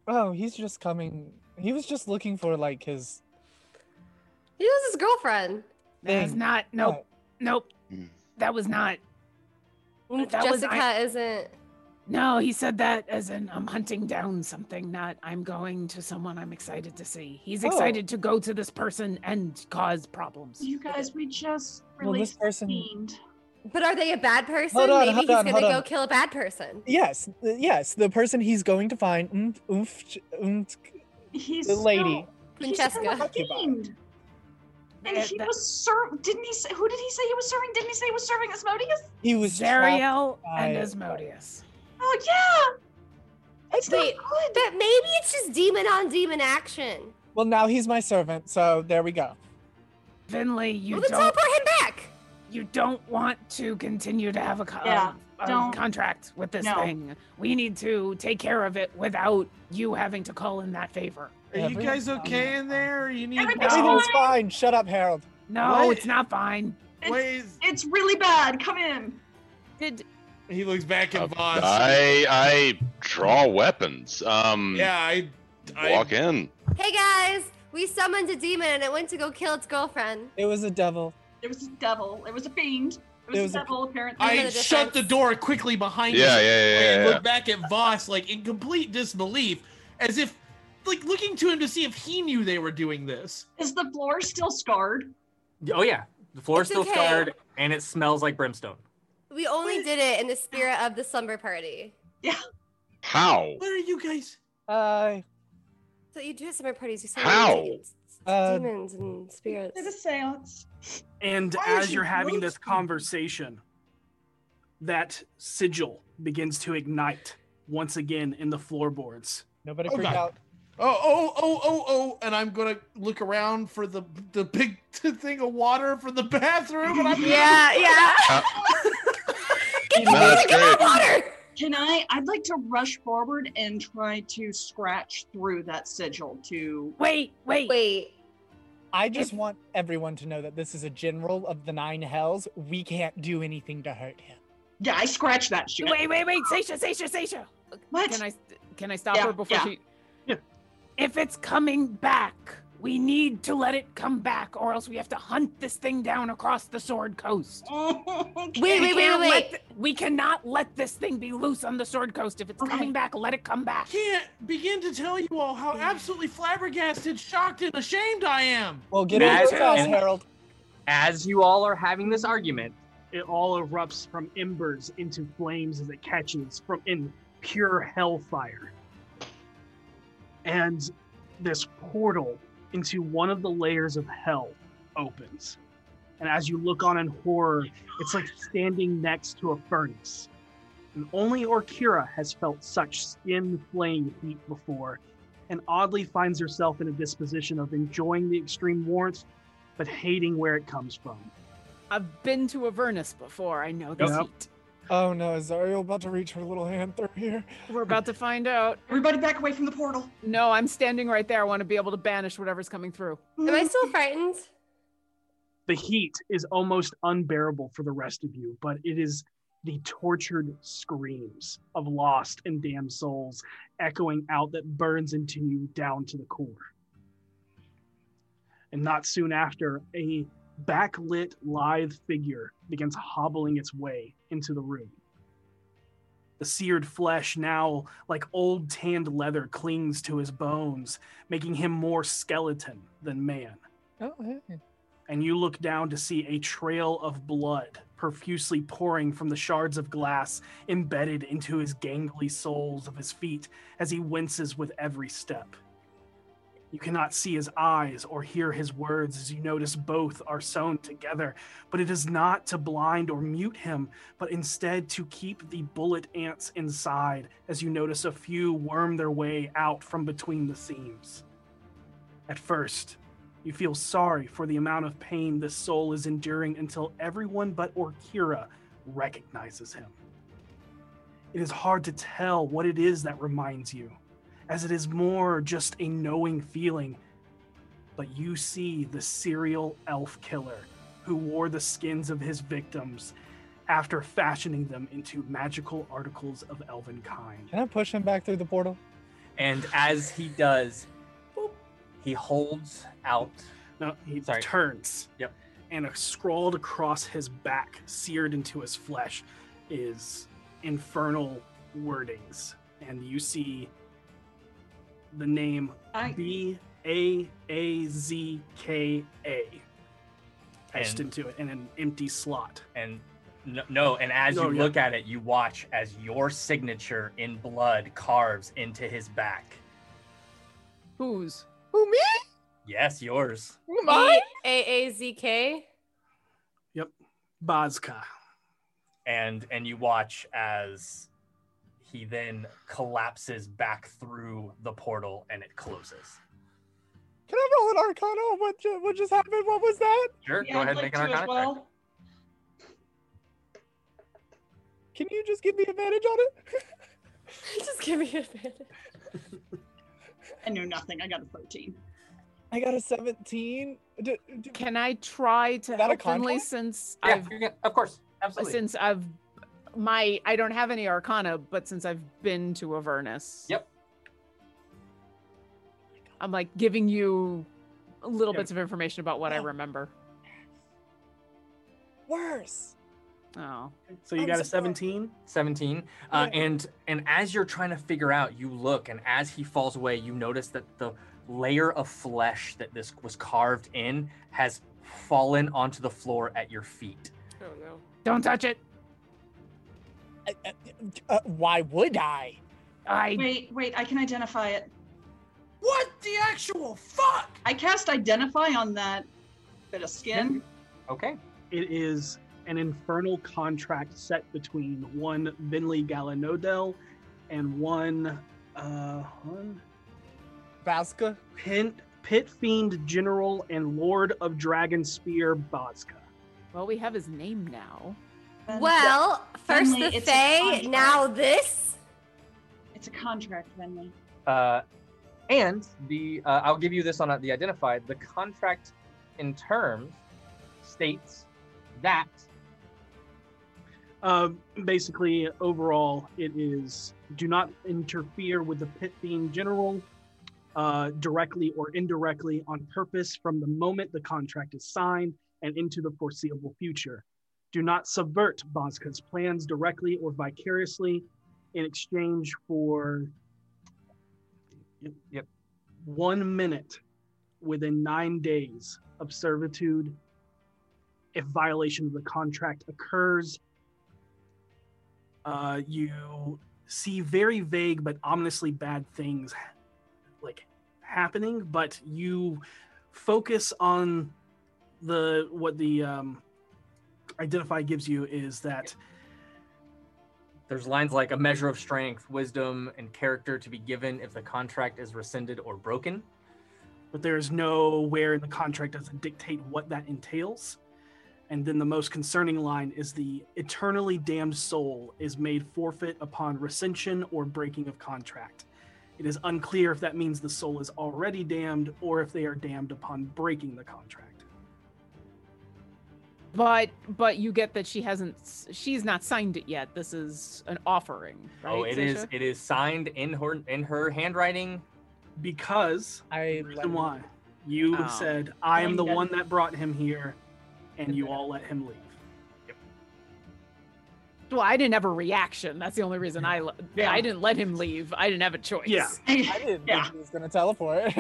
Oh, he's just coming. He was just looking for, like, his... He was his girlfriend. That's not... Nope. No. Nope. That was not... That Jessica was, I, isn't... No, he said that as in, I'm hunting down something, not I'm going to someone I'm excited to see. He's oh. excited to go to this person and cause problems. You guys, we just really well, person... steamed. But are they a bad person? Hold on, Maybe hold he's on, gonna go on. kill a bad person. Yes, yes, the person he's going to find, mm, mm, mm, he's the lady. So, he's Francesca. And he was serving, didn't he say, who did he say he was serving? Didn't he say he was serving Asmodeus? He was Saurial and Asmodeus. Oh, yeah. It's Wait, not good. But maybe it's just demon on demon action. Well, now he's my servant, so there we go. Venley, you well, don't- Well, let's teleport him back. You don't want to continue to have a, co yeah, a contract with this no. thing. We need to take care of it without you having to call in that favor. Are you guys okay in there? You need Everything's no. fine. Shut up, Harold. No, what? It's not fine. It's, it's really bad. Come in. Did he looks back at Voss? I I draw weapons. Um. Yeah, I, I walk in. Hey guys, we summoned a demon and it went to go kill its girlfriend. It was a devil. It was a devil. It was a fiend. It was, it was a devil, a... apparently. I shut the door quickly behind yeah, me. Yeah, yeah, yeah. And yeah, looked yeah. back at Voss like in complete disbelief, as if. Like looking to him to see if he knew they were doing this. Is the floor still scarred? Oh yeah, the floor is still okay. scarred, and it smells like brimstone. We only what? did it in the spirit of the slumber party. Yeah. How? What are you guys? Uh. So you do slumber parties. You summon how? Demons, uh, demons and spirits. It's a seance. And Why as you're you having this conversation, that sigil begins to ignite once again in the floorboards. Nobody oh, freak God. out. Oh, oh, oh, oh, oh, and I'm going to look around for the the big thing of water from the bathroom. And I'm yeah, gonna... yeah. Uh, Get the big of water! Can I, I'd like to rush forward and try to scratch through that sigil to... Wait, wait, wait. I just if... want everyone to know that this is a general of the nine hells. We can't do anything to hurt him. Yeah, I scratched that shit. Wait, wait, wait, Seisha, Seisha, Seisha. What? Can I, can I stop yeah, her before yeah. she... If it's coming back, we need to let it come back, or else we have to hunt this thing down across the Sword Coast. okay. Wait, wait, we wait, wait. Let we cannot let this thing be loose on the Sword Coast. If it's okay. coming back, let it come back. I can't begin to tell you all how absolutely flabbergasted, shocked, and ashamed I am. Well, get out of us, Harold. As you all are having this argument, it all erupts from embers into flames as it catches from in pure hellfire. And this portal into one of the layers of hell opens. And as you look on in horror, it's like standing next to a furnace. And only Orkira has felt such skin flame heat before, and oddly finds herself in a disposition of enjoying the extreme warmth, but hating where it comes from. I've been to Avernus before, I know this yep. heat. Oh no, is Ariel about to reach her little hand through here? We're about to find out. Everybody back away from the portal. No, I'm standing right there. I want to be able to banish whatever's coming through. Am I still frightened? The heat is almost unbearable for the rest of you, but it is the tortured screams of lost and damned souls echoing out that burns into you down to the core. And not soon after, a backlit, lithe figure begins hobbling its way into the room. The seared flesh now, like old tanned leather, clings to his bones, making him more skeleton than man. Oh, hey. And you look down to see a trail of blood profusely pouring from the shards of glass embedded into his gangly soles of his feet as he winces with every step. You cannot see his eyes or hear his words, as you notice both are sewn together. But it is not to blind or mute him, but instead to keep the bullet ants inside, as you notice a few worm their way out from between the seams. At first, you feel sorry for the amount of pain this soul is enduring until everyone but Orkira recognizes him. It is hard to tell what it is that reminds you, as it is more just a knowing feeling, but you see the serial elf killer who wore the skins of his victims after fashioning them into magical articles of elven kind. Can I push him back through the portal? And as he does, boop, he holds out. No, he Sorry. turns. Yep. And scrawled across his back, seared into his flesh, is infernal wordings. And you see the name B A A Z K A etched into it in an empty slot. And no, no and as no, you yeah. look at it, you watch as your signature in blood carves into his back. Whose? Who, me? Yes, yours. Mine? A A Z K? Yep. Basca. And and you watch as he then collapses back through the portal and it closes. Can I roll an Arcana? What, ju- what just happened? What was that? Sure, yeah, go ahead and like make an Arcana. Well. Can you just give me advantage on it? Just give me advantage. I knew nothing. I got a thirteen. I got a seventeen. Do, do, Can I try to help Finley since yeah, I've... Yeah, of course. Absolutely. Since I've... My, I don't have any Arcana, but since I've been to Avernus. Yep. I'm like giving you little yep. bits of information about what yeah. I remember. Worse. Oh. So you I'm got a seventeen? seventeen. Yeah. Uh, and and as you're trying to figure out, you look, and as he falls away, you notice that the layer of flesh that this was carved in has fallen onto the floor at your feet. Oh no. Don't touch it. Uh, uh, uh, why would I? I? Wait, wait, I can identify it. What the actual fuck? I cast Identify on that bit of skin. Okay. It is an infernal contract set between one Venley Galanodel and one, uh, one? Basca? Pit, Pit Fiend General and Lord of Dragon Spear Basca. Well, we have his name now. And well, first Venley, the Fae, now this. It's a contract, Venley. Uh, and the uh, I'll give you this on the identified. The contract, in terms, states that uh, basically, overall, it is do not interfere with the Pit Fiend General uh, directly or indirectly on purpose from the moment the contract is signed and into the foreseeable future. Do not subvert Basca's plans directly or vicariously in exchange for yep, yep. one minute within nine days of servitude. If violation of the contract occurs, uh, you see very vague but ominously bad things like happening, but you focus on the what the... Um, Identify gives you is that there's lines like a measure of strength, wisdom, and character to be given if the contract is rescinded or broken. But there is nowhere in the contract doesn't dictate what that entails. And then the most concerning line is the eternally damned soul is made forfeit upon rescission or breaking of contract. It is unclear if that means the soul is already damned or if they are damned upon breaking the contract. But but you get that she hasn't she's not signed it yet. This is an offering, right? Oh, it Seisha? is it is signed in her in her handwriting because I reason why you oh. said I am the one that brought him here, and you all let him leave. Yep. Well, I didn't have a reaction. That's the only reason yeah. I le- yeah. I didn't let him leave. I didn't have a choice. Yeah, I didn't yeah. think he was gonna teleport.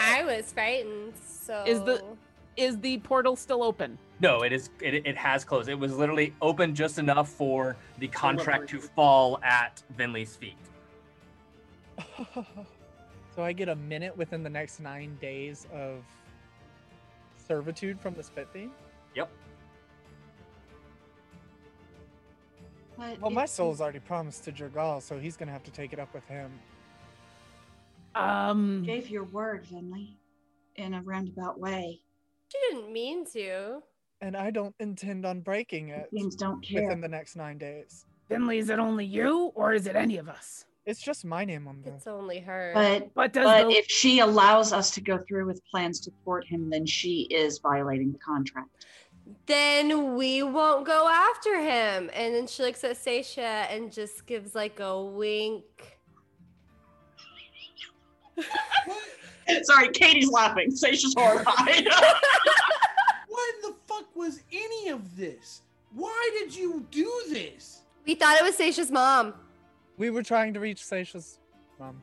I was frightened. So is the is the portal still open? No, it is. It, it has closed. It was literally open just enough for the contract to fall at Vinley's feet. So I get a minute within the next nine days of servitude from the spit theme? Yep. But well, my soul's already promised to Jergal, so he's going to have to take it up with him. Um, you gave your word, Venley, in a roundabout way. She didn't mean to. And I don't intend on breaking it don't care. within the next nine days. Venley, is it only you, or is it any of us? It's just my name on there. It's only her. But, but, does but the... if she allows us to go through with plans to thwart him, then she is violating the contract. Then we won't go after him. And then she looks at Seisha and just gives like a wink. Sorry, Katie's laughing. Seisha's horrified. What the fuck was any of this? Why did you do this? We thought it was Seisha's mom. We were trying to reach Seisha's mom.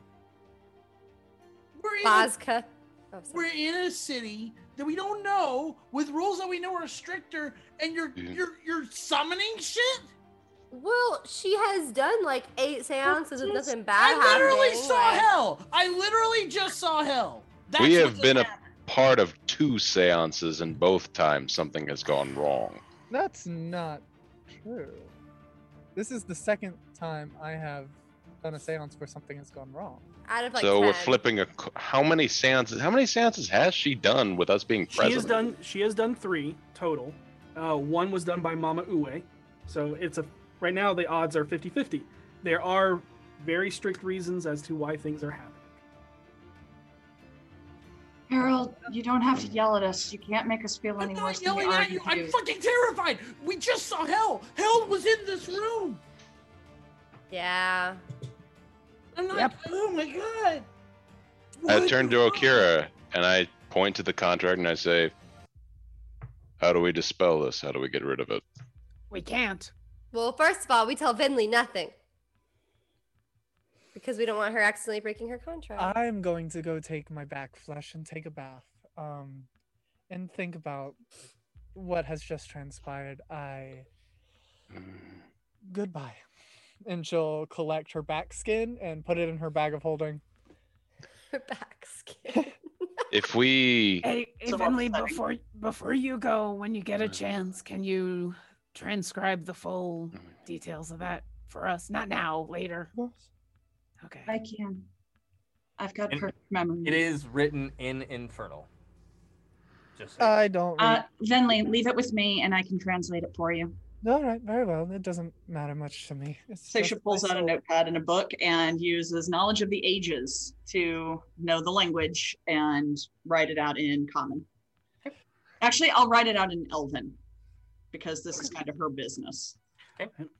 We're in, Basca. A, oh, we're in a city that we don't know, with rules that we know are stricter, and you're mm-hmm. you're you're summoning shit? Well, she has done like eight seances and nothing bad happened. I literally happening. saw like... hell. I literally just saw hell. That's we have been happened. a part of two seances, and both times something has gone wrong. That's not true. This is the second time I have done a seance where something has gone wrong. Out of like so ten. We're flipping a. How many seances? How many seances has she done with us being present? She has done. She has done three total. Uh, one was done by Mama Uwe. So it's a. Right now the odds are fifty-fifty. There are very strict reasons as to why things are happening. Harold, you don't have to yell at us. You can't make us feel any worse than we are. You. I'm fucking terrified. We just saw hell. Hell was in this room. Yeah. I'm not, yep. Oh my god. What I turn to Orkira and I point to the contract and I say, how do we dispel this? How do we get rid of it? We can't. Well, first of all, we tell Venley nothing. Because we don't want her accidentally breaking her contract. I'm going to go take my back flush and take a bath, um, and think about what has just transpired. I goodbye, and she'll collect her back skin and put it in her bag of holding. Her back skin. If we, hey, hey Venley, before before you go, when you get a chance, can you transcribe the full details of that for us? Not now, later. Yes. Okay. I can. I've got perfect memory. It is written in Infernal. Just so. I don't read. Uh, Venley, leave it with me and I can translate it for you. All right, very well. It doesn't matter much to me. Seisha pulls out a notepad and a book and uses knowledge of the ages to know the language and write it out in Common. Okay. Actually, I'll write it out in Elven because this is kind of her business.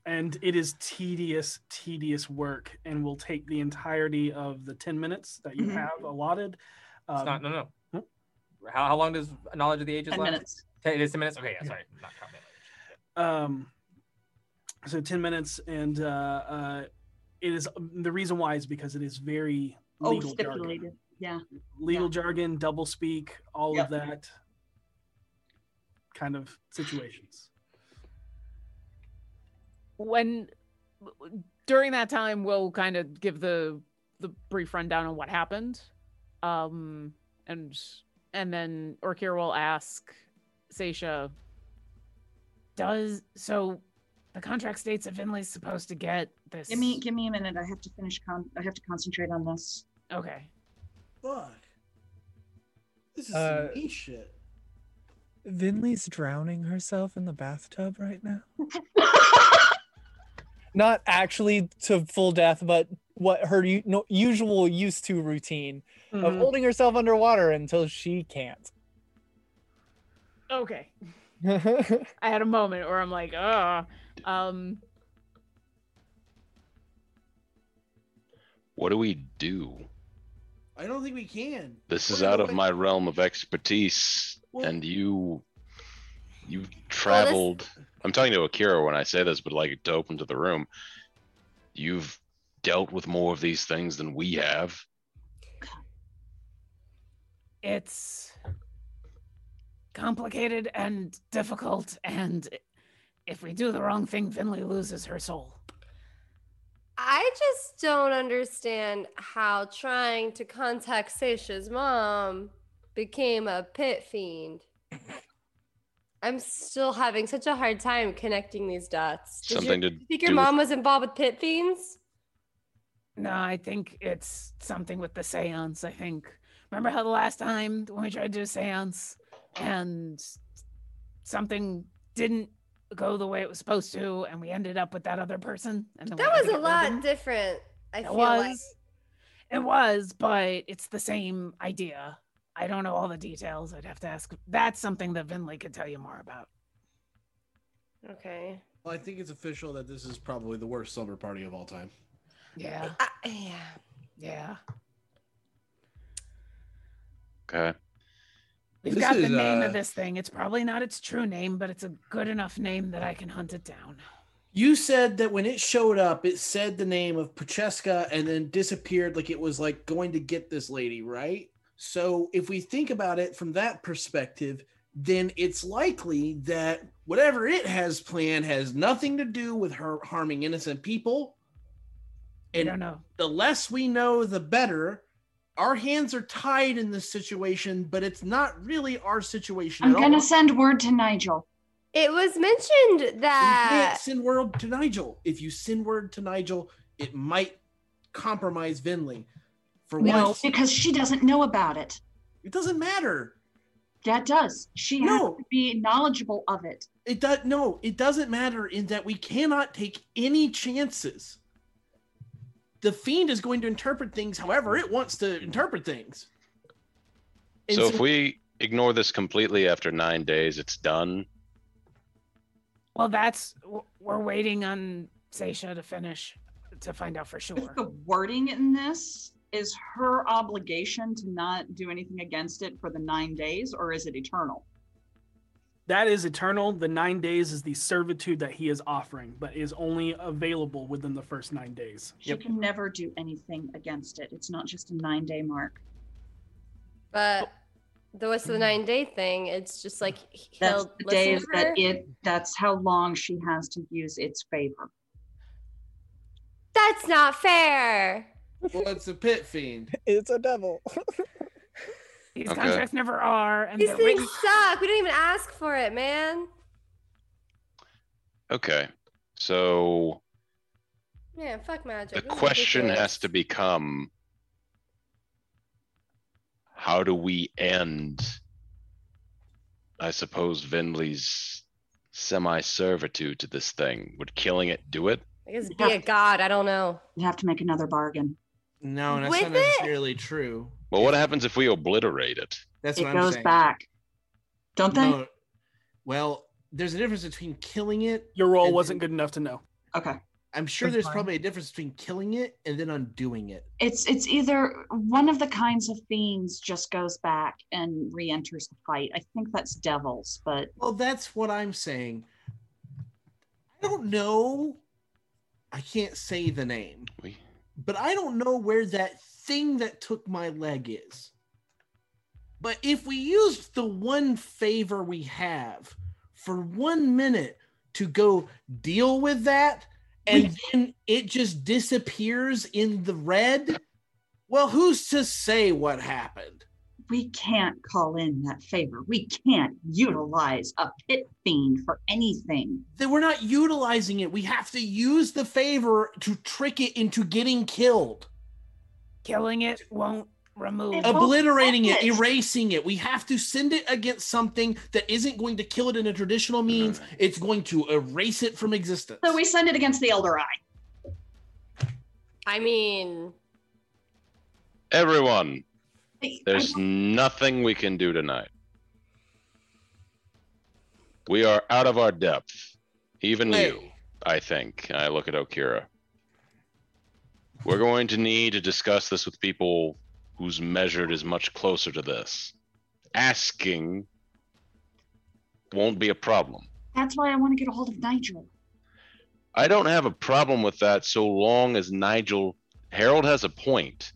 And it is tedious, tedious work, and will take the entirety of the ten minutes that you have allotted. Um, it's not, no, no. Hmm? How, how long does knowledge of the ages last? Ten minutes. Ten, it is ten minutes? Okay, yeah, sorry. I'm not counting that. Um, so ten minutes, and uh, uh, it is, the reason why is because it is very legal oh, stipulated. jargon. Yeah. Legal yeah. jargon, double speak, all yep. of that kind of situations. When during that time, we'll kind of give the the brief rundown on what happened, um, and and then Orkira will ask Seisha, "Does so? The contract states that Vinley's supposed to get this." Give me, give me a minute. I have to finish. Con- I have to concentrate on this. Okay. Fuck. This is uh, some neat shit. Vinley's drowning herself in the bathtub right now. Not actually to full death, but what her u- no, usual used to routine mm-hmm. of holding herself underwater until she can't. Okay. I had a moment where I'm like, ah. Um, what do we do? I don't think we can. This is out of my realm of expertise, well, and you... You've traveled. Well, I'm talking to Orkira when I say this, but like to open to the room, you've dealt with more of these things than we have. It's complicated and difficult, and if we do the wrong thing, Venley loses her soul. I just don't understand how trying to contact Seisha's mom became a pit fiend. I'm still having such a hard time connecting these dots. Did Something you, to you think your mom was involved with pit fiends? No, I think it's something with the seance, I think. Remember how the last time when we tried to do a seance and something didn't go the way it was supposed to and we ended up with that other person? And then that was a lot living. different, I it feel was. like. It was, but it's the same idea. I don't know all the details. I'd have to ask. That's something that Venley could tell you more about. Okay. Well, I think it's official that this is probably the worst slumber party of all time. Yeah. Uh, yeah. Yeah. Okay. We've this got is, the name uh, of this thing. It's probably not its true name, but it's a good enough name that I can hunt it down. You said that when it showed up, it said the name of Prochaska and then disappeared like it was like going to get this lady, right? So if we think about it from that perspective, then it's likely that whatever it has planned has nothing to do with her harming innocent people. And I don't know. The less we know, the better. Our hands are tied in this situation, but it's not really our situation. I'm going to send word to Nigel. It was mentioned that... You can't send word to Nigel. If you send word to Nigel, it might compromise Venley. For no, once. Because she doesn't know about it. It doesn't matter. That does. She has no. to be knowledgeable of it. It does. No, it doesn't matter in that we cannot take any chances. The fiend is going to interpret things however it wants to interpret things. And so, so if we ignore this completely after nine days, it's done? Well, that's... We're waiting on Seisha to finish, to find out for sure. The wording in this is her obligation to not do anything against it for the nine days, or is it eternal? That is eternal. The nine days is the servitude that he is offering, but is only available within the first nine days. She yep. can never do anything against it. It's not just a nine-day mark. But the what's the nine-day thing? It's just like he'll that's the days that it. That's how long she has to use its favor. That's not fair. Well, it's a pit fiend. It's a devil. These okay. contracts never are. And these things written. suck. We didn't even ask for it, man. Okay. So. Yeah, fuck magic. The this question has to become, how do we end, I suppose, Venley's semi-servitude to this thing? Would killing it do it? I guess be a god. I don't know. You have to make another bargain. No, that's With not necessarily it? true. Well, what happens if we obliterate it? That's what it I'm saying. It goes back. Don't they? No. Well, there's a difference between killing it. Your role wasn't then... good enough to know. Okay. I'm sure That's there's fine. probably a difference between killing it and then undoing it. It's it's either one of the kinds of fiends just goes back and re-enters the fight. I think that's devils, but... Well, that's what I'm saying. I don't know. I can't say the name. We... But I don't know where that thing that took my leg is. But if we use the one favor we have for one minute to go deal with that, and we, then it just disappears in the red, well, who's to say what happened? We can't call in that favor. We can't utilize a pit fiend for anything. Then we're not utilizing it. We have to use the favor to trick it into getting killed. Killing it won't remove it. Obliterating it, erasing it. We have to send it against something that isn't going to kill it in a traditional means. It's going to erase it from existence. So we send it against the Elder Eye. I mean... Everyone... There's nothing we can do tonight. We are out of our depth. Even Wait. you, I think. I look at Orkira. We're going to need to discuss this with people whose measured is much closer to this. Asking won't be a problem. That's why I want to get a hold of Nigel. I don't have a problem with that so long as Nigel... Harold has a point.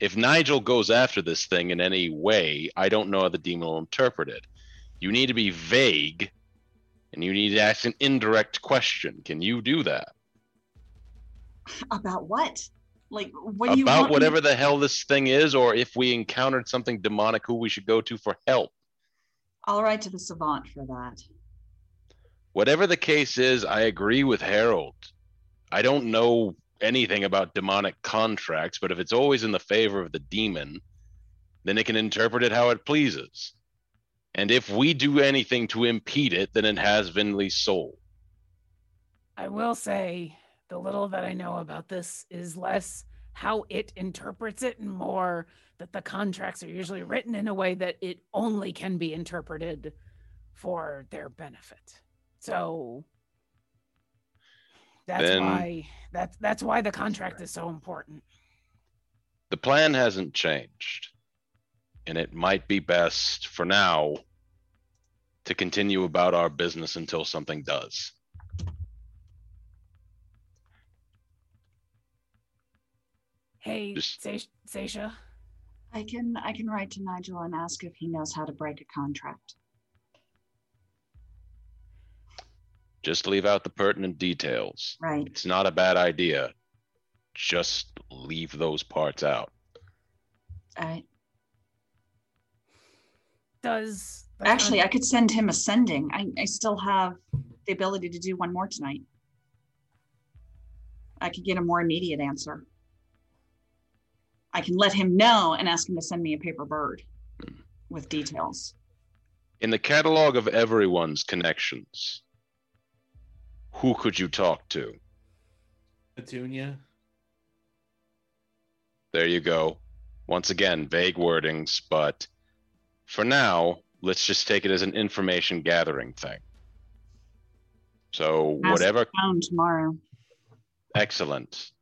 If Nigel goes after this thing in any way, I don't know how the demon will interpret it. You need to be vague, and you need to ask an indirect question. Can you do that? About what? Like, what do you about want whatever me- the hell this thing is, or if we encountered something demonic, who we should go to for help. I'll write to the Savant for that. Whatever the case is, I agree with Harold. I don't know anything about demonic contracts, but if it's always in the favor of the demon, then it can interpret it how it pleases. And if we do anything to impede it, then it has Vinley's soul. I will say, the little that I know about this is less how it interprets it and more that the contracts are usually written in a way that it only can be interpreted for their benefit. So that's then, why that's that's why the contract is so important. The plan hasn't changed, and it might be best for now to continue about our business until something does. Hey, Seisha. I can I can write to Nigel and ask if he knows how to break a contract. Just leave out the pertinent details. Right. It's not a bad idea. Just leave those parts out. All right. Does actually I could send him ascending. I, I still have the ability to do one more tonight. I could get a more immediate answer. I can let him know and ask him to send me a paper bird with details. In the catalog of everyone's connections, who could you talk to? Petunia. There you go. Once again, vague wordings, but for now, let's just take it as an information gathering thing. So ask whatever... Around tomorrow. Excellent.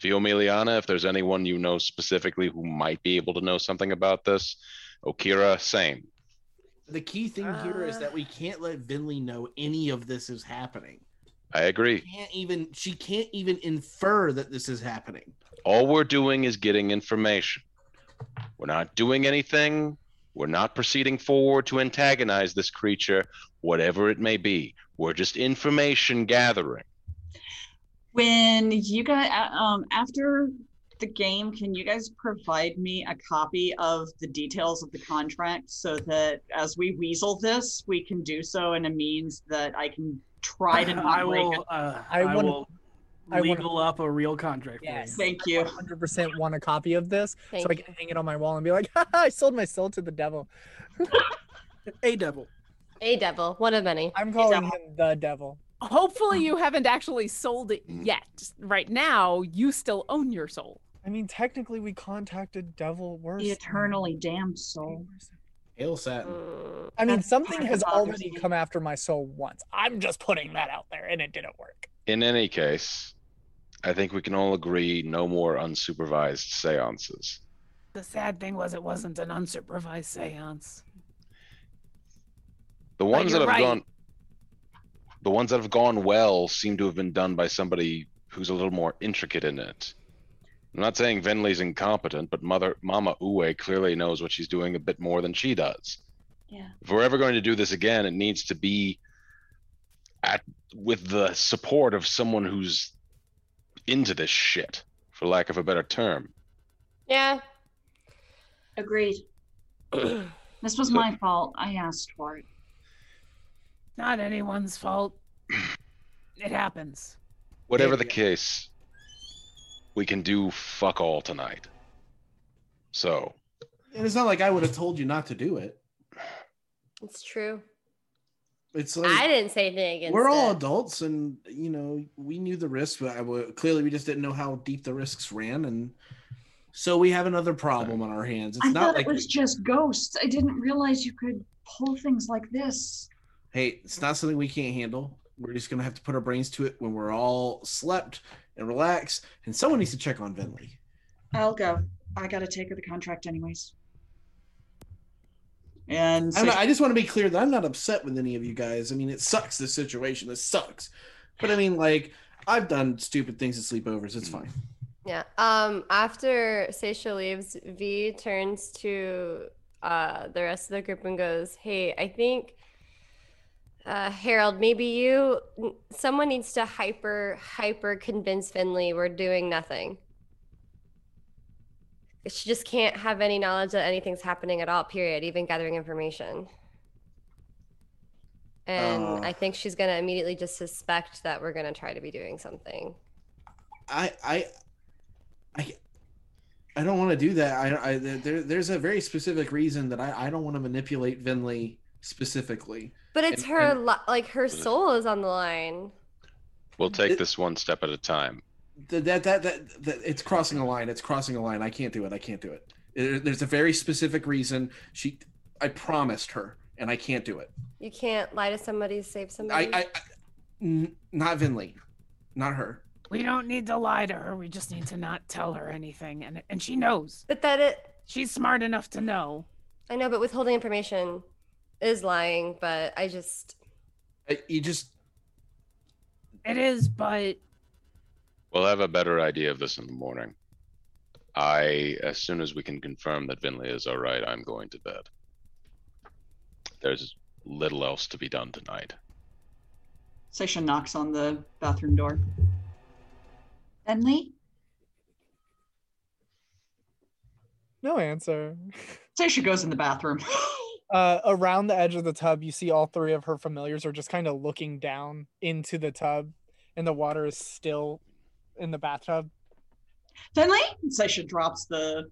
Feel me, Liana, if there's anyone you know specifically who might be able to know something about this. Orkira, same. The key thing uh, here is that we can't let Venley know any of this is happening. I agree. She can't even, she can't even infer that this is happening. All we're doing is getting information. We're not doing anything. We're not proceeding forward to antagonize this creature, whatever it may be. We're just information gathering. When you guys, um, after the game, can you guys provide me a copy of the details of the contract so that as we weasel this, we can do so in a means that I can try to not I break will, it? Uh, I, I will I legal wanna, up a real contract. Yes, for you. Thank you. I one hundred percent want a copy of this thank so I can you. hang it on my wall and be like, haha, I sold my soul to the devil. A devil. A devil, one of many. I'm calling him the devil. Hopefully you haven't actually sold it yet. Right now, you still own your soul. I mean, technically we contacted Devil Worst. The eternally damned soul. Hail Satin. Uh, I mean, something has already come after my soul once. I'm just putting that out there, and it didn't work. In any case, I think we can all agree no more unsupervised seances. The sad thing was it wasn't an unsupervised seance. The ones that have right. gone... The ones that have gone well seem to have been done by somebody who's a little more intricate in it. I'm not saying Venley's incompetent, but Mother Mama Uwe clearly knows what she's doing a bit more than she does. Yeah. If we're ever going to do this again, it needs to be at with the support of someone who's into this shit, for lack of a better term. Yeah. Agreed. This was so, my fault. I asked for it. Not anyone's fault. It happens. Whatever the case, we can do fuck all tonight. So. And it's not like I would have told you not to do it. It's true. It's like I didn't say anything against it. We're all adults, and you know we knew the risks, but I would, clearly we just didn't know how deep the risks ran, and so we have another problem on our hands. It's I not thought like it was we- just ghosts. I didn't realize you could pull things like this. Hey, it's not something we can't handle. We're just going to have to put our brains to it when we're all slept and relaxed, and someone needs to check on Venley. I'll go. I got to take her the contract anyways. And so- I'm not, I just want to be clear that I'm not upset with any of you guys. I mean, it sucks, this situation. This sucks. But I mean, like, I've done stupid things at sleepovers. It's fine. Yeah. Um. After Seisha leaves, V turns to uh the rest of the group and goes, hey, I think... Uh, Harold, maybe you, someone needs to hyper, hyper convince Venley we're doing nothing. She just can't have any knowledge that anything's happening at all, period, even gathering information. And uh, I think she's going to immediately just suspect that we're going to try to be doing something. I, I, I, I don't want to do that. I, I there, there's a very specific reason that I, I don't want to manipulate Venley specifically. But it's and, her, and, like her soul is on the line. We'll take it, this one step at a time. That, that, that, that, that it's crossing a line. It's crossing a line. I can't do it. I can't do it. There, there's a very specific reason. She, I promised her, and I can't do it. You can't lie to somebody to save somebody. I, I, I n not Venley, not her. We don't need to lie to her. We just need to not tell her anything, and and she knows. But that it. She's smart enough to know. I know, but withholding information is lying. But I just. I, you just. It is, but. We'll have a better idea of this in the morning. I, as soon as we can confirm that Venley is all right, I'm going to bed. There's little else to be done tonight. Seisha knocks on the bathroom door. Venley? No answer. Seisha goes in the bathroom. Uh, around the edge of the tub, you see all three of her familiars are just kind of looking down into the tub, and the water is still in the bathtub. Venley? Seisha drops the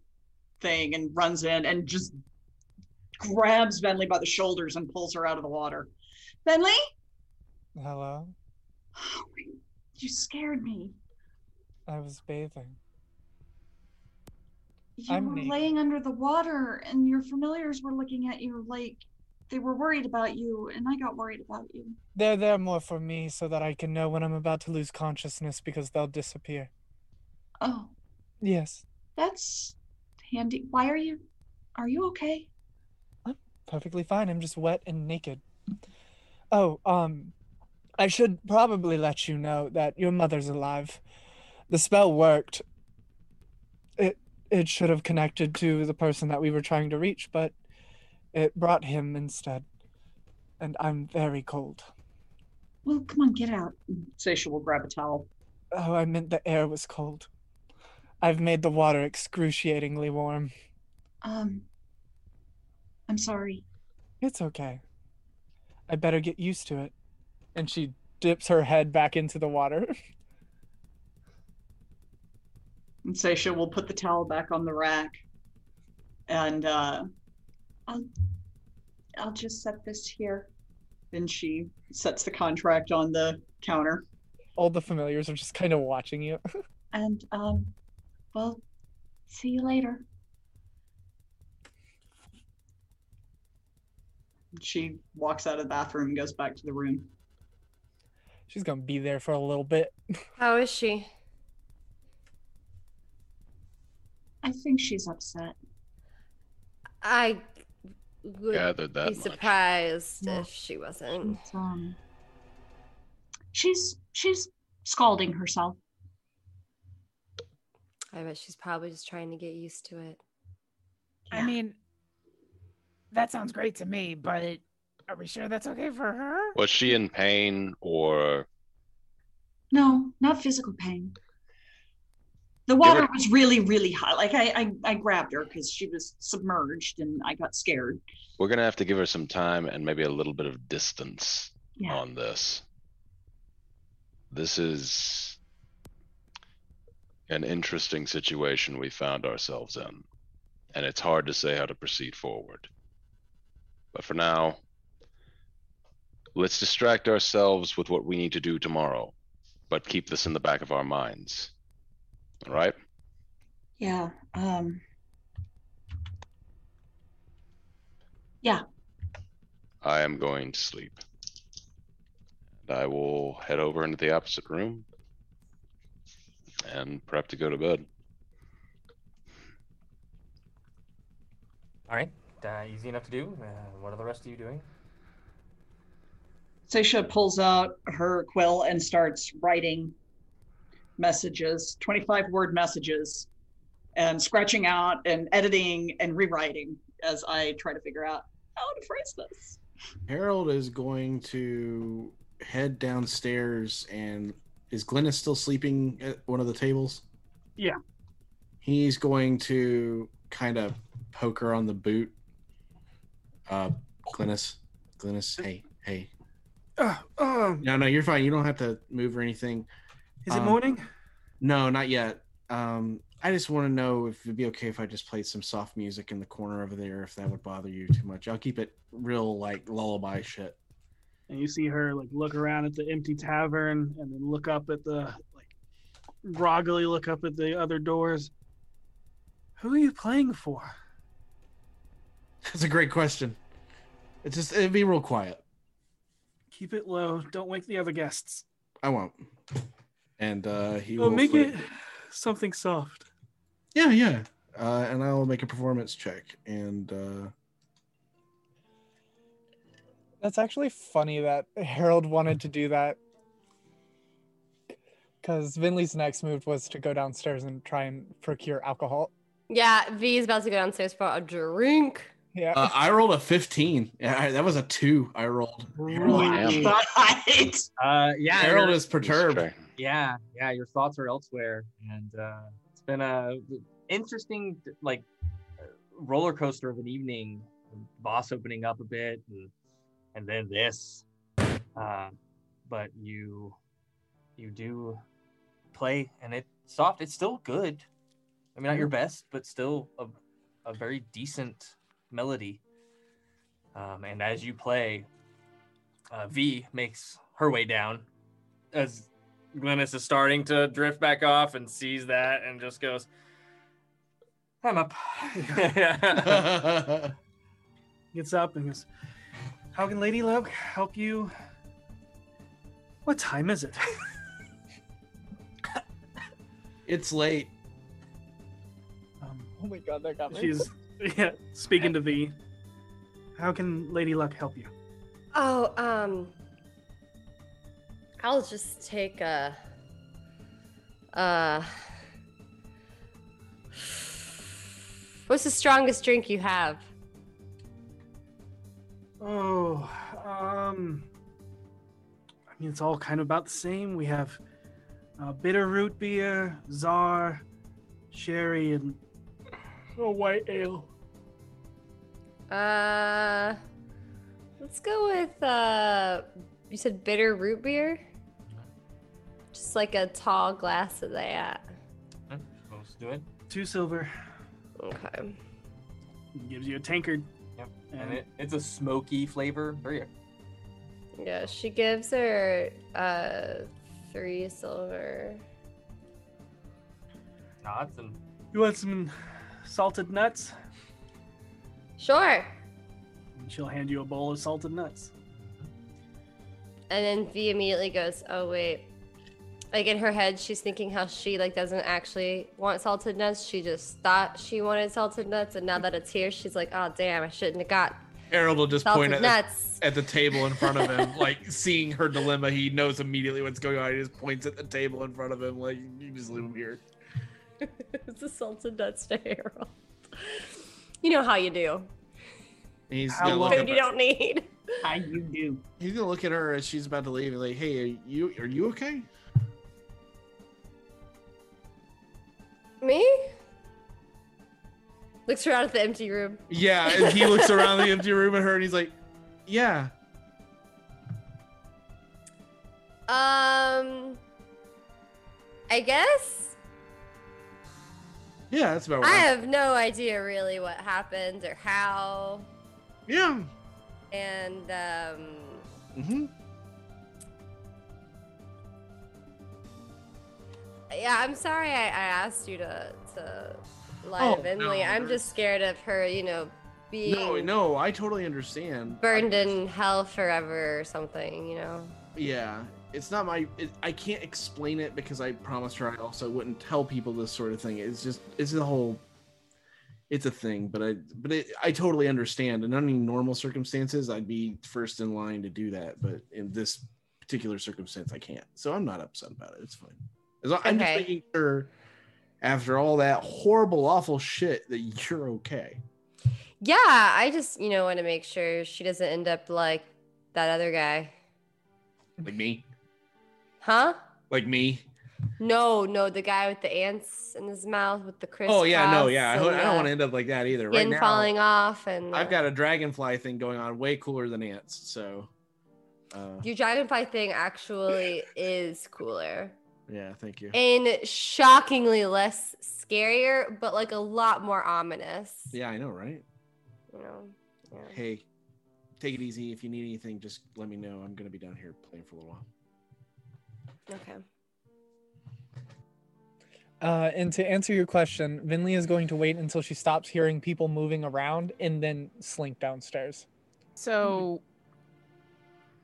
thing and runs in and just grabs Venley by the shoulders and pulls her out of the water. Venley? Hello? Oh, you scared me. I was bathing. You I'm were naked. Laying under the water and your familiars were looking at you like they were worried about you, and I got worried about you. They're there more for me so that I can know when I'm about to lose consciousness because they'll disappear. Oh. Yes. That's handy. Why are you... Are you okay? I'm perfectly fine. I'm just wet and naked. Oh, um... I should probably let you know that your mother's alive. The spell worked. It, it should have connected to the person that we were trying to reach, but... It brought him instead, and I'm very cold. Well, come on, get out. Seisha will grab a towel. Oh, I meant the air was cold. I've made the water excruciatingly warm. Um, I'm sorry. It's okay. I better get used to it. And she dips her head back into the water. And Seisha will put the towel back on the rack, and, uh... I'll, I'll just set this here. Then she sets the contract on the counter. All the familiars are just kind of watching you. And, um, well, see you later. She walks out of the bathroom and goes back to the room. She's gonna be there for a little bit. How is she? I think she's upset. I... would gathered that be surprised much. If she wasn't. Um, she's she's scalding herself. I bet she's probably just trying to get used to it. Yeah. I mean, that sounds great to me, but are we sure that's okay for her? Was she in pain or? No, not physical pain. The water were... was really, really hot. Like, I, I, I grabbed her because she was submerged and I got scared. We're going to have to give her some time and maybe a little bit of distance yeah. on this. This is an interesting situation we found ourselves in. And it's hard to say how to proceed forward. But for now, let's distract ourselves with what we need to do tomorrow. But keep this in the back of our minds. Right? Yeah. Um, yeah. I am going to sleep. And I will head over into the opposite room and prep to go to bed. All right. Uh, easy enough to do. Uh, what are the rest of you doing? Seisha pulls out her quill and starts writing messages, twenty-five word messages, and scratching out and editing and rewriting as I try to figure out how to phrase this. Harold is going to head downstairs, and is Glynnis still sleeping at one of the tables? Yeah. He's going to kind of poke her on the boot. Uh, Glynnis, Glynnis, hey, hey. Uh, uh, no, no, you're fine. You don't have to move or anything. Is um, it morning? No, not yet. Um, I just want to know if it'd be okay if I just played some soft music in the corner over there, if that would bother you too much. I'll keep it real, like, lullaby shit. And you see her, like, look around at the empty tavern and then look up at the, like, groggily look up at the other doors. Who are you playing for? That's a great question. It's just, it'd be real quiet. Keep it low. Don't wake the other guests. I won't. And uh, he oh, will... make flip. It something soft. Yeah, yeah. Uh, and I'll make a performance check. And... Uh... That's actually funny that Harold wanted to do that. Because Vinley's next move was to go downstairs and try and procure alcohol. Yeah, V is about to go downstairs for a drink. Yeah, uh, I rolled a fifteen. I, that was a two I rolled. Really? Wow. uh, yeah, Harold is perturbed. Yeah, yeah, your thoughts are elsewhere, and uh, it's been a interesting like roller coaster of an evening. Boss opening up a bit, and and then this. Uh, but you you do play, and it's soft. It's still good. I mean, not your best, but still a, a very decent melody. Um, and as you play, uh, V makes her way down as Glynnis is starting to drift back off and sees that and just goes, I'm up. Gets up and goes, how can Lady Luck help you? What time is it? It's late. Oh my god, that got me. She's yeah, speaking to V. How can Lady Luck help you? Oh, um... I'll just take a... Uh... What's the strongest drink you have? Oh, um... I mean, it's all kind of about the same. We have uh, bitter root beer, czar, sherry, and... Oh, white ale. Uh, let's go with, uh, you said bitter root beer? Just like a tall glass of that. Let's do it. Two silver. Okay. Gives you a tankard. Yep. And, and it, it's a smoky flavor. Very good. Yeah, she gives her, uh, three silver. Nods and... You want some... salted nuts? Sure. And she'll hand you a bowl of salted nuts. And then V immediately goes, oh wait. Like in her head, she's thinking how she like doesn't actually want salted nuts. She just thought she wanted salted nuts, and now that it's here, she's like, oh damn, I shouldn't have got Harold will just salted point nuts. At, the, at the table in front of him, like seeing her dilemma, he knows immediately what's going on. He just points at the table in front of him, like you just leave him here. It's a salted nuts to Harold. You know how you do. He's how gonna look food at you her. Don't need. How you do. He's gonna look at her as she's about to leave and like, hey, are you are you okay? Me? Looks around at the empty room. Yeah, and he looks around the empty room at her and he's like, yeah. Um I guess. Yeah, that's about right. I have no idea really what happened or how. Yeah. And, um... Mm-hmm. Yeah, I'm sorry I, I asked you to, to lie oh, to Venley. No, I'm just scared of her, you know, being... No, no, I totally understand. Burned I... in hell forever or something, you know? Yeah. It's not my, it, I can't explain it because I promised her I also wouldn't tell people this sort of thing. It's just, it's a whole, it's a thing, but I, but it, I totally understand. In any normal circumstances, I'd be first in line to do that. But in this particular circumstance, I can't. So I'm not upset about it. It's fine. As long, okay. I'm just making sure after all that horrible, awful shit that you're okay. Yeah, I just, you know, want to make sure she doesn't end up like that other guy. Like me? Huh? Like me? No, no, the guy with the ants in his mouth with the crisscross. Oh, yeah, no, yeah. I, I don't want to end up like that either. Right now, falling off. And I've got a dragonfly thing going on way cooler than ants, so. Uh, your dragonfly thing actually is cooler. Yeah, thank you. And shockingly less scarier, but like a lot more ominous. Yeah, I know, right? You know, yeah. Hey, take it easy. If you need anything, just let me know. I'm going to be down here playing for a little while. Okay. Uh, and to answer your question, Venley is going to wait until she stops hearing people moving around and then slink downstairs. So,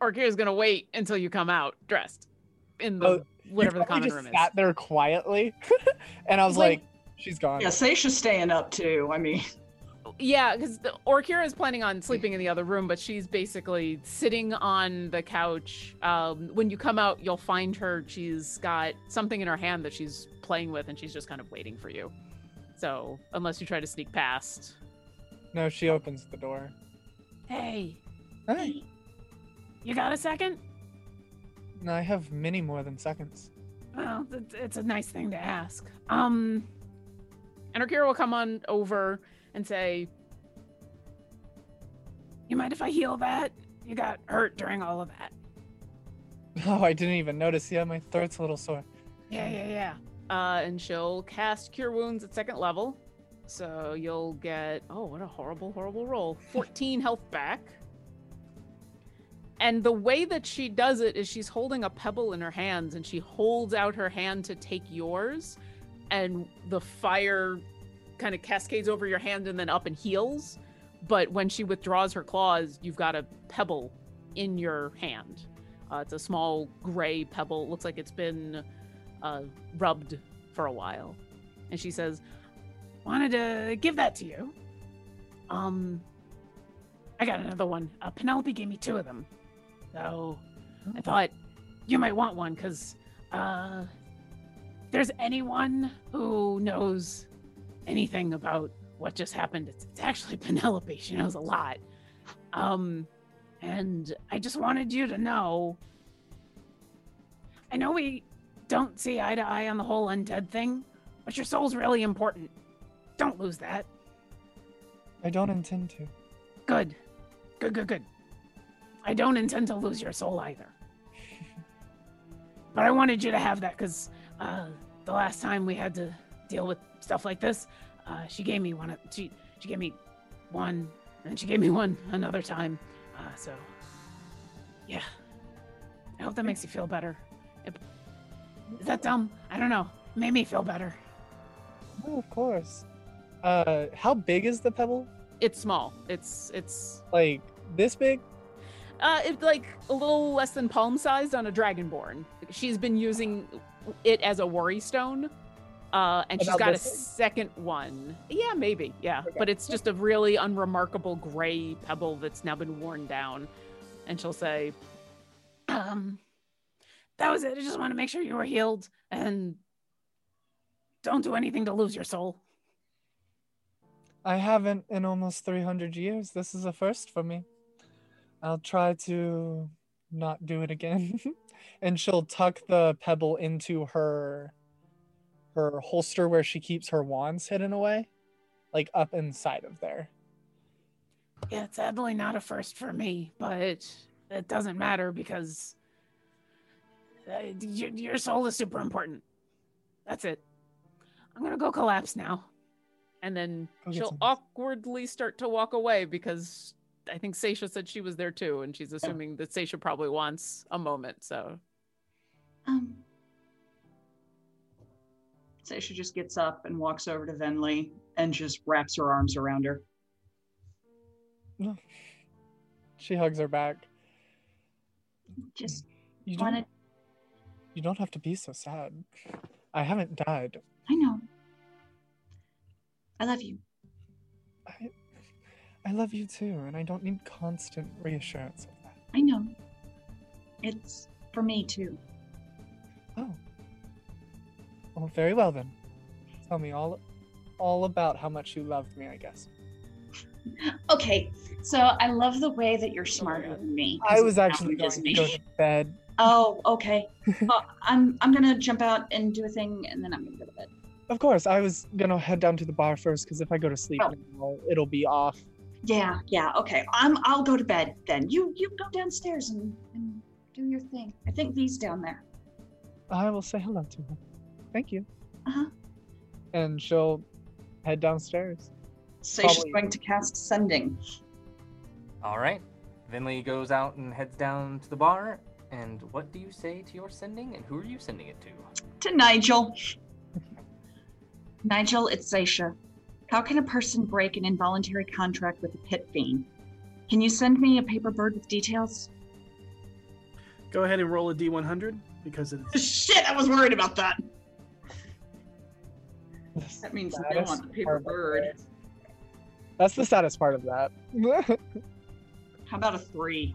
Orkira is going to wait until you come out dressed in the oh, whatever the common room is. Sat there quietly, and I was like, like, she's gone. Yeah, Seisha's staying up too. I mean, yeah, because Orkira is planning on sleeping in the other room, but she's basically sitting on the couch. Um, when you come out, you'll find her. She's got something in her hand that she's playing with, and she's just kind of waiting for you. So unless you try to sneak past. No, she opens the door. Hey. Hey. You got a second? No, I have many more than seconds. Well, it's a nice thing to ask. Um, and Orkira will come on over and say, you mind if I heal that? You got hurt during all of that. Oh, I didn't even notice. Yeah, my throat's a little sore. Yeah, yeah, yeah. Uh, and she'll cast Cure Wounds at second level. So you'll get, oh, what a horrible, horrible roll. fourteen health back. And the way that she does it is she's holding a pebble in her hands, and she holds out her hand to take yours, and the fire kind of cascades over your hand and then up and heals. But when she withdraws her claws, you've got a pebble in your hand. Uh, it's a small gray pebble. It looks like it's been uh, rubbed for a while. And she says, wanted to give that to you. Um, I got another one. Uh, Penelope gave me two of them. So I thought you might want one because uh, if there's anyone who knows anything about what just happened, it's, it's actually Penelope. She knows a lot. Um, and I just wanted you to know, I know we don't see eye to eye on the whole undead thing, but your soul's really important. Don't lose that. I don't intend to. Good. Good, good, good. I don't intend to lose your soul either. But I wanted you to have that because uh, the last time we had to deal with stuff like this, uh, she gave me one. She she gave me one, and she gave me one another time. Uh, so, yeah. I hope that makes you feel better. It, is that dumb? I don't know. It made me feel better. Oh, of course. Uh, how big is the pebble? It's small. It's it's like this big. Uh, it's like a little less than palm-sized on a dragonborn. She's been using it as a worry stone, uh, and About she's got a thing? second one. Yeah, maybe. Yeah, okay. But it's just a really unremarkable gray pebble that's now been worn down. And she'll say, "Um, that was it. I just want to make sure you were healed, and don't do anything to lose your soul." I haven't in almost three hundred years. This is a first for me. I'll try to not do it again. And she'll tuck the pebble into her her holster where she keeps her wands hidden away, like up inside of there. Yeah, it's sadly not a first for me, but it doesn't matter because your, your soul is super important. That's it. I'm going to go collapse now. And then I'll she'll awkwardly start to walk away because I think Seisha said she was there too, and she's assuming that Seisha probably wants a moment, so. Um, Seisha just gets up and walks over to Venley and just wraps her arms around her. She hugs her back. Just you wanted... Don't, you don't have to be so sad. I haven't died. I know. I love you. I... I love you too, and I don't need constant reassurance of that. I know. It's for me too. Oh. Well, very well then. Tell me all all about how much you loved me, I guess. Okay, so I love the way that you're smarter than me. I was actually going to go to bed. Oh, okay. Well, I'm I'm gonna jump out and do a thing, and then I'm gonna go to bed. Of course, I was gonna head down to the bar first because if I go to sleep, oh. now, it'll be off. Yeah, yeah, okay. I'm I'll go to bed then. You you go downstairs and, and do your thing. I think Lee's down there. I will say hello to her. Thank you. Uh huh. And she'll head downstairs. So Probably. She's going to cast Sending. All right. Venley goes out and heads down to the bar. And what do you say to your Sending? And who are you sending it to? To Nigel. Nigel, it's Seisha. How can a person break an involuntary contract with a pit fiend? Can you send me a paper bird with details? Go ahead and roll a D one hundred because it's... Shit, I was worried about that. That's that means that no on the paper bird. That. That's the saddest part of that. How about a three?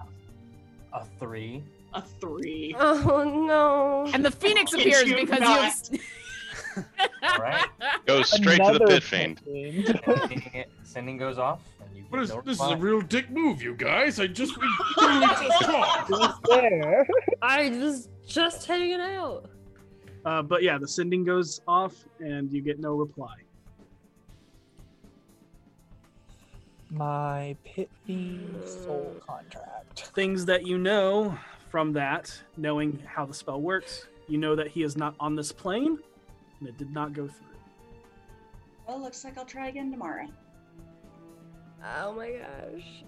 A three? A three. Oh, no. And the phoenix oh, appears you because you... All right. Goes straight Another to the pit fiend. Sending, sending goes off. And you what is, no this reply. Is a real dick move, you guys. I just... I was just hanging out. Uh, but yeah, the sending goes off and you get no reply. My pit fiend soul contract. Things that you know from that, knowing how the spell works, you know that he is not on this plane, and it did not go through. Well, looks like I'll try again tomorrow. Oh my gosh.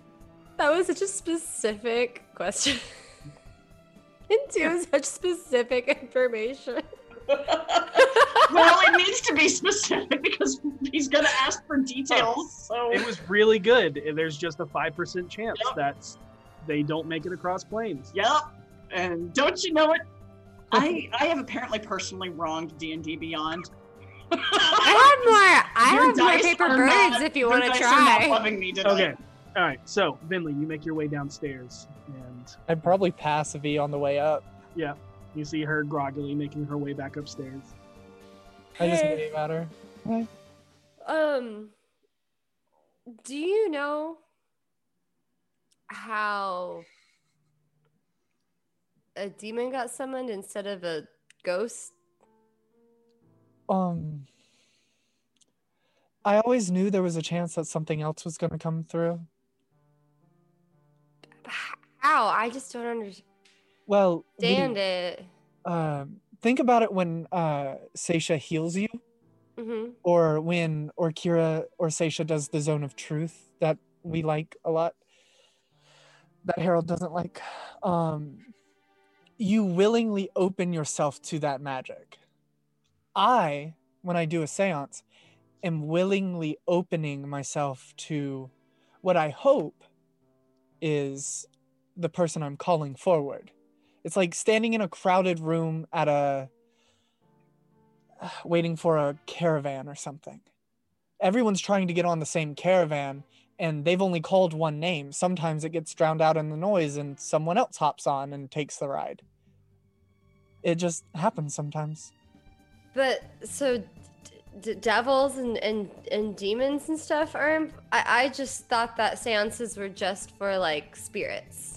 That was such a specific question. Into yeah. such specific information. Well, it needs to be specific because he's going to ask for details. So it was really good. There's just a five percent chance yep. that they don't make it across planes. Yep. And don't you know it? I, I have apparently personally wronged D and D Beyond. I have more. I have more paper birds not, if you want to try. Loving me today. Okay. All right. So, Venley, you make your way downstairs, and I'd probably pass V on the way up. Yeah. You see her groggily making her way back upstairs. Hey. I just made about her. Hi. Um, do you know how a demon got summoned instead of a ghost? Um, I always knew there was a chance that something else was going to come through. How? I just don't understand. Well, Damn we, it. Uh, think about it when uh, Seisha heals you, mm-hmm. or when Orkira or Seisha does the Zone of Truth that we like a lot, that Harold doesn't like. Um, you willingly open yourself to that magic. I, when I do a seance, am willingly opening myself to what I hope is the person I'm calling forward. It's like standing in a crowded room at a, waiting for a caravan or something. Everyone's trying to get on the same caravan and they've only called one name. Sometimes it gets drowned out in the noise and someone else hops on and takes the ride. It just happens sometimes. But so d- d- devils and, and, and demons and stuff are, imp- I-, I just thought that seances were just for like spirits.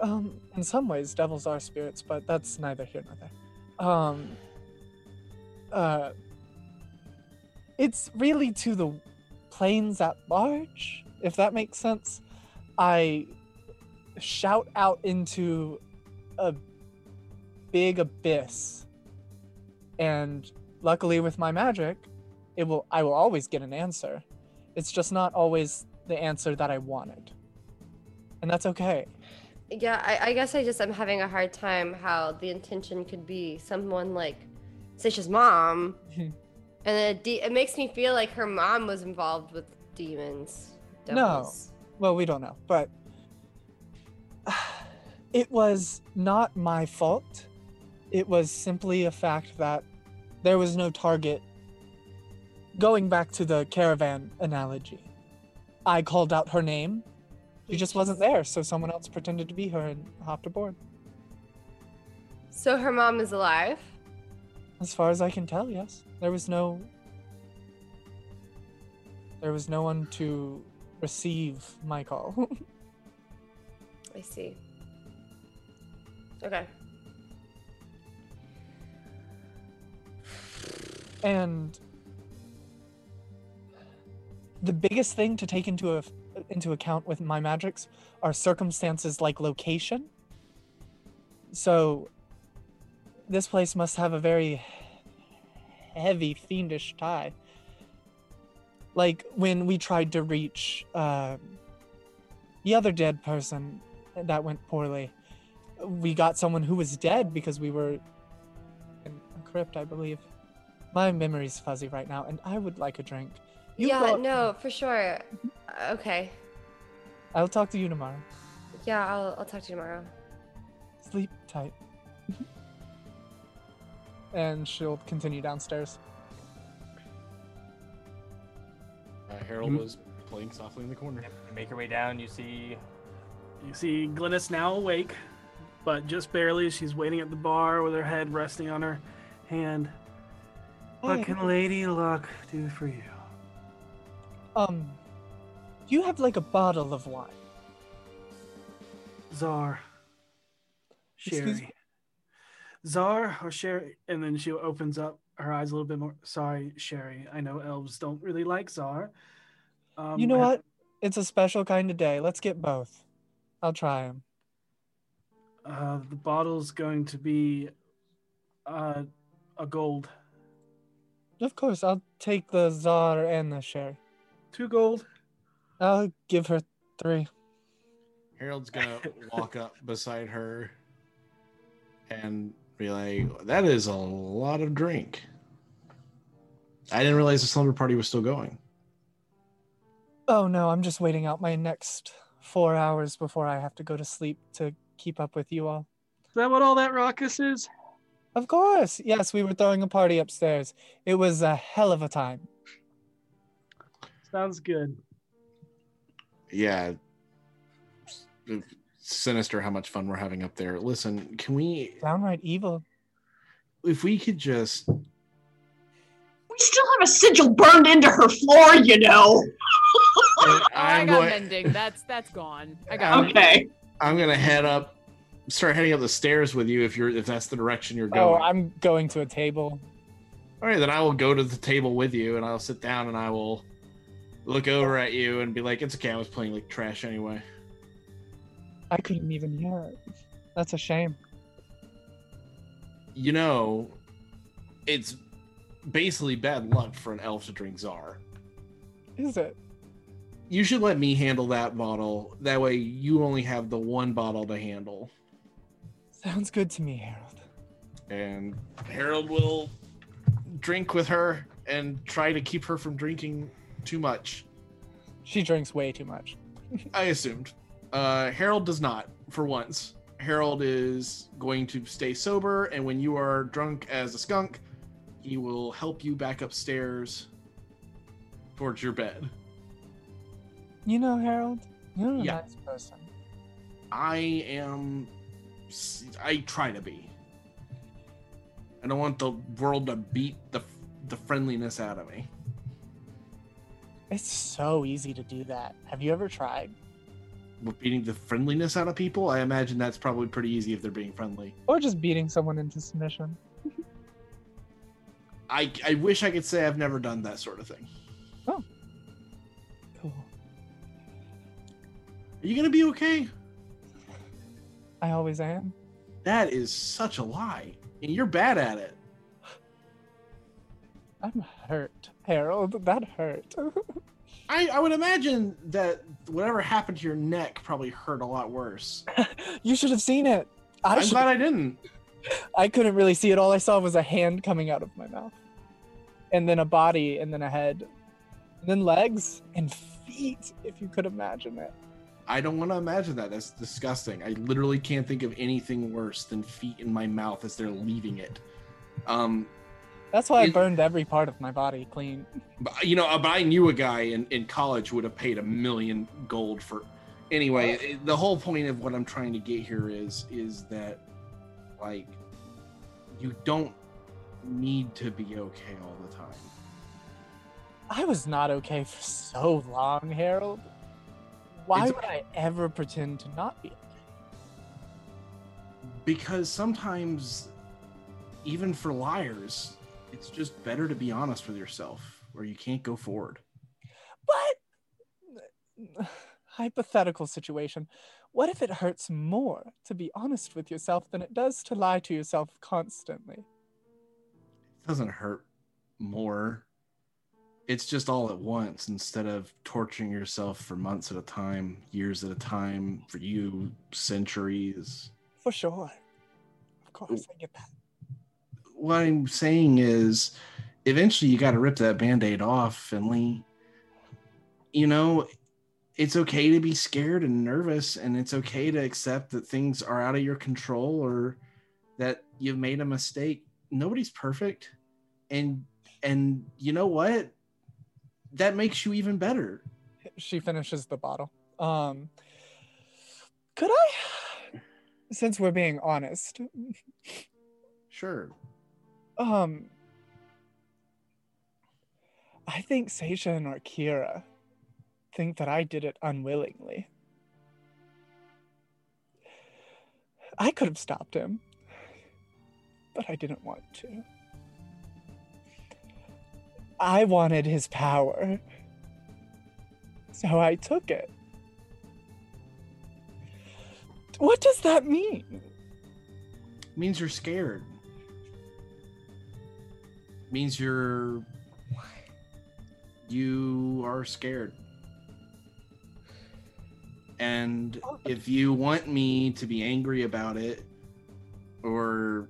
Um, in some ways, devils are spirits, but that's neither here nor there. Um, uh, it's really to the planes at large, if that makes sense. I shout out into a big abyss, and luckily with my magic, it will. I will always get an answer. It's just not always the answer that I wanted, and that's okay. Yeah, I, I guess I just, I'm having a hard time how the intention could be someone like Seisha's mom. and it, de- it makes me feel like her mom was involved with demons. Devils. No. Well, we don't know, but uh, it was not my fault. It was simply a fact that there was no target. Going back to the caravan analogy, I called out her name. She just wasn't there, so someone else pretended to be her and hopped aboard. So her mom is alive? As far as I can tell, yes. There was no... There was no one to receive my call. I see. Okay. And the biggest thing to take into a, into account with my magics are circumstances like location. So this place must have a very heavy fiendish tie. Like when we tried to reach uh, the other dead person, that went poorly. We got someone who was dead because we were in a crypt, I believe. My memory's fuzzy right now, and I would like a drink. You yeah, brought... no, for sure. Okay. I'll talk to you tomorrow. Yeah, I'll, I'll talk to you tomorrow. Sleep tight. And she'll continue downstairs. Uh, Harold mm-hmm. was playing softly in the corner. You make your way down, you see... You see Glynnis now awake, but just barely. She's waiting at the bar with her head resting on her hand. What can Lady Luck do for you? Um, do you have like a bottle of wine? Czar. Sherry. Czar or sherry? And then she opens up her eyes a little bit more. Sorry, sherry. I know elves don't really like czar. Um, you know what? It's a special kind of day. Let's get both. I'll try them. Uh, the bottle's going to be uh, a gold. Of course, I'll take the czar and the sherry. Two gold. I'll give her three. Harold's gonna walk up beside her and be like, that is a lot of drink. I didn't realize the slumber party was still going. Oh no, I'm just waiting out my next four hours before I have to go to sleep to keep up with you all. Is that what all that ruckus is? Of course. Yes, we were throwing a party upstairs. It was a hell of a time. Sounds good. Yeah. It's sinister how much fun we're having up there. Listen, can we... Downright evil. If we could just... We still have a sigil burned into her floor, you know. oh, I got going... mending. That's, that's gone. I got Okay. Mending. I'm going to head up. Start heading up the stairs with you if you're if that's the direction you're going. Oh, I'm going to a table. All right, then I will go to the table with you, and I'll sit down, and I will look over at you and be like, "It's okay. I was playing like trash anyway." I couldn't even hear it. That's a shame. You know, it's basically bad luck for an elf to drink czar. Is it? You should let me handle that bottle. That way, you only have the one bottle to handle. Sounds good to me, Harold. And Harold will drink with her and try to keep her from drinking too much. She drinks way too much. I assumed. Uh, Harold does not, for once. Harold is going to stay sober, and when you are drunk as a skunk, he will help you back upstairs towards your bed. You know, Harold, you're a yeah. nice person. I am... I try to be. I don't want the world to beat the the friendliness out of me. It's so easy to do that. Have you ever tried? Beating the friendliness out of people? I imagine that's probably pretty easy if they're being friendly. Or just beating someone into submission. I, I wish I could say I've never done that sort of thing. Oh. Cool. Are you going to be okay? I always am. That is such a lie. And you're bad at it. I'm hurt, Harold. That hurt. I, I would imagine that whatever happened to your neck probably hurt a lot worse. You should have seen it. I I'm should've... glad I didn't. I couldn't really see it. All I saw was a hand coming out of my mouth. And then a body, and then a head. And then legs and feet, if you could imagine it. I don't want to imagine that. That's disgusting. I literally can't think of anything worse than feet in my mouth as they're leaving it. Um, That's why it, I burned every part of my body clean. But, you know, but I knew a guy in, in college would have paid a million gold for... Anyway, oh. it, the whole point of what I'm trying to get here is, is that, like, you don't need to be okay all the time. I was not okay for so long, Harold. Why it's, would I ever pretend to not be? Because sometimes, even for liars, it's just better to be honest with yourself, or you can't go forward. But, hypothetical situation, what if it hurts more to be honest with yourself than it does to lie to yourself constantly? It doesn't hurt more. It's just all at once, instead of torturing yourself for months at a time, years at a time, for you, centuries. For sure. Of course, I get that. What I'm saying is, eventually you got to rip that Band-Aid off, Finley. You know, it's okay to be scared and nervous, and it's okay to accept that things are out of your control or that you've made a mistake. Nobody's perfect. And, and you know what? That makes you even better. She finishes the bottle. Um, could I, since we're being honest, sure. Um, I think Seisha and Orkira think that I did it unwillingly. I could have stopped him, but I didn't want to. I wanted his power, so I took it. What does that mean? It means you're scared. It means you're... You are scared. And if you want me to be angry about it, or...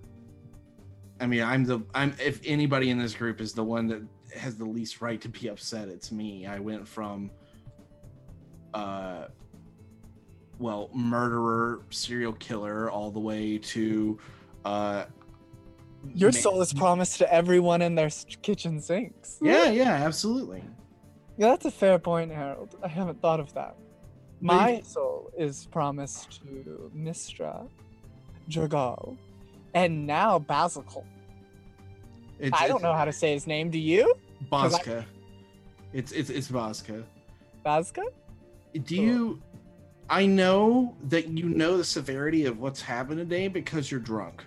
I mean, I'm the... I'm. If anybody in this group is the one that has the least right to be upset, it's me. I went from uh well murderer, serial killer, all the way to uh your man- soul is promised to everyone in their kitchen sinks. Yeah, yeah, absolutely. Yeah, that's a fair point, Harold. I haven't thought of that. My Maybe. soul is promised to Mistra, Jergal, and now Basical. It's, I don't know how to say his name. Do you? Basca. I... It's it's it's Basca. Basca? Do you? I know that you know the severity of what's happened today because you're drunk,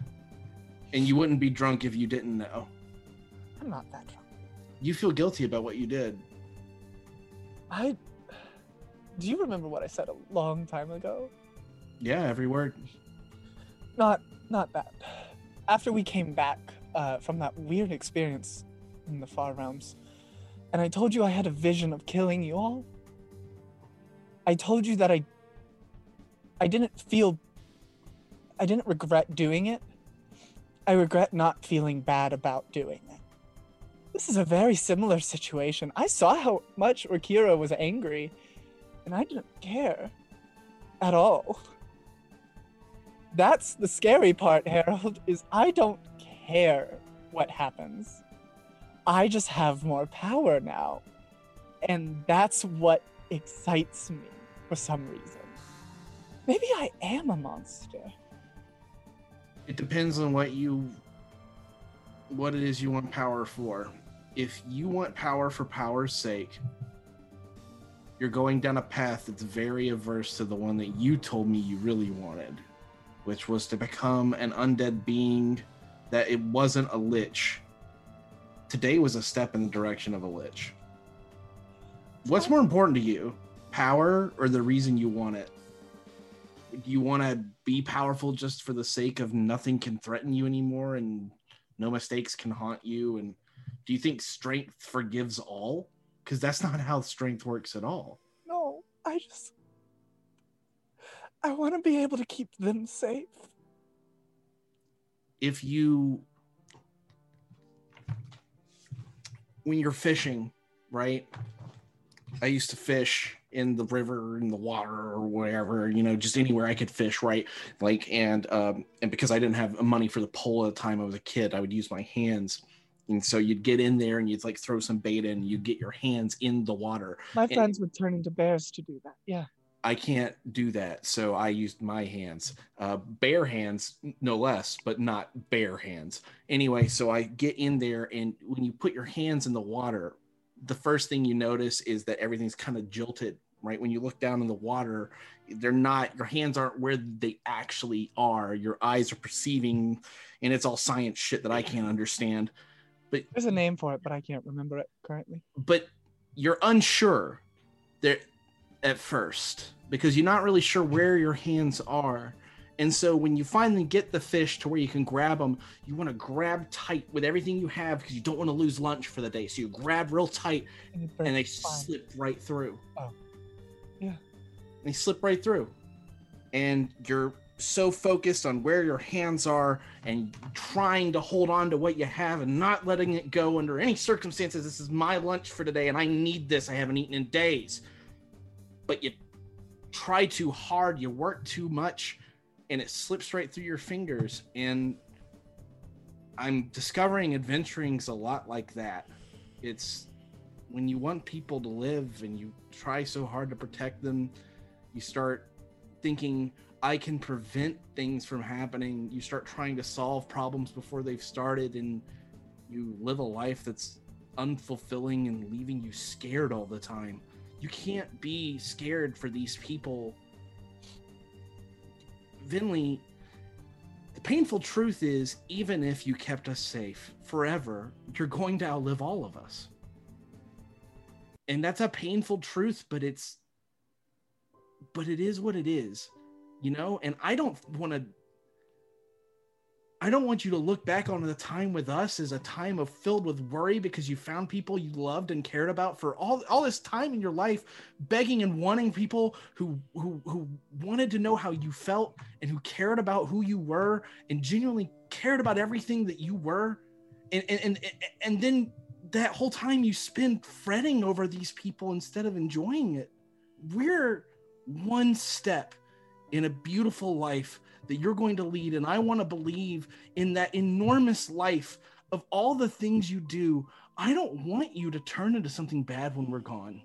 and you wouldn't be drunk if you didn't know. I'm not that drunk. You feel guilty about what you did. I. Do you remember what I said a long time ago? Yeah, every word. Not not that. After we came back. Uh, from that weird experience in the Far Realms. And I told you I had a vision of killing you all. I told you that I... I didn't feel... I didn't regret doing it. I regret not feeling bad about doing it. This is a very similar situation. I saw how much Orkira was angry, and I didn't care. At all. That's the scary part, Harold, is I don't care. Care what happens. I just have more power now, and that's what excites me for some reason. Maybe I am a monster. It depends on what you what it is you want power for. If you want power for power's sake, you're going down a path that's very averse to the one that you told me you really wanted, which was to become an undead being. That it wasn't a lich. Today was a step in the direction of a lich. What's more important to you? Power or the reason you want it? Do you want to be powerful just for the sake of nothing can threaten you anymore and no mistakes can haunt you? And do you think strength forgives all? Because that's not how strength works at all. No, I just... I want to be able to keep them safe. If you, when you're fishing, right? I used to fish in the river, in the water, or wherever, you know, just anywhere I could fish, right? Like, and um, and because I didn't have money for the pole at the time I was a kid, I would use my hands. And so you'd get in there and you'd like throw some bait in, and you'd get your hands in the water. My and friends would turn into bears to do that, yeah. I can't do that, so I used my hands. Uh, bare hands, no less, but not bare hands. Anyway, so I get in there, and when you put your hands in the water, the first thing you notice is that everything's kind of jilted right? When you look down in the water, they're not, your hands aren't where they actually are. Your eyes are perceiving, and it's all science shit that I can't understand. But there's a name for it, but I can't remember it currently. But you're unsure there at first because you're not really sure where your hands are. And so when you finally get the fish to where you can grab them, you want to grab tight with everything you have because you don't want to lose lunch for the day. So you grab real tight, and, and they spine. slip right through. Oh, yeah. They slip right through. And you're so focused on where your hands are and trying to hold on to what you have and not letting it go under any circumstances. This is my lunch for today, and I need this. I haven't eaten in days. But you try too hard. You work too much. And it slips right through your fingers. And I'm discovering adventuring's a lot like that. It's when you want people to live and you try so hard to protect them, you start thinking, I can prevent things from happening. You start trying to solve problems before they've started, and you live a life that's unfulfilling and leaving you scared all the time. You can't be scared for these people. Venley, the painful truth is, even if you kept us safe forever, you're going to outlive all of us. And that's a painful truth, but it's, but it is what it is, you know? And I don't want to, I don't want you to look back on the time with us as a time of filled with worry because you found people you loved and cared about for all, all this time in your life, begging and wanting people who, who, who wanted to know how you felt and who cared about who you were and genuinely cared about everything that you were. And, and, and, and then that whole time you spend fretting over these people instead of enjoying it. We're one step in a beautiful life that you're going to lead, and I want to believe in that enormous life of all the things you do. I don't want you to turn into something bad when we're gone.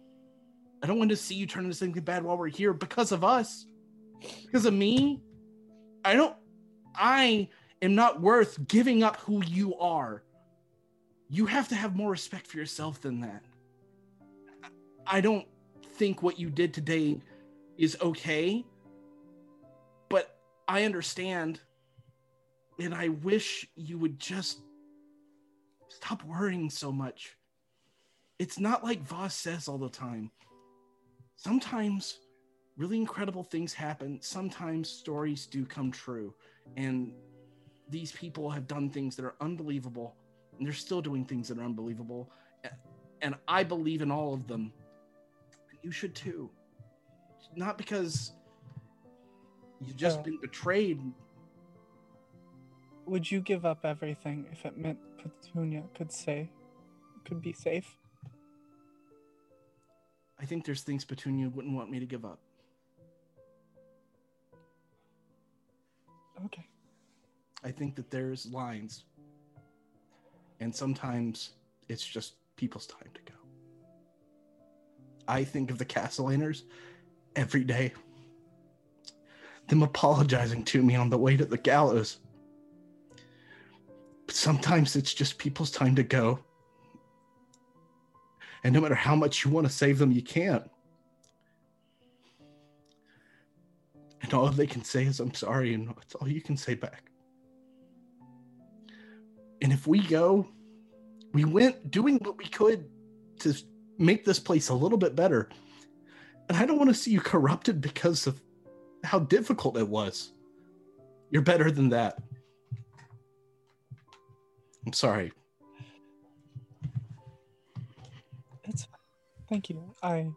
I don't want to see you turn into something bad while we're here because of us, because of me. I don't, I am not worth giving up who you are. You have to have more respect for yourself than that. I don't think what you did today is okay, but I understand, and I wish you would just stop worrying so much. It's not like Voss says all the time. Sometimes really incredible things happen. Sometimes stories do come true, and these people have done things that are unbelievable, and they're still doing things that are unbelievable, and I believe in all of them. You should too. Not because you've just so, been betrayed. Would you give up everything if it meant Petunia could say, could be safe? I think there's things Petunia wouldn't want me to give up. Okay. I think that there's lines. And sometimes it's just people's time to go. I think of the Castellaners every day. Them apologizing to me on the way to the gallows. But sometimes it's just people's time to go. And no matter how much you want to save them, you can't. And all they can say is, I'm sorry, and it's all you can say back. And if we go, we went doing what we could to make this place a little bit better. And I don't want to see you corrupted because of how difficult it was. You're better than that. I'm sorry. It's, thank you. I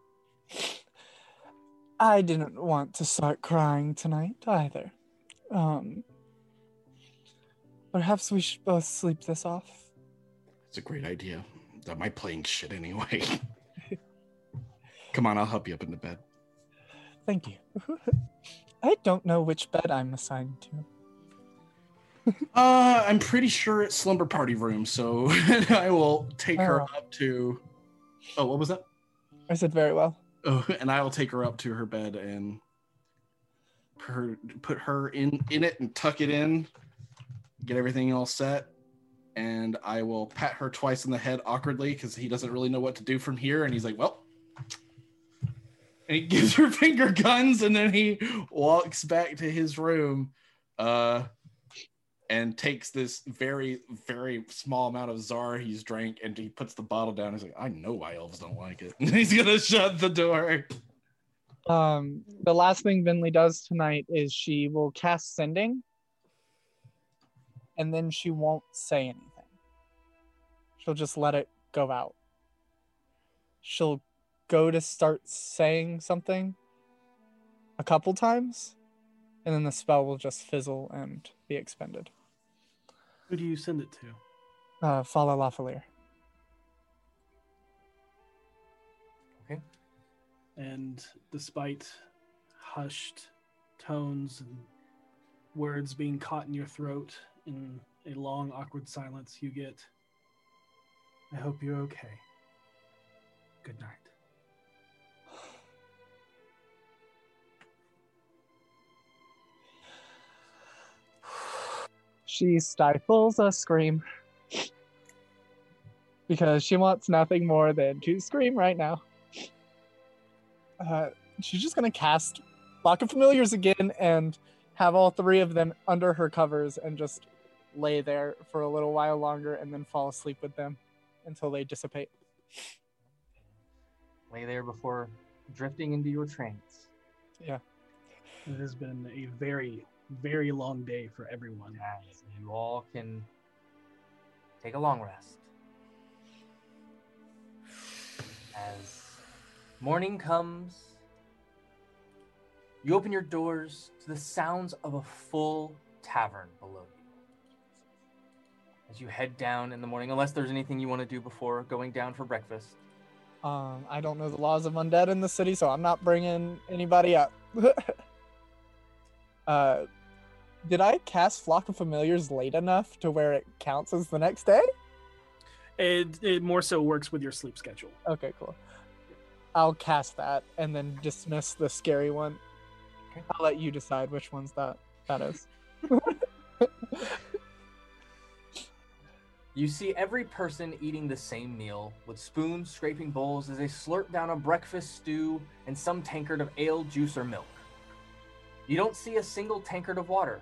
I didn't want to start crying tonight either. Um, perhaps we should both sleep this off. It's a great idea. Am I playing shit anyway? Come on, I'll help you up into bed. Thank you. I don't know which bed I'm assigned to. uh, I'm pretty sure it's Slumber Party Room, so I will take oh. her up to... Oh, what was that? I said very well. Oh, and I will take her up to her bed and her, put her in, in it and tuck it in, get everything all set, and I will pat her twice on the head awkwardly because he doesn't really know what to do from here, and he's like, well... and he gives her finger guns, and then he walks back to his room uh, and takes this very, very small amount of czar he's drank, and he puts the bottle down. He's like, I know why elves don't like it. And he's going to shut the door. Um, the last thing Venley does tonight is she will cast Sending, and then she won't say anything. She'll just let it go out. She'll go to start saying something a couple times, and then the spell will just fizzle and be expended. Who do you send it to? Uh, Fala Lafalir. Okay. And despite hushed tones and words being caught in your throat in a long, awkward silence, you get, I hope you're okay. Good night. She stifles a scream because she wants nothing more than to scream right now. Uh, she's just going to cast Flock of Familiars again and have all three of them under her covers and just lay there for a little while longer and then fall asleep with them until they dissipate. Lay there before drifting into your trance. Yeah. It has been a very... very long day for everyone. Yes, you all can take a long rest. As morning comes, you open your doors to the sounds of a full tavern below you. As you head down in the morning, unless there's anything you want to do before going down for breakfast. Um, I don't know the laws of undead in the city, so I'm not bringing anybody up. uh, Did I cast Flock of Familiars late enough to where it counts as the next day? It it more so works with your sleep schedule. Okay, cool. I'll cast that and then dismiss the scary one. Okay. I'll let you decide which one's that, that is. You see every person eating the same meal, with spoons scraping bowls as they slurp down a breakfast stew and some tankard of ale, juice, or milk. You don't see a single tankard of water.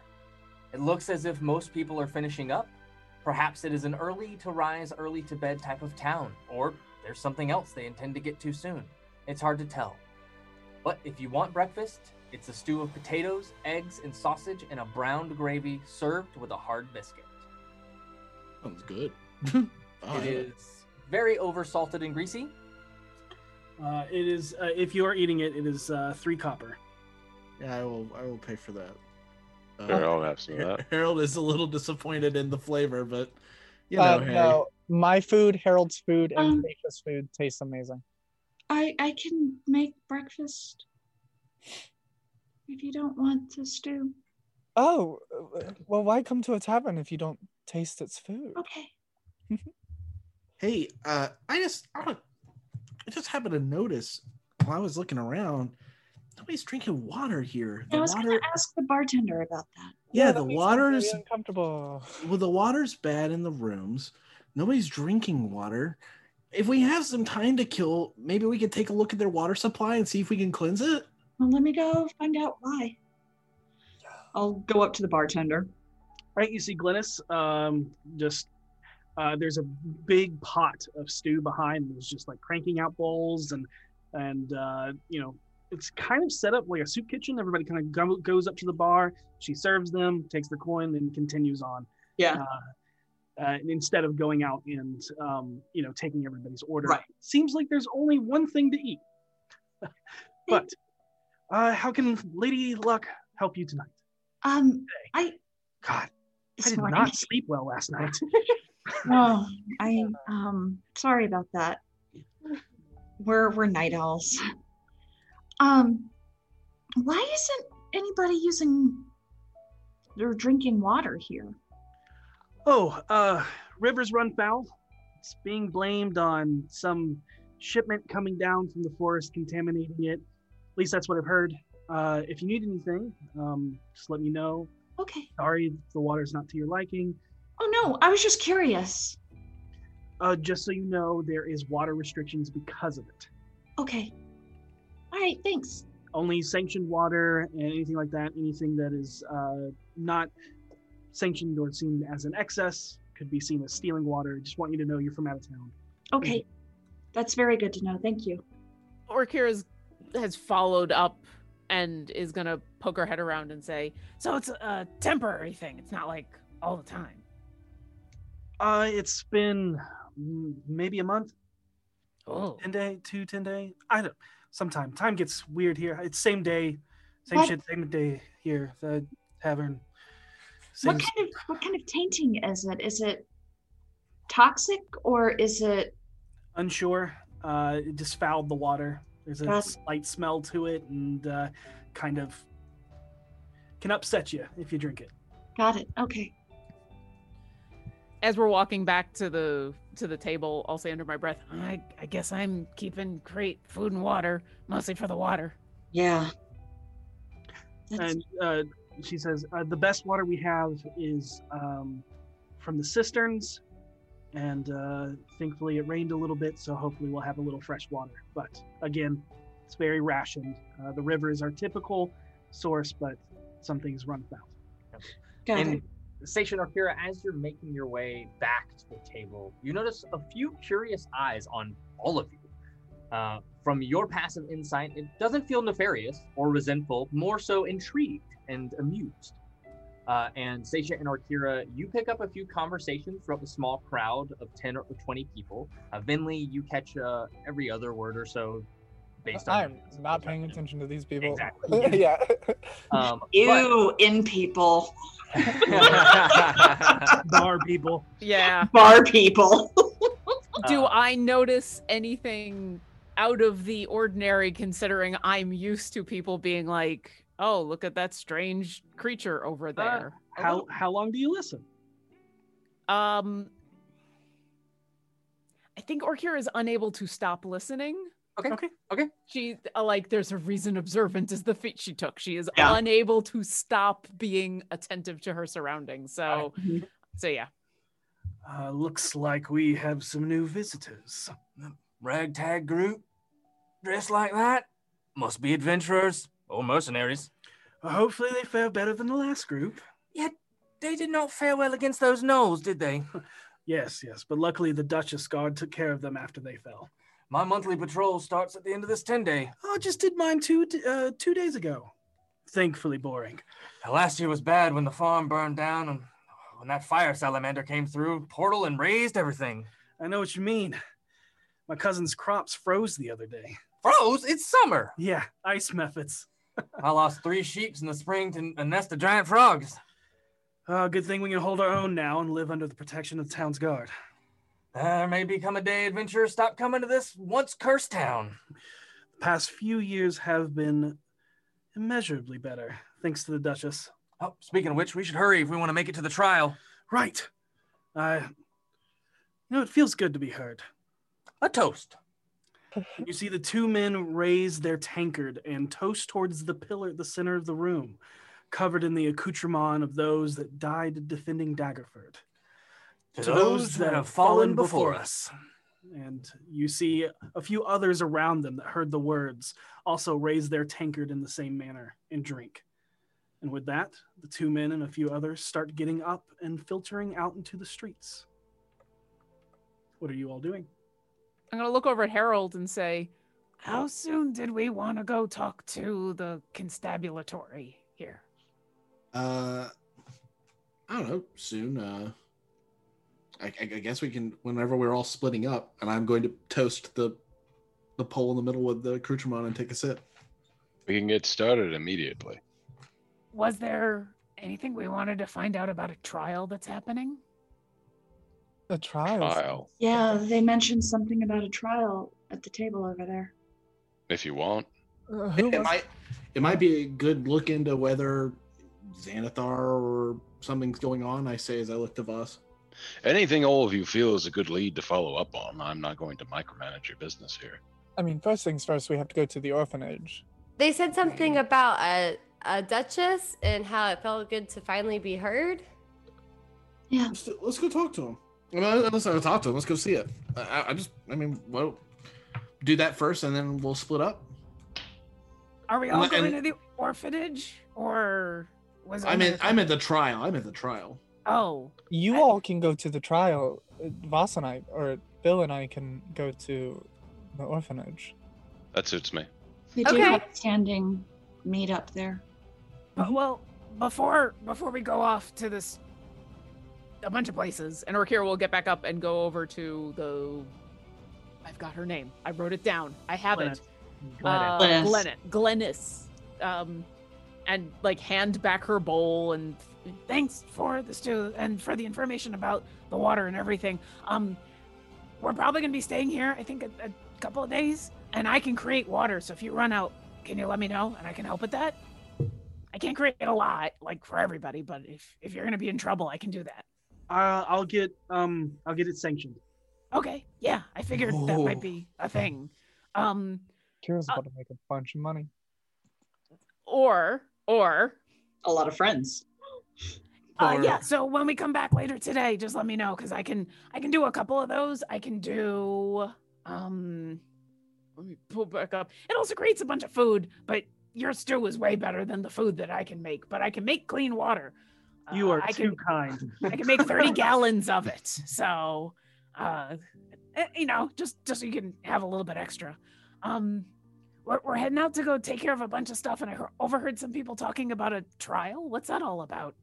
It looks as if most people are finishing up. Perhaps it is an early to rise, early to bed type of town, or there's something else they intend to get to soon. It's hard to tell. But if you want breakfast, it's a stew of potatoes, eggs, and sausage in a browned gravy served with a hard biscuit. Sounds good. It is very oversalted and greasy. Uh, it is, uh, if you are eating it, it is uh, three copper. Yeah, I will. I will pay for that. Uh, Harold, have some of that. Harold is a little disappointed in the flavor, but you know, uh, hey. No, my food, Harold's food, and um, Seisha's food tastes amazing. I I can make breakfast if you don't want to stew. Oh, well, why come to a tavern if you don't taste its food? Okay. Hey, uh, I just I, I just happened to notice while I was looking around. Nobody's drinking water here. The I was water... going to ask the bartender about that. Yeah, yeah the water's really uncomfortable. Well, the water's bad in the rooms. Nobody's drinking water. If we have some time to kill, maybe we could take a look at their water supply and see if we can cleanse it. Well, let me go find out why. I'll go up to the bartender. All right, you see Glynnis, um, just uh, there's a big pot of stew behind. There's just like cranking out bowls and and uh, you know. It's kind of set up like a soup kitchen. Everybody kind of go- goes up to the bar. She serves them, takes their coin, and continues on. Yeah. Uh, uh, instead of going out and, um, you know, taking everybody's order. Right. Seems like there's only one thing to eat. But uh, how can Lady Luck help you tonight? Um, I... God, I did not sleep well last night. No, I, um, sorry about that. We're, we're night owls. Um, why isn't anybody using or drinking water here? Oh, uh, rivers run foul. It's being blamed on some shipment coming down from the forest contaminating it. At least that's what I've heard. Uh, if you need anything, um, just let me know. Okay. Sorry if the water's not to your liking. Oh, no, I was just curious. Uh, just so you know, there is water restrictions because of it. Okay. right, thanks. Only sanctioned water and anything like that, anything that is uh, not sanctioned or seen as an excess could be seen as stealing water. Just want you to know you're from out of town. Okay. That's very good to know. Thank you. Orkira has followed up and is going to poke her head around and say, so it's a temporary thing. It's not like all the time. Uh, it's been maybe a month. Oh. Ten day, two, ten day. I don't Sometime. Time gets weird here. It's same day. Same what? shit, same day here. The tavern. Same what kind of what kind of tainting is it? Is it toxic or is it unsure? Uh, it just fouled the water. There's a That's... slight smell to it and uh, kind of can upset you if you drink it. Got it. Okay. As we're walking back to the to the table, I'll say under my breath, I, I guess I'm keeping great food and water, mostly for the water. Yeah. That's... And uh, she says, uh, the best water we have is um, from the cisterns, and uh, thankfully it rained a little bit, so hopefully we'll have a little fresh water. But again, it's very rationed. Uh, the river is our typical source, but something's run foul. Got and- it. Station Orkira, as you're making your way back to the table, you notice a few curious eyes on all of you. Uh, from your passive insight, it doesn't feel nefarious or resentful, more so intrigued and amused. Uh, and Seisha and Orkira, you pick up a few conversations from a small crowd of ten or twenty people. Uh, Venley, you catch uh, every other word or so based on... I'm not paying attention to these people. Exactly. yeah. Um, Ew, but... in people. Bar people. Yeah. Bar people. Do I notice anything out of the ordinary considering I'm used to people being like, oh, look at that strange creature over there. Uh, how how long do you listen? Um I think Orkira is unable to stop listening. Okay, okay, okay. She, like, there's a reason observant is the feat she took. She is yeah. unable to stop being attentive to her surroundings. So, right. so yeah. Uh, looks like we have some new visitors. Ragtag group, dressed like that. Must be adventurers or mercenaries. Well, hopefully they fare better than the last group. Yet they did not fare well against those gnolls, did they? yes, yes, but luckily the Duchess Guard took care of them after they fell. My monthly patrol starts at the end of this ten-day. Oh, I just did mine two uh, two days ago. Thankfully boring. Now, last year was bad when the farm burned down and when that fire salamander came through, portal and raised everything. I know what you mean. My cousin's crops froze the other day. Froze? It's summer. Yeah, ice methods. I lost three sheeps in the spring to a nest of giant frogs. Uh, good thing we can hold our own now and live under the protection of the town's guard. There may become a day adventurers stop coming to this once-cursed town. The past few years have been immeasurably better, thanks to the Duchess. Oh, speaking of which, we should hurry if we want to make it to the trial. Right. Uh, you know, it feels good to be heard. A toast. You see the two men raise their tankard and toast towards the pillar at the center of the room, covered in the accoutrement of those that died defending Daggerford. To those that have fallen before us. And you see a few others around them that heard the words also raise their tankard in the same manner and drink. And with that, the two men and a few others start getting up and filtering out into the streets. What are you all doing? I'm going to look over at Harold and say, how soon did we want to go talk to the constabulary here? Uh, I don't know. Soon, uh... I, I guess we can, whenever we're all splitting up, and I'm going to toast the the pole in the middle with the accoutrement and take a sip. We can get started immediately. Was there anything we wanted to find out about a trial that's happening? A trial? trial. Yeah, they mentioned something about a trial at the table over there. If you want. Uh, it, it, might, it might be a good look into whether Xanathar or something's going on, I say as I look to Voss. Anything all of you feel is a good lead to follow up on. I'm not going to micromanage your business here. I mean, first things first, we have to go to the orphanage. They said something about a, a duchess and how it felt good to finally be heard. Yeah. Let's, let's go talk to him. I mean, let's not talk to him. Let's go see it. I, I just, I mean, well, do that first and then we'll split up. Are we all and, going to the orphanage, or was it? I'm in. I'm at the trial. I'm at the trial. Oh. You I... all can go to the trial. Voss and I, or Bill and I, can go to the orphanage. That suits me. We do okay. have a standing meet up there. But, well, before before we go off to this, a bunch of places, and Orkira will get back up and go over to the. I've got her name. I wrote it down. I haven't. Glynnis. Uh, Glynnis. Um, and like hand back her bowl and thanks for the stew and for the information about the water and everything. Um, we're probably gonna be staying here, I think, a, a couple of days, and I can create water. So if you run out, can you let me know and I can help with that? I can't create a lot, like for everybody, but if if you're gonna be in trouble, I can do that. Uh, I'll get um, I'll get it sanctioned. Okay, yeah, I figured Whoa. that might be a thing. Um. Kira's about uh, to make a bunch of money. Or, or... a lot of friends. Uh, or, yeah, so when we come back later today, just let me know, because I can I can do a couple of those. I can do... Um, let me pull back up. It also creates a bunch of food, but your stew is way better than the food that I can make. But I can make clean water. Uh, you are I too can, kind. I can make thirty gallons of it. So, uh, you know, just, just so you can have a little bit extra. Um, we're, we're heading out to go take care of a bunch of stuff, and I heard, overheard some people talking about a trial. What's that all about?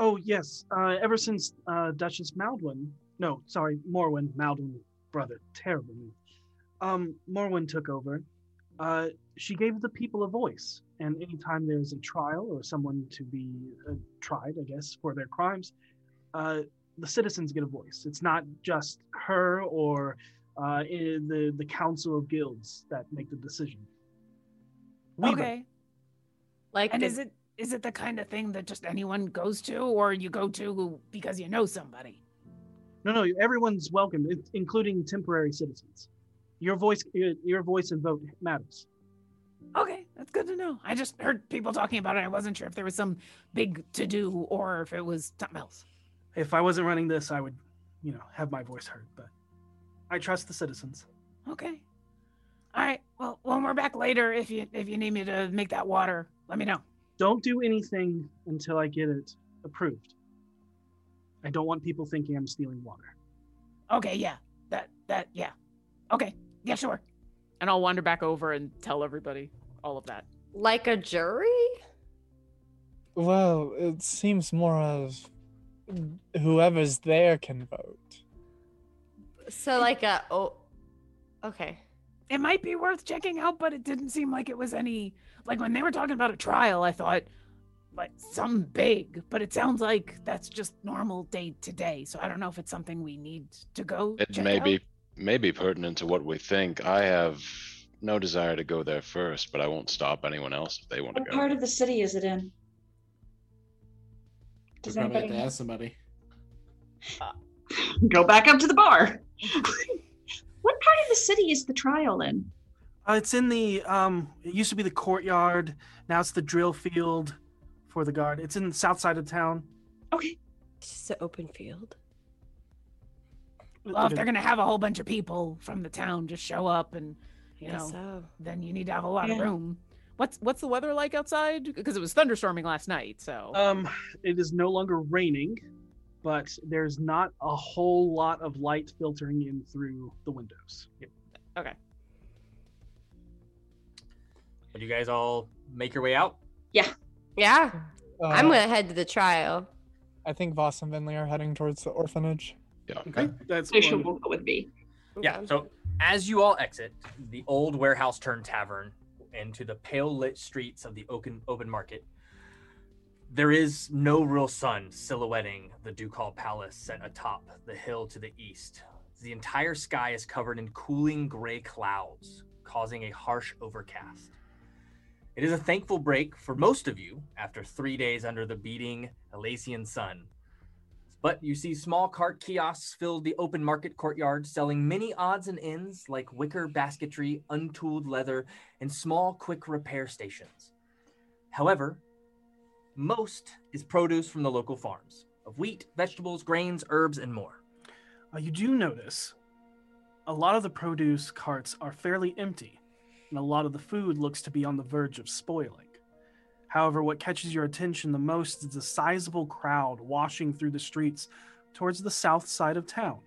Oh, yes. Uh, ever since uh, Duchess Maldwin, no, sorry, Morwen, Maldwin, brother, terrible name. Um, Morwen took over. Uh, she gave the people a voice, and anytime there's a trial or someone to be uh, tried, I guess, for their crimes, uh, the citizens get a voice. It's not just her or... Uh, in the the Council of Guilds that make the decision. We okay. Vote. Like, and the, is it is it the kind of thing that just anyone goes to, or you go to because you know somebody? No, no, everyone's welcome, including temporary citizens. Your voice, your, your voice and vote matters. Okay, that's good to know. I just heard people talking about it. I wasn't sure if there was some big to do or if it was something else. If I wasn't running this, I would, you know, have my voice heard, but. I trust the citizens. Okay. All right. Well, when we're back later, if you if you need me to make that water, let me know. Don't do anything until I get it approved. I don't want people thinking I'm stealing water. Okay. Yeah. That that yeah. Okay. Yeah. Sure. And I'll wander back over and tell everybody all of that. Like a jury? Well, it seems more of whoever's there can vote. So like a oh, okay. It might be worth checking out, but it didn't seem like it was any like when they were talking about a trial. I thought, like some big, but it sounds like that's just normal day to day. So I don't know if it's something we need to go. It check may out. be may be pertinent to what we think. I have no desire to go there first, but I won't stop anyone else if they want what to go. What part of the city is it in? Does probably anybody have to ask somebody? Uh, Go back up to the bar. What part of the city is the trial in? Uh, it's in the, um, it used to be the courtyard. Now it's the drill field for the guard. It's in the south side of town. Okay. It's just an open field. Well, if they're going to have a whole bunch of people from the town just show up and, you know, so. then you need to have a lot yeah. of room. What's what's the weather like outside? Because it was thunderstorming last night, so. Um, it is no longer raining. But there's not a whole lot of light filtering in through the windows. Yep. Okay. Did you guys all make your way out? Yeah. Yeah. Uh, I'm going to head to the trial. I think Voss and Venley are heading towards the orphanage. Yeah. Okay. That's Station will go with me. Yeah. So as you all exit the old warehouse turned tavern into the pale lit streets of the open, open market, there is no real sun silhouetting the Ducal Palace set atop the hill to the east. The entire sky is covered in cooling gray clouds, causing a harsh overcast. It is a thankful break for most of you after three days under the beating Elysian sun. But you see small cart kiosks filled the open market courtyard, selling many odds and ends like wicker basketry, untooled leather, and small quick repair stations. However, most is produce from the local farms of wheat, vegetables, grains, herbs, and more. Uh, you do notice a lot of the produce carts are fairly empty. and a lot of the food looks to be on the verge of spoiling. However, what catches your attention the most is the sizable crowd washing through the streets towards the south side of town.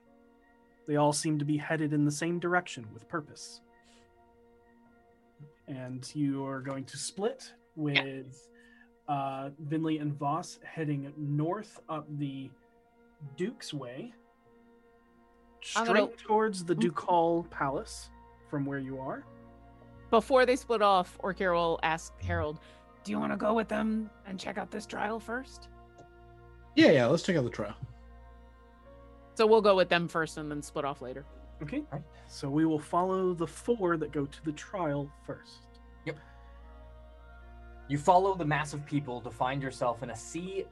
They all seem to be headed in the same direction with purpose. And you are going to split with uh, Venley and Voss heading north up the Duke's Way, straight gonna... towards the Ducal Palace from where you are. Before they split off, Orkira will ask Harold, do you want to go with them and check out this trial first? Yeah, yeah, let's check out the trial. So we'll go with them first and then split off later. Okay. Right. So we will follow the four that go to the trial first. Yep. You follow the mass of people to find yourself in a sea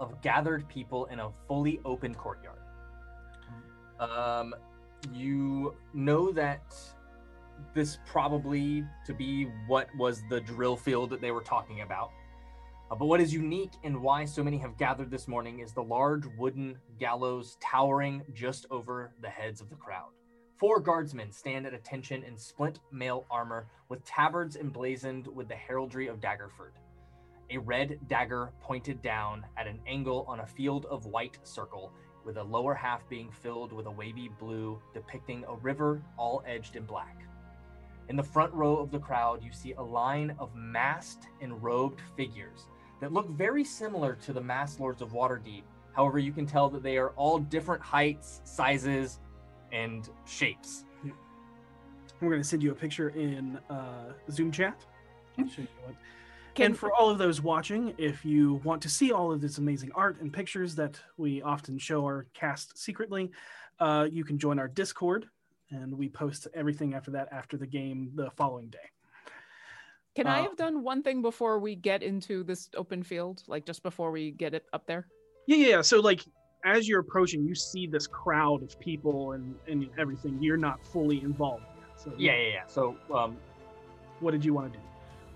of gathered people in a fully open courtyard. Um, you know that this probably to be what was the drill field that they were talking about. But what is unique and why so many have gathered this morning is the large wooden gallows towering just over the heads of the crowd. Four guardsmen stand at attention in splint mail armor with tabards emblazoned with the heraldry of Daggerford. A red dagger pointed down at an angle on a field of white circle, with a lower half being filled with a wavy blue depicting a river all edged in black. In the front row of the crowd, you see a line of masked and robed figures that look very similar to the masked lords of Waterdeep. However, you can tell that they are all different heights, sizes, and shapes. Yeah. We're going to send you a picture in uh, Zoom chat. I'll show you one. Can, and for all of those watching, if you want to see all of this amazing art and pictures that we often show our cast secretly, uh, you can join our Discord, and we post everything after that after the game the following day. Can I have done one thing before we get into this open field? Like, just before we get it up there? Yeah, yeah. So, like, as you're approaching, you see this crowd of people and, and everything. You're not fully involved yet. So, yeah, yeah, yeah. So, um, what did you want to do?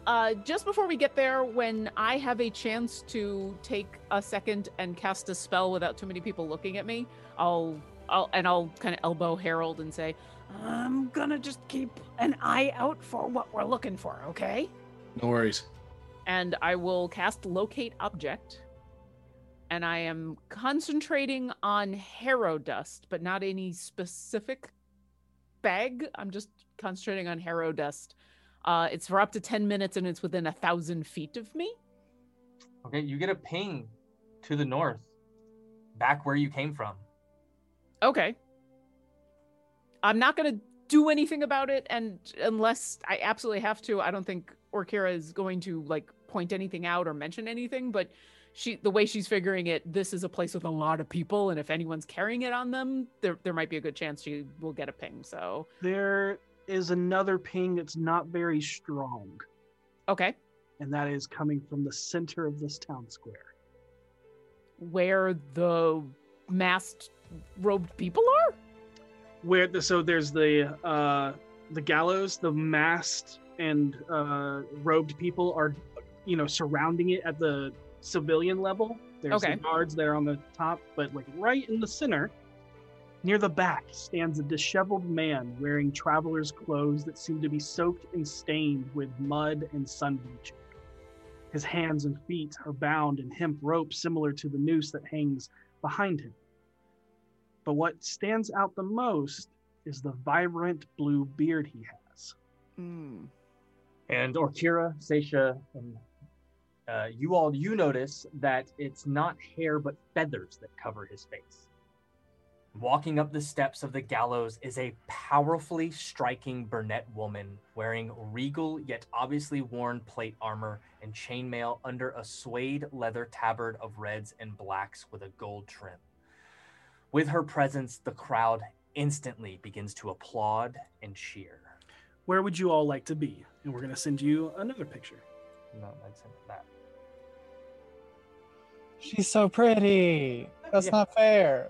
Uh, just before we get there, when I have a chance to take a second and cast a spell without too many people looking at me, I'll, I'll and I'll kind of elbow Harold and say, I'm gonna just keep an eye out for what we're looking for, okay? No worries. And I will cast Locate Object. And I am concentrating on Harrow Dust, but not any specific bag. I'm just concentrating on Harrow Dust. Uh, it's for up to ten minutes, and it's within a thousand feet of me. Okay, you get a ping to the north, back where you came from. Okay. I'm not going to do anything about it, and unless I absolutely have to, I don't think Orkira is going to like point anything out or mention anything, but she, the way she's figuring it, this is a place with a lot of people, and if anyone's carrying it on them, there, there might be a good chance she will get a ping, so. There is another ping that's not very strong. Okay. And that is coming from the center of this town square. Where the masked, robed people are? Where the, so there's the uh, the gallows, the masked and uh, robed people are, you know, surrounding it at the civilian level. There's okay. the guards there on the top, but like right in the center, near the back, stands a disheveled man wearing traveler's clothes that seem to be soaked and stained with mud and sunbleach. His hands and feet are bound in hemp rope similar to the noose that hangs behind him. But what stands out the most is the vibrant blue beard he has. Mm. And Orkira, Seisha, and uh, you all, you notice that it's not hair but feathers that cover his face. Walking up the steps of the gallows is a powerfully striking brunette woman wearing regal yet obviously worn plate armor and chainmail under a suede leather tabard of reds and blacks with a gold trim. With her presence, the crowd instantly begins to applaud and cheer. Where would you all like to be? And we're going to send you another picture. No, I'd send it back. She's so pretty. That's yeah. not fair.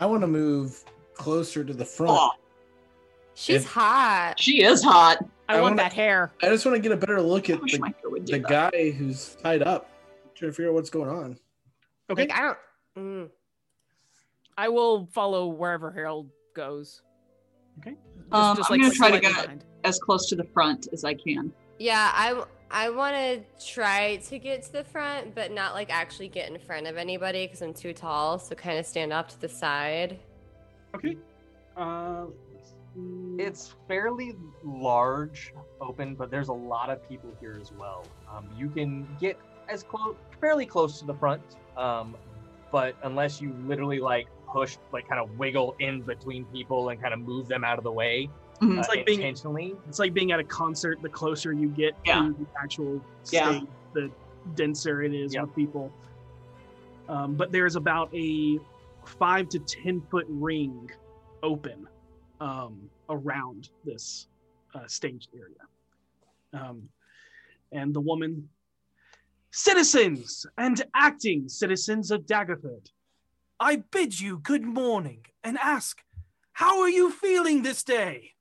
I want to move closer to the front. Oh, she's if, hot. She is hot. I, I want wanna, that hair. I just want to get a better look at the, the guy who's tied up. I'm trying to figure out what's going on. Okay. Like, I don't... Mm. I will follow wherever Harold goes. Okay. Um, just, just, I'm like, going to try to get behind. as close to the front as I can. Yeah, I, I want to try to get to the front, but not like actually get in front of anybody because I'm too tall. So kind of stand off to the side. Okay. Uh, it's fairly large, open, but there's a lot of people here as well. Um, you can get as close, fairly close to the front, um, but unless you literally like push, like kind of wiggle in between people and kind of move them out of the way. Mm-hmm. uh, it's like being intentionally. It's like being at a concert. The closer you get yeah. to the actual stage, yeah. the denser it is yeah. with people. Um, but there's about a five to ten foot ring open um, around this uh, stage area. Um, and the woman, citizens and acting citizens of Daggerford, I bid you good morning and ask, how are you feeling this day?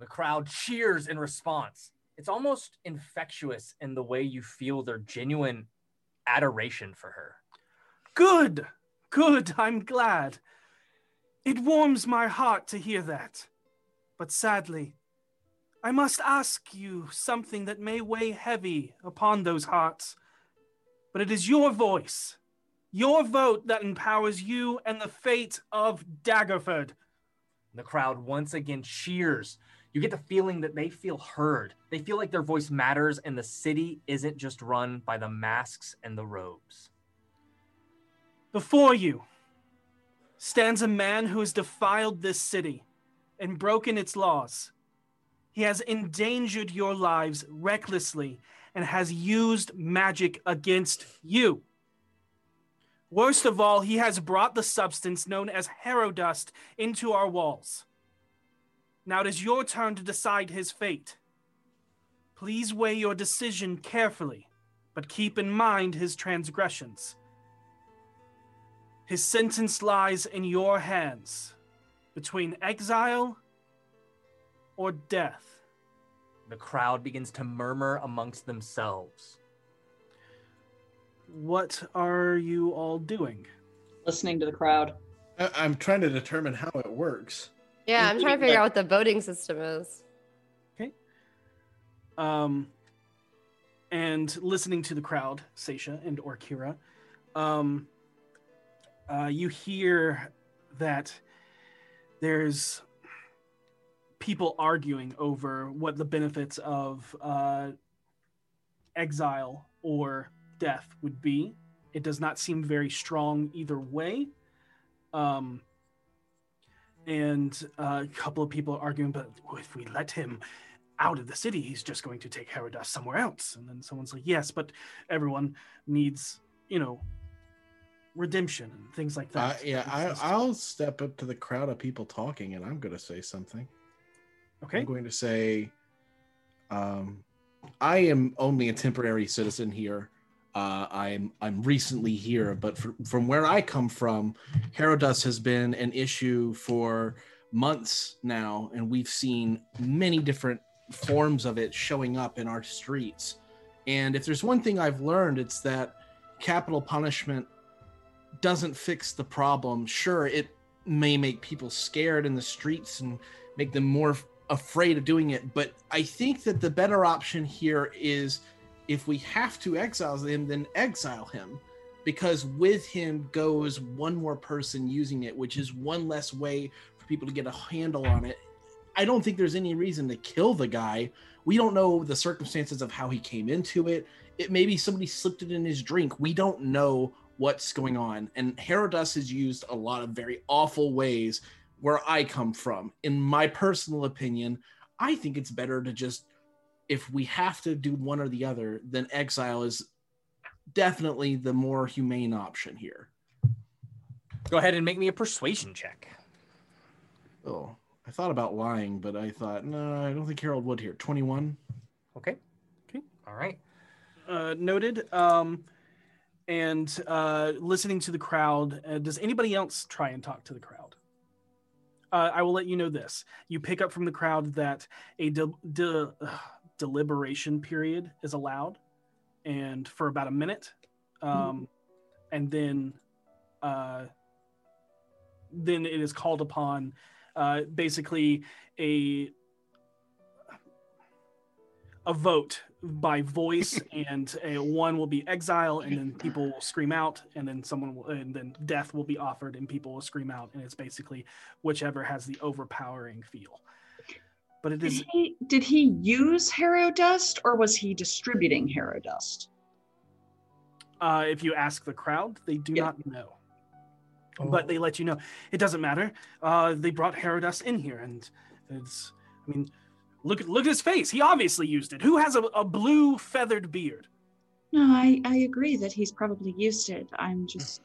The crowd cheers in response. It's almost infectious in the way you feel their genuine adoration for her. Good, good, I'm glad. It warms my heart to hear that. But sadly, I must ask you something that may weigh heavy upon those hearts. But it is your voice, your vote that empowers you and the fate of Daggerford. The crowd once again cheers. You get the feeling that they feel heard. They feel like their voice matters and the city isn't just run by the masks and the robes. Before you stands a man who has defiled this city and broken its laws. He has endangered your lives recklessly and has used magic against you. Worst of all, he has brought the substance known as Harrow Dust into our walls. Now it is your turn to decide his fate. Please weigh your decision carefully, but keep in mind his transgressions. His sentence lies in your hands, between exile or death. The crowd begins to murmur amongst themselves. What are you all doing? Listening to the crowd. I- I'm trying to determine how it works. Yeah, I'm trying to figure out what the voting system is. Okay. Um, and listening to the crowd, Seisha and Orkira, um, uh, you hear that there's people arguing over what the benefits of uh, exile or death would be. It does not seem very strong either way. Um, and uh, a couple of people are arguing, but if we let him out of the city, he's just going to take Harrow Dust somewhere else. And then someone's like, yes, but everyone needs, you know, redemption and things like that. Uh, yeah, I, I'll step up to the crowd of people talking and I'm going to say something. Okay. I'm going to say, um, I am only a temporary citizen here. Uh, I'm I'm recently here, but from, from where I come from, Harrow Dust has been an issue for months now, and we've seen many different forms of it showing up in our streets. And if there's one thing I've learned, it's that capital punishment doesn't fix the problem. Sure, it may make people scared in the streets and make them more afraid of doing it, but I think that the better option here is, if we have to exile him, then exile him, because with him goes one more person using it, which is one less way for people to get a handle on it. I don't think there's any reason to kill the guy. We don't know the circumstances of how he came into it. It may be somebody slipped it in his drink. We don't know what's going on. And Harrow Dust is used a lot of very awful ways where I come from. In my personal opinion, I think it's better to just, if we have to do one or the other, then exile is definitely the more humane option here. Go ahead and make me a persuasion check. Oh, I thought about lying, but I thought, no, I don't think Harold would here. twenty-one. Okay. Okay. All right. Uh, noted. Um, and uh, listening to the crowd, uh, does anybody else try and talk to the crowd? Uh, I will let you know this. You pick up from the crowd that a de- de- uh, deliberation period is allowed, and for about a minute, um, and then, uh, then it is called upon uh, basically a a vote by voice, and a, one will be exile, and then people will scream out, and then someone will, and then death will be offered, and people will scream out, and it's basically whichever has the overpowering feel. But it is. Did he, did he use Harrow Dust, or was he distributing Harrow Dust? Uh, if you ask the crowd, they do yeah. not know. Oh. But they let you know. It doesn't matter. Uh, they brought Harrow Dust in here, and it's. I mean, look at look at his face. He obviously used it. Who has a, a blue feathered beard? No, I, I agree that he's probably used it. I'm just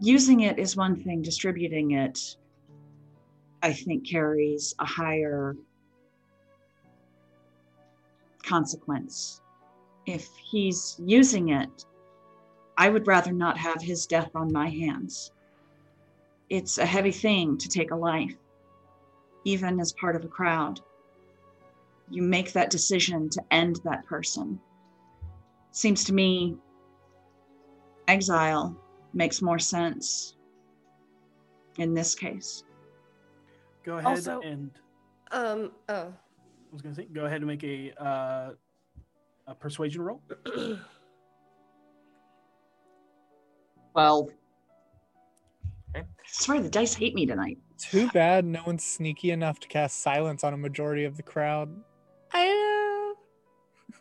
using it is one thing. Distributing it, I think, carries a higher consequence. If he's using it, I would rather not have his death on my hands. It's a heavy thing to take a life, even as part of a crowd. You make that decision to end that person. Seems to me, exile makes more sense in this case. Go ahead also, and. Um. Oh. I was gonna say, go ahead and make a uh, a persuasion roll. Well, I swear the dice hate me tonight. Too bad no one's sneaky enough to cast silence on a majority of the crowd. I know.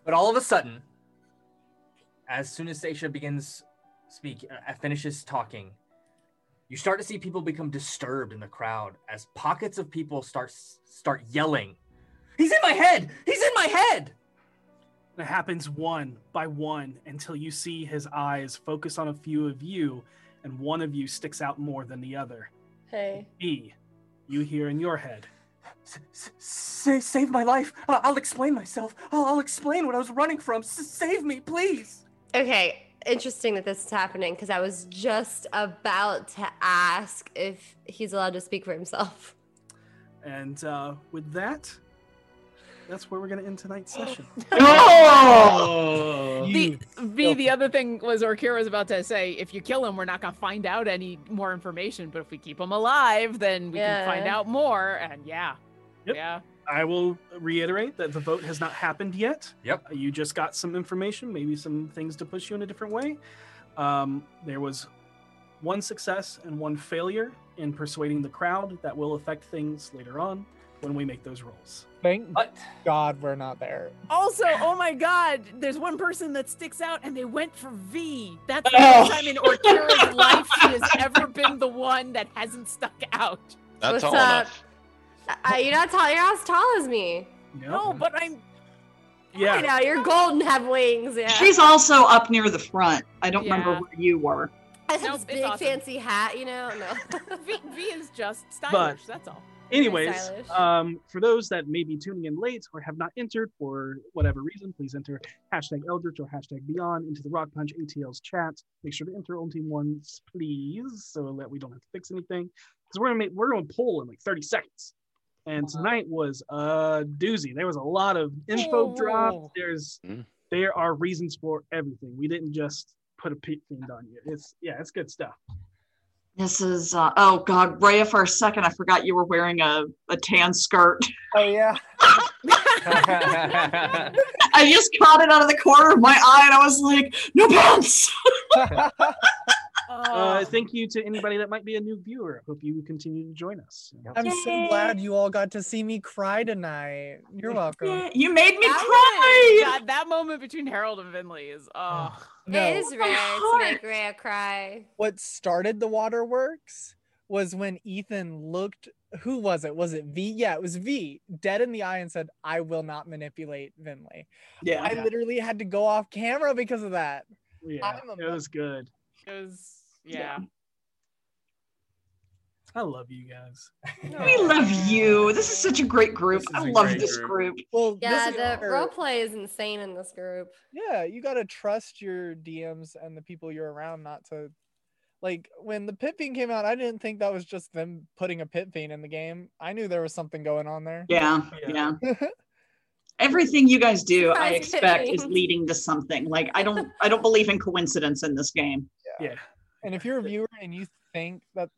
But all of a sudden, as soon as Seisha begins speak, uh, finishes talking, you start to see people become disturbed in the crowd as pockets of people start start yelling, "He's in my head! He's in my head!" And it happens one by one until you see his eyes focus on a few of you, and one of you sticks out more than the other. Hey. B, you hear in your head, "Save, save my life! I'll, I'll explain myself. I'll, I'll explain what I was running from. S- save me, please." Okay, interesting that this is happening because I was just about to ask if he's allowed to speak for himself. And uh, with that. That's where we're going to end tonight's session. Oh! the, v, the other thing was Orkira was about to say, if you kill him, we're not going to find out any more information, but if we keep him alive, then we yeah. can find out more, and yeah. Yep. yeah. I will reiterate that the vote has not happened yet. Yep. You just got some information, maybe some things to push you in a different way. Um, there was one success and one failure in persuading the crowd that will affect things later on when we make those rolls. Thank but, God we're not there. Also, oh my God, there's one person that sticks out and they went for V. That's the oh. first time in Orkira's life she has ever been the one that hasn't stuck out. That's What's tall up? enough. Uh, you're not tall, you're not as tall as me. Yep. No, but I'm... Yeah. I know, you're golden, have wings, yeah. She's also up near the front. I don't yeah. remember where you were. I have nope, this big awesome. fancy hat, you know? No. V, V is just stylish, but, that's all. Anyways, um, for those that may be tuning in late or have not entered for whatever reason, please enter hashtag Eldritch or hashtag Beyond into the Rock Punch A T L's chat. Make sure to enter only once, please, so that we don't have to fix anything. Because we're gonna make, we're gonna poll in like thirty seconds. And wow. tonight was a doozy. There was a lot of info oh. dropped. There's mm. there are reasons for everything. We didn't just put a pit fiend on you. It's yeah, it's good stuff. This is, uh, oh God, Rhea, for a second, I forgot you were wearing a, a tan skirt. Oh yeah. I just caught it out of the corner of my eye and I was like, no pants. uh, thank you to anybody that might be a new viewer. Hope you continue to join us. I'm Yay. so glad you all got to see me cry tonight. You're welcome. Yeah, you made me that cry. God, that moment between Harold and Venley is, oh. No. It is rare to make Rhea cry. What started the waterworks was when Ethan looked, who was it? Was it V? Yeah, it was V, dead in the eye, and said, "I will not manipulate Venley." Yeah. I yeah. literally had to go off camera because of that. Yeah, I'm a- it was good. It was, yeah. yeah. I love you guys. We love you. This is such a great group. I love this group. group. Well, yeah, the role play is insane in this group. Yeah, you got to trust your D Ms and the people you're around not to... Like, when the Pit Fiend came out, I didn't think that was just them putting a Pit Fiend in the game. I knew there was something going on there. Yeah, yeah. yeah. Everything you guys do, I expect, is leading to something. Like, I don't I don't believe in coincidence in this game. Yeah. yeah. And if you're a viewer and you think that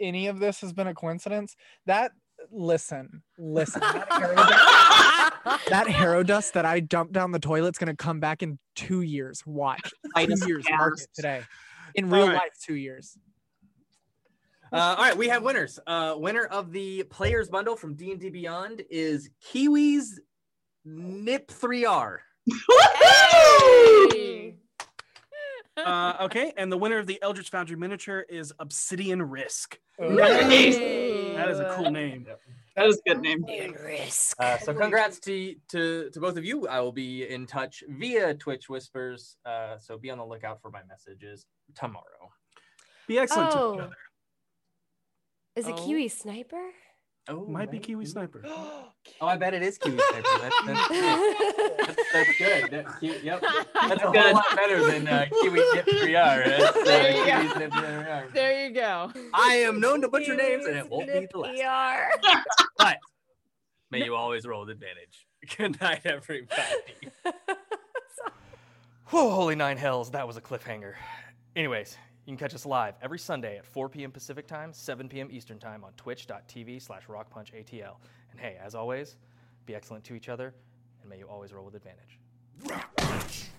any of this has been a coincidence. That listen, listen. That Harrow dust, that Harrow dust that I dumped down the toilet's gonna come back in two years. Watch, two years market today. In real right. life, two years. Uh, all right, we have winners. Uh, winner of the Players Bundle from D and D Beyond is Kiwi's Nip three R. Hey! Uh, okay, and the winner of the Eldritch Foundry miniature is Obsidian Risk. Oh. Nice. That is a cool name. That is a good name. Risk. Uh, so congrats to, to, to both of you. I will be in touch via Twitch Whispers, uh, so be on the lookout for my messages tomorrow. Be excellent oh. to each other. Is it oh. Kiwi Sniper? Oh, might, might be Kiwi be. Sniper. Oh, I bet it is Kiwi Sniper. That's, that's, that's, that's good. That's, Kiwi, yep. that's a good. whole lot better than uh, Kiwi Nip three R. Uh, there, you Nip three R. There you go. I am known to butcher Kiwi names, and it won't be the last. But may you always roll with advantage. Good night, everybody. Whoa, holy nine hells. That was a cliffhanger. Anyways. You can catch us live every Sunday at four p.m. Pacific Time, seven p.m. Eastern Time on twitch.tv slash rockpunchatl. And hey, as always, be excellent to each other, and may you always roll with advantage.